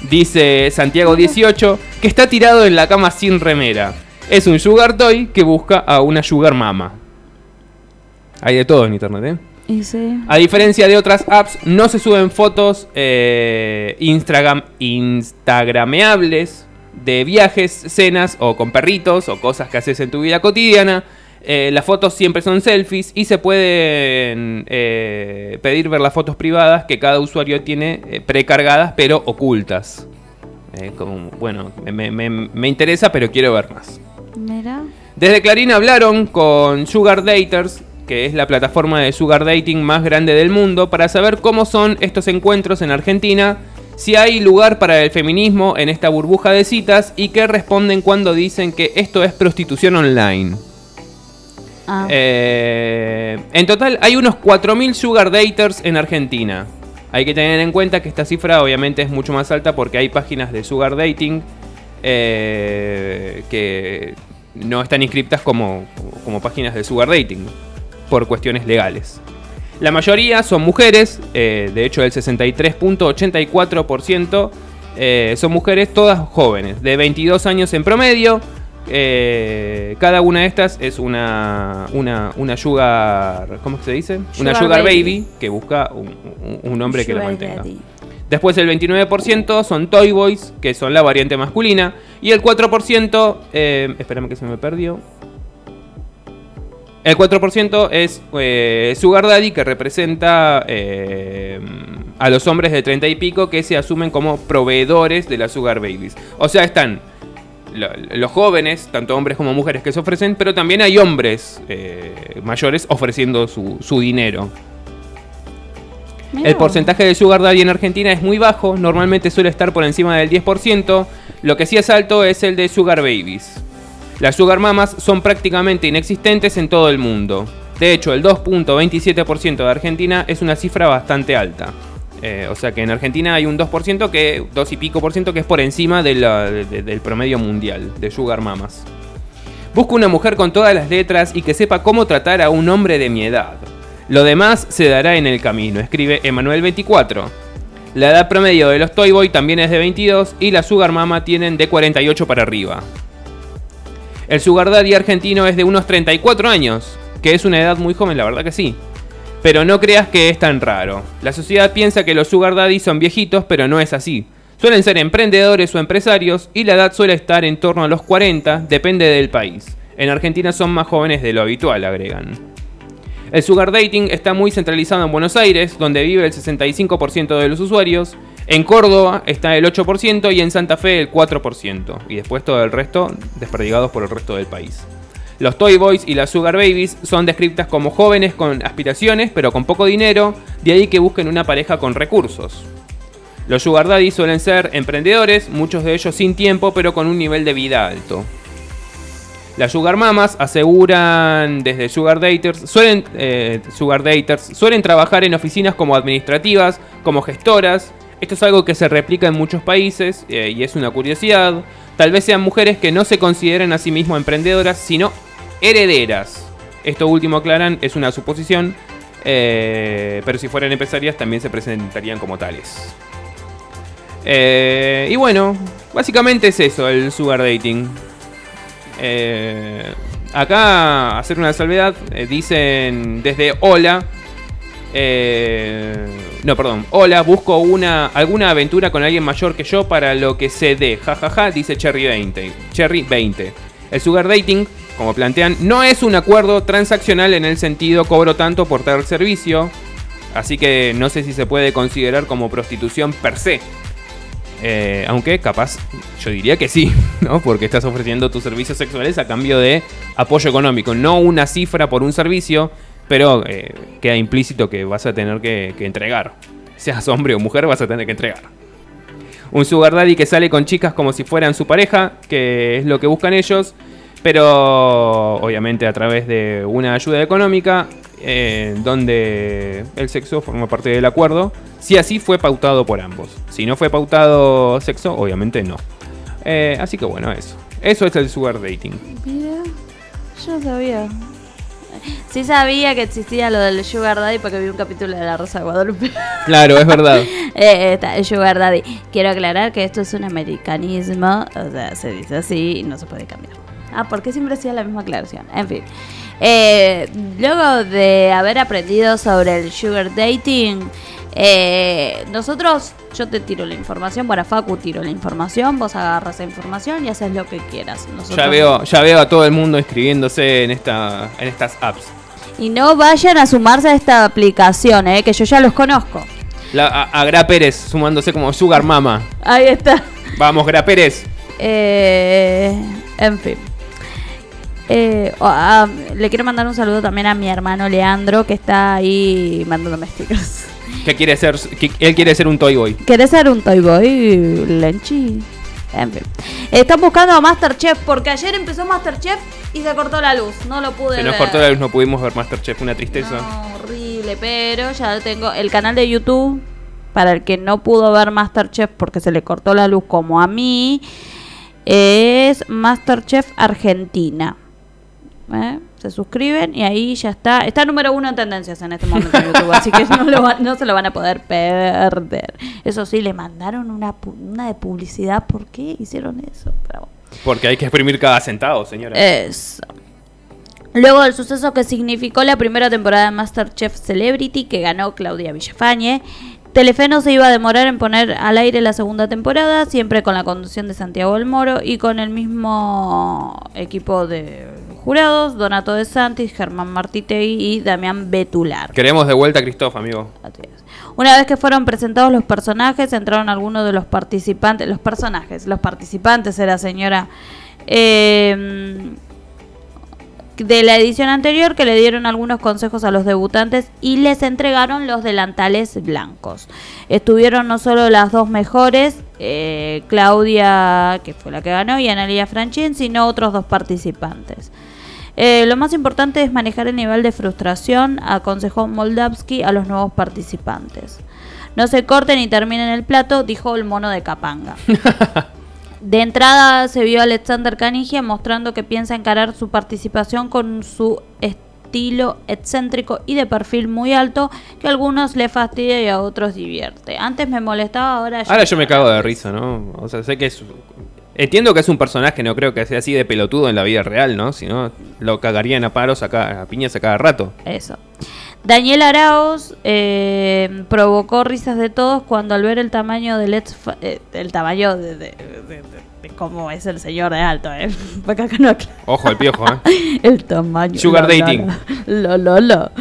Dice Santiago 18, que está tirado en la cama sin remera. Es un sugar toy que busca a una sugar mama. Hay de todo en internet, ¿eh? Y sí. A diferencia de otras apps, no se suben fotos instagrameables de viajes, cenas o con perritos o cosas que haces en tu vida cotidiana. Las fotos siempre son selfies y se pueden pedir ver las fotos privadas que cada usuario tiene precargadas pero ocultas. Como, bueno, me interesa pero quiero ver más. ¿Mira? Desde Clarín hablaron con Sugar Daters, que es la plataforma de sugar dating más grande del mundo, para saber cómo son estos encuentros en Argentina, si hay lugar para el feminismo en esta burbuja de citas y qué responden cuando dicen que esto es prostitución online. En total hay unos 4.000 sugar daters en Argentina. Hay que tener en cuenta que esta cifra obviamente es mucho más alta porque hay páginas de sugar dating que no están inscriptas como páginas de sugar dating por cuestiones legales. La mayoría son mujeres, de hecho el 63.84% son mujeres, todas jóvenes, de 22 años en promedio. Cada una de estas es una sugar, ¿cómo se dice? Sugar, una sugar baby que busca un hombre que la mantenga. Daddy. Después el 29% son toy boys, que son la variante masculina. Y el 4%, espérame que se me perdió. El 4% es sugar daddy, que representa a los hombres de 30 y pico que se asumen como proveedores de las sugar babies. O sea, están los jóvenes, tanto hombres como mujeres, que se ofrecen, pero también hay hombres mayores ofreciendo su dinero. Mira. El porcentaje de sugar daddy en Argentina es muy bajo, normalmente suele estar por encima del 10%. Lo que sí es alto es el de sugar babies. Las sugar mamas son prácticamente inexistentes en todo el mundo. De hecho, el 2.27% de Argentina es una cifra bastante alta. O sea que en Argentina hay un 2%, que 2 y pico por ciento, que es por encima del promedio mundial de sugar mamas. Busco una mujer con todas las letras y que sepa cómo tratar a un hombre de mi edad. Lo demás se dará en el camino, escribe Emanuel 24. La edad promedio de los Toy Boy también es de 22 y las sugar mama tienen de 48 para arriba. El sugar daddy argentino es de unos 34 años, que es una edad muy joven, la verdad que sí. Pero no creas que es tan raro. La sociedad piensa que los sugar daddy son viejitos, pero no es así. Suelen ser emprendedores o empresarios y la edad suele estar en torno a los 40, depende del país. En Argentina son más jóvenes de lo habitual, agregan. El sugar dating está muy centralizado en Buenos Aires, donde vive el 65% de los usuarios. En Córdoba está el 8% y en Santa Fe el 4%. Y después todo el resto desperdigados por el resto del país. Los Toy Boys y las Sugar Babies son descritas como jóvenes con aspiraciones pero con poco dinero, de ahí que busquen una pareja con recursos. Los Sugar Daddy suelen ser emprendedores, muchos de ellos sin tiempo pero con un nivel de vida alto. Las Sugar Mamas, aseguran desde Sugar Daters, suelen trabajar en oficinas como administrativas, como gestoras. Esto es algo que se replica en muchos países y es una curiosidad. Tal vez sean mujeres que no se consideren a sí mismas emprendedoras, sino herederas. Esto último, aclaran, es una suposición. Pero si fueran empresarias también se presentarían como tales. Y bueno, básicamente es eso, el sugar dating. Acá, hacer una salvedad, dicen desde Hola. No, perdón. Hola, busco alguna aventura con alguien mayor que yo para lo que se dé. Jajaja, dice Cherry 20. El sugar dating, como plantean, no es un acuerdo transaccional en el sentido cobro tanto por tal servicio. Así que no sé si se puede considerar como prostitución per se. Aunque capaz, yo diría que sí, ¿no? Porque estás ofreciendo tus servicios sexuales a cambio de apoyo económico. No una cifra por un servicio, pero queda implícito que vas a tener que entregar. Seas hombre o mujer, vas a tener que entregar. Un sugar daddy que sale con chicas como si fueran su pareja, que es lo que buscan ellos, pero obviamente a través de una ayuda económica, donde el sexo forma parte del acuerdo, si así fue pautado por ambos. Si no fue pautado sexo, obviamente no. Así que bueno, eso. Eso es el sugar dating. Mira, yo no sabía. Sí sabía que existía lo del sugar daddy porque vi un capítulo de La Rosa de Guadalupe. Claro, es verdad. El sugar daddy. Quiero aclarar que esto es un americanismo, o sea, se dice así y no se puede cambiar. Ah, porque siempre hacía la misma aclaración. En fin. Luego de haber aprendido sobre el sugar dating, nosotros, yo te tiro la información, bueno, Facu tiro la información, vos agarras esa información y haces lo que quieras. Nosotros ya veo a todo el mundo inscribiéndose en estas apps. Y no vayan a sumarse a esta aplicación, que yo ya los conozco. A Gra Pérez sumándose como Sugar Mama. Ahí está. Vamos, Gra Pérez. En fin. Le quiero mandar un saludo también a mi hermano Leandro, que está ahí mandándome stickers. ¿Qué quiere ser? Él quiere ser un toy boy. ¿Querés ser un toy boy, Lenchi? En fin. Están buscando a Masterchef, porque ayer empezó Masterchef y se cortó la luz. No lo pude ver. Se nos cortó la luz, no pudimos ver Masterchef, una tristeza. No, horrible, pero ya tengo el canal de YouTube. Para el que no pudo ver Masterchef porque se le cortó la luz como a mí, es Masterchef Argentina. Se suscriben y ahí ya está. Está número 1 en tendencias en este momento en YouTube, así que no se lo van a poder perder. Eso sí, le mandaron una de publicidad. ¿Por qué hicieron eso? Bravo. Porque hay que exprimir cada centavo, señora. Eso. Luego del suceso que significó la primera temporada de MasterChef Celebrity, que ganó Claudia Villafañe, Telefe no se iba a demorar en poner al aire la segunda temporada, siempre con la conducción de Santiago del Moro y con el mismo equipo de jurados, Donato de Santis, Germán Martitegui y Damián Betular. Queremos de vuelta a Cristóf, amigo. Una vez que fueron presentados los personajes, entraron algunos de los participantes. Los participantes era señora, de la edición anterior, que le dieron algunos consejos a los debutantes y les entregaron los delantales blancos. Estuvieron no solo las dos mejores, Claudia, que fue la que ganó, y Analia Franchín, sino otros dos participantes. Lo más importante es manejar el nivel de frustración, aconsejó Moldavsky a los nuevos participantes. No se corten y terminen el plato, dijo el mono de Capanga. De entrada se vio a Alexander Canigia mostrando que piensa encarar su participación con su estilo excéntrico y de perfil muy alto, que a algunos le fastidia y a otros divierte. Antes me molestaba, ahora yo me cago de risa, ¿no? O sea, sé que es... Entiendo que es un personaje, no creo que sea así de pelotudo en la vida real, ¿no? Si no, lo cagarían a paros, a piñas a cada rato. Eso. Daniel Arauz provocó risas de todos cuando al ver el tamaño del tamaño de cómo es el señor de alto, porque acá no aclaro. Ojo al piojo, el tamaño. Sugar dating. Lo. Al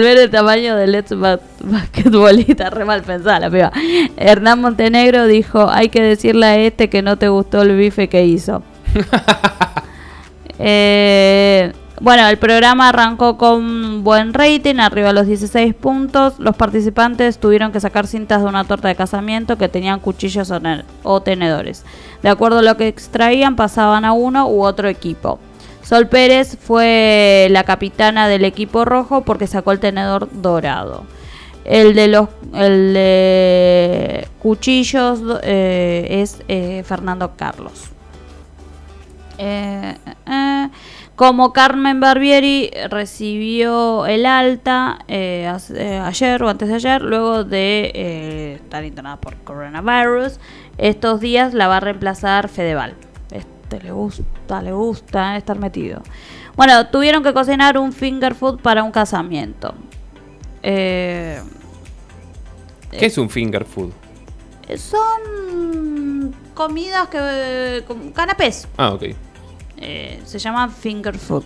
ver el tamaño del ex basquetbolista, re mal pensada la piba. Hernán Montenegro dijo: hay que decirle a este que no te gustó el bife que hizo. Bueno, el programa arrancó con buen rating, arriba de los 16 puntos. Los participantes tuvieron que sacar cintas de una torta de casamiento que tenían cuchillos o tenedores. De acuerdo a lo que extraían, pasaban a uno u otro equipo. Sol Pérez fue la capitana del equipo rojo porque sacó el tenedor dorado. El de cuchillos es Fernando Carlos. Como Carmen Barbieri recibió el alta ayer o antes de ayer, luego de estar internada por coronavirus, estos días la va a reemplazar Fedeval. Le gusta estar metido. Bueno, tuvieron que cocinar un finger food para un casamiento. ¿Qué es un finger food? Son comidas que... canapés. Ah, ok. Se llama finger food.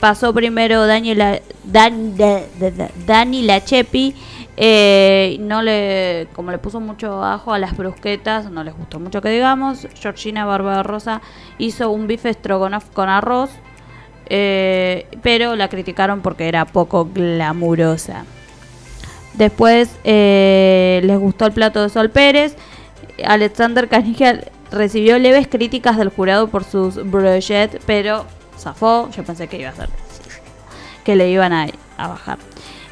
Pasó primero Dani Lachepi. No le, como le puso mucho ajo a las brusquetas, no les gustó mucho que digamos. Georgina Barbarossa hizo un bife stroganoff con arroz, pero la criticaron porque era poco glamurosa. Después les gustó el plato de Sol Pérez. Alexander Canigia recibió leves críticas del jurado por sus brochettes, pero zafó. Yo pensé que iba a ser que le iban a bajar.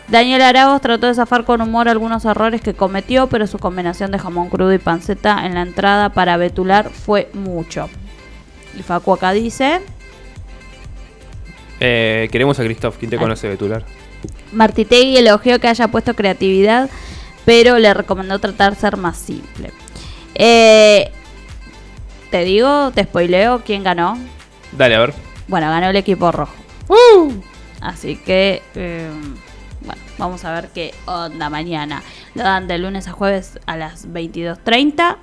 Daniel Arauz trató de zafar con humor algunos errores que cometió, pero su combinación de jamón crudo y panceta en la entrada para Betular fue mucho. Y Facu acá dice... queremos a Christoph. ¿Quién te conoce, Betular? Martitegui elogió que haya puesto creatividad, pero le recomendó tratar de ser más simple. Te digo, te spoileo, ¿quién ganó? Dale, a ver. Bueno, ganó el equipo rojo. Así que... bueno, vamos a ver qué onda mañana. Lo dan de lunes a jueves a las 22:30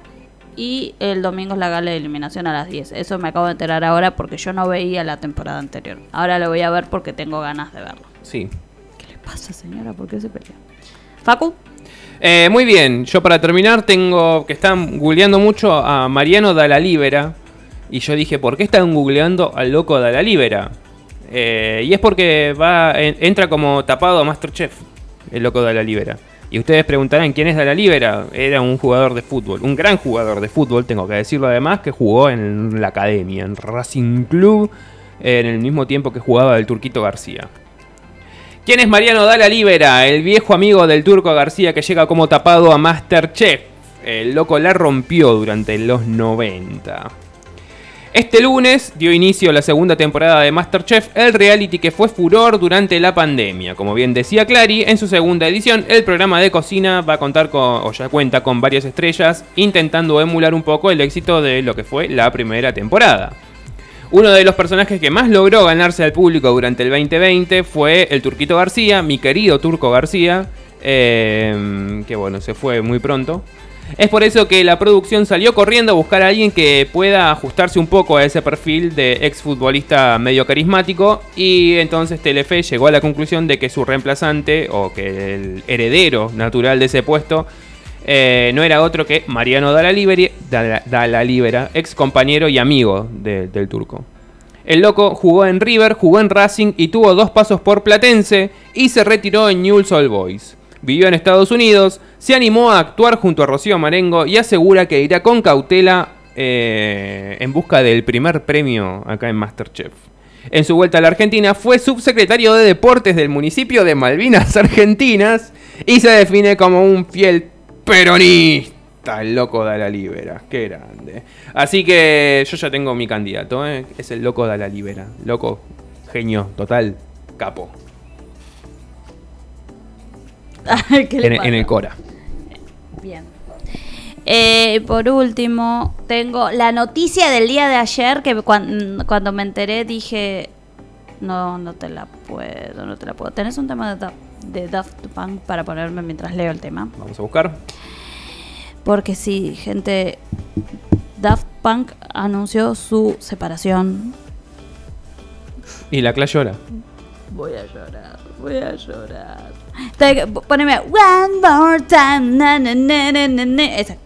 y el domingo es la gala de eliminación a las 10. Eso me acabo de enterar ahora porque yo no veía la temporada anterior. Ahora lo voy a ver porque tengo ganas de verlo. Sí. ¿Qué le pasa, señora? ¿Por qué se pelea? Facu. Muy bien. Yo para terminar tengo que están googleando mucho a Mariano Dalla Líbera. Y yo dije, ¿por qué están googleando al loco Dalla Líbera? Y es porque entra como tapado a Masterchef, el loco Dalla Líbera. Y ustedes preguntarán, ¿quién es Dalla Líbera? Era un jugador de fútbol, un gran jugador de fútbol, tengo que decirlo además, que jugó en la academia, en Racing Club, en el mismo tiempo que jugaba el Turquito García. ¿Quién es Mariano Dalla Líbera? El viejo amigo del Turco García que llega como tapado a Masterchef. El loco la rompió durante los 90. Este lunes dio inicio a la segunda temporada de Masterchef, el reality que fue furor durante la pandemia. Como bien decía Clary, en su segunda edición, el programa de cocina va a contar con, o ya cuenta con varias estrellas, intentando emular un poco el éxito de lo que fue la primera temporada. Uno de los personajes que más logró ganarse al público durante el 2020 fue el Turquito García, mi querido Turco García, que bueno, se fue muy pronto. Es por eso que la producción salió corriendo a buscar a alguien que pueda ajustarse un poco a ese perfil de exfutbolista medio carismático. Y entonces Telefe llegó a la conclusión de que su reemplazante, o que el heredero natural de ese puesto, no era otro que Mariano Dalla Líbera, ex compañero y amigo del Turco. El loco jugó en River, jugó en Racing y tuvo 2 pasos por Platense y se retiró en Newell's Old Boys. Vivió en Estados Unidos, se animó a actuar junto a Rocío Marengo y asegura que irá con cautela en busca del primer premio acá en Masterchef. En su vuelta a la Argentina fue subsecretario de Deportes del municipio de Malvinas Argentinas y se define como un fiel peronista, el loco Dalla Líbera. Qué grande. Así que yo ya tengo mi candidato, ¿eh? Es el loco Dalla Líbera. Loco, genio, total, capo. En el Cora. Bien. Por último, tengo la noticia del día de ayer que cuando me enteré dije, no te la puedo. ¿Tenés un tema de Daft Punk para ponerme mientras leo el tema? Vamos a buscar. Porque sí, gente, Daft Punk anunció su separación. Y la Clash llora. Voy a llorar. Poneme One More Time. Ese.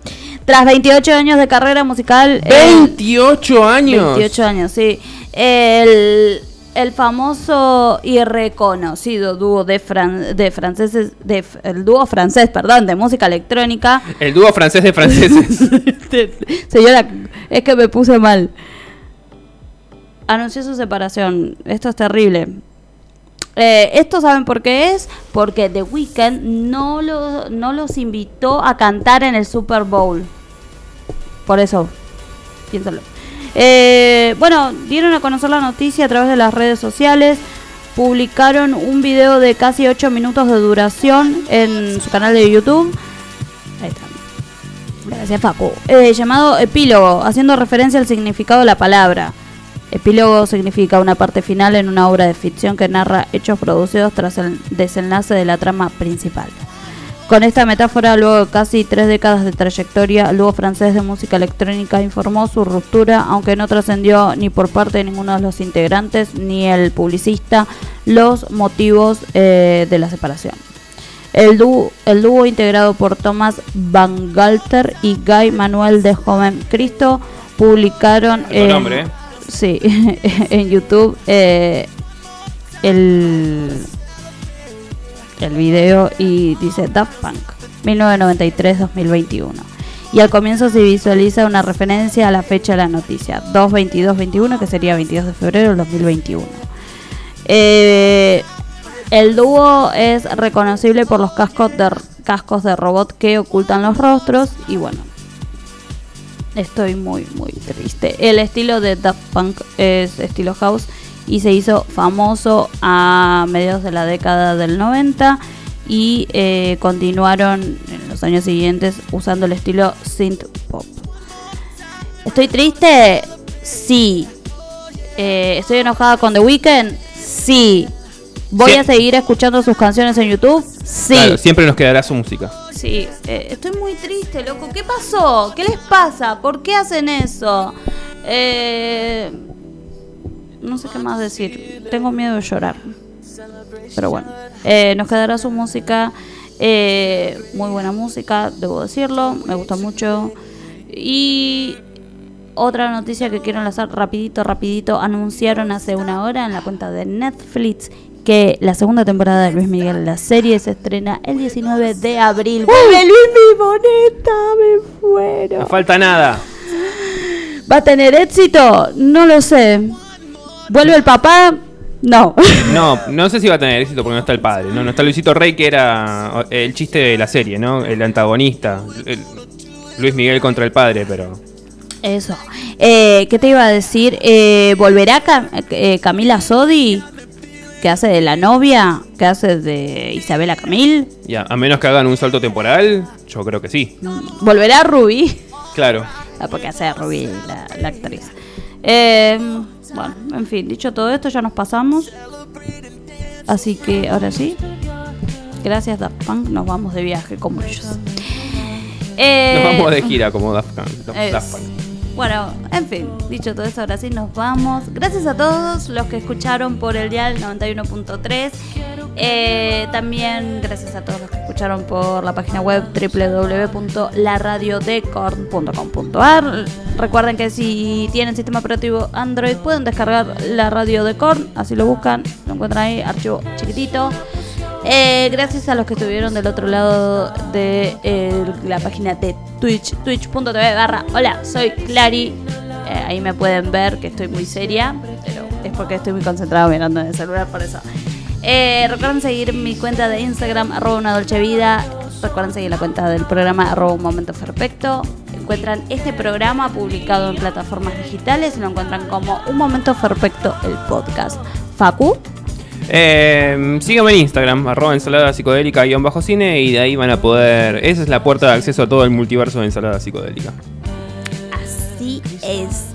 Tras 28 años de carrera musical. ¡28 años! Sí. El famoso y reconocido dúo de música electrónica. El dúo francés de franceses. Señora, es que me puse mal. Anunció su separación. Esto es terrible. Esto saben por qué es, porque The Weeknd no los invitó a cantar en el Super Bowl. Por eso, piénsalo. Bueno, dieron a conocer la noticia a través de las redes sociales. Publicaron un video de casi 8 minutos de duración en su canal de YouTube. Ahí está. Gracias, Facu. Llamado epílogo, haciendo referencia al significado de la palabra. Epílogo significa una parte final en una obra de ficción que narra hechos producidos tras el desenlace de la trama principal. Con esta metáfora, luego de casi 3 décadas de trayectoria, el dúo francés de música electrónica informó su ruptura, aunque no trascendió ni por parte de ninguno de los integrantes ni el publicista los motivos de la separación. El dúo integrado por Thomas Van Galter y Guy Manuel de Joven Cristo publicaron sí, en YouTube el video y dice Daft Punk 1993-2021 y al comienzo se visualiza una referencia a la fecha de la noticia 2-22-21, que sería 22 de febrero del 2021. El dúo es reconocible por los cascos de robot que ocultan los rostros y bueno, estoy muy triste. El estilo de Daft Punk es estilo house y se hizo famoso a mediados de la década del 90 y continuaron en los años siguientes usando el estilo synth pop. ¿Estoy triste? Sí. ¿Estoy enojada con The Weeknd? Sí. ¿Voy a seguir escuchando sus canciones en YouTube? Sí. Claro, siempre nos quedará su música. Sí. Estoy muy triste, loco. ¿Qué pasó? ¿Qué les pasa? ¿Por qué hacen eso? No sé qué más decir. Tengo miedo de llorar. Pero bueno. Nos quedará su música. Muy buena música, debo decirlo. Me gusta mucho. Y otra noticia que quiero lanzar rapidito. Anunciaron hace una hora en la cuenta de Netflix que la segunda temporada de Luis Miguel, la serie, se estrena el 19 de abril. ¡Vuelve Luis, mi bonita! ¡Me muero! No falta nada. ¿Va a tener éxito? No lo sé. ¿Vuelve el papá? No. No sé si va a tener éxito porque no está el padre. No está Luisito Rey, que era el chiste de la serie, ¿no? El antagonista. Luis Miguel contra el padre, pero... Eso. ¿Qué te iba a decir? ¿Volverá Camila Sodi? Que hace de la novia, que hace de Isabela Camil. Ya, a menos que hagan un salto temporal, yo creo que sí. ¿Volverá Rubí? Claro. Porque hace de Rubí la actriz. Bueno, en fin, dicho todo esto, ya nos pasamos. Así que ahora sí. Gracias, Daft Punk. Nos vamos de viaje como ellos. Nos vamos de gira como Daft Punk. Bueno, en fin, dicho todo eso, ahora sí nos vamos. Gracias a todos los que escucharon por el dial 91.3. También gracias a todos los que escucharon por la página web www.laradiodekorn.com.ar. Recuerden que si tienen sistema operativo Android pueden descargar La Radio de Korn. Así lo buscan, lo encuentran ahí, archivo chiquitito. Gracias a los que estuvieron del otro lado de la página de Twitch, twitch.tv/hola, soy Clary. Ahí me pueden ver que estoy muy seria, pero es porque estoy muy concentrada mirando en el celular, por eso. Recuerden seguir mi cuenta de Instagram, @unadolcevida. Recuerden seguir la cuenta del programa, @unmomentoperfecto. Encuentran este programa publicado en plataformas digitales y lo encuentran como Un Momento Perfecto, el podcast. Facu. Síganme en Instagram, @ensalada psicodélica_cine, y de ahí van a poder... Esa es la puerta de acceso a todo el multiverso de Ensalada Psicodélica. Así es.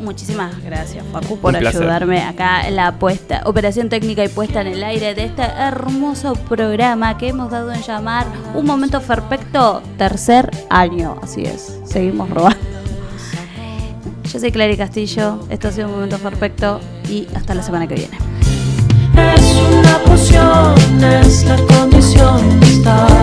Muchísimas gracias, Facu, por ayudarme acá en la puesta, operación técnica y puesta en el aire de este hermoso programa que hemos dado en llamar Un Momento Perfecto, tercer año. Así es, seguimos robando. Yo soy Clary Castillo, esto ha sido Un Momento Perfecto y hasta la semana que viene. Es una poción, es la condición, está.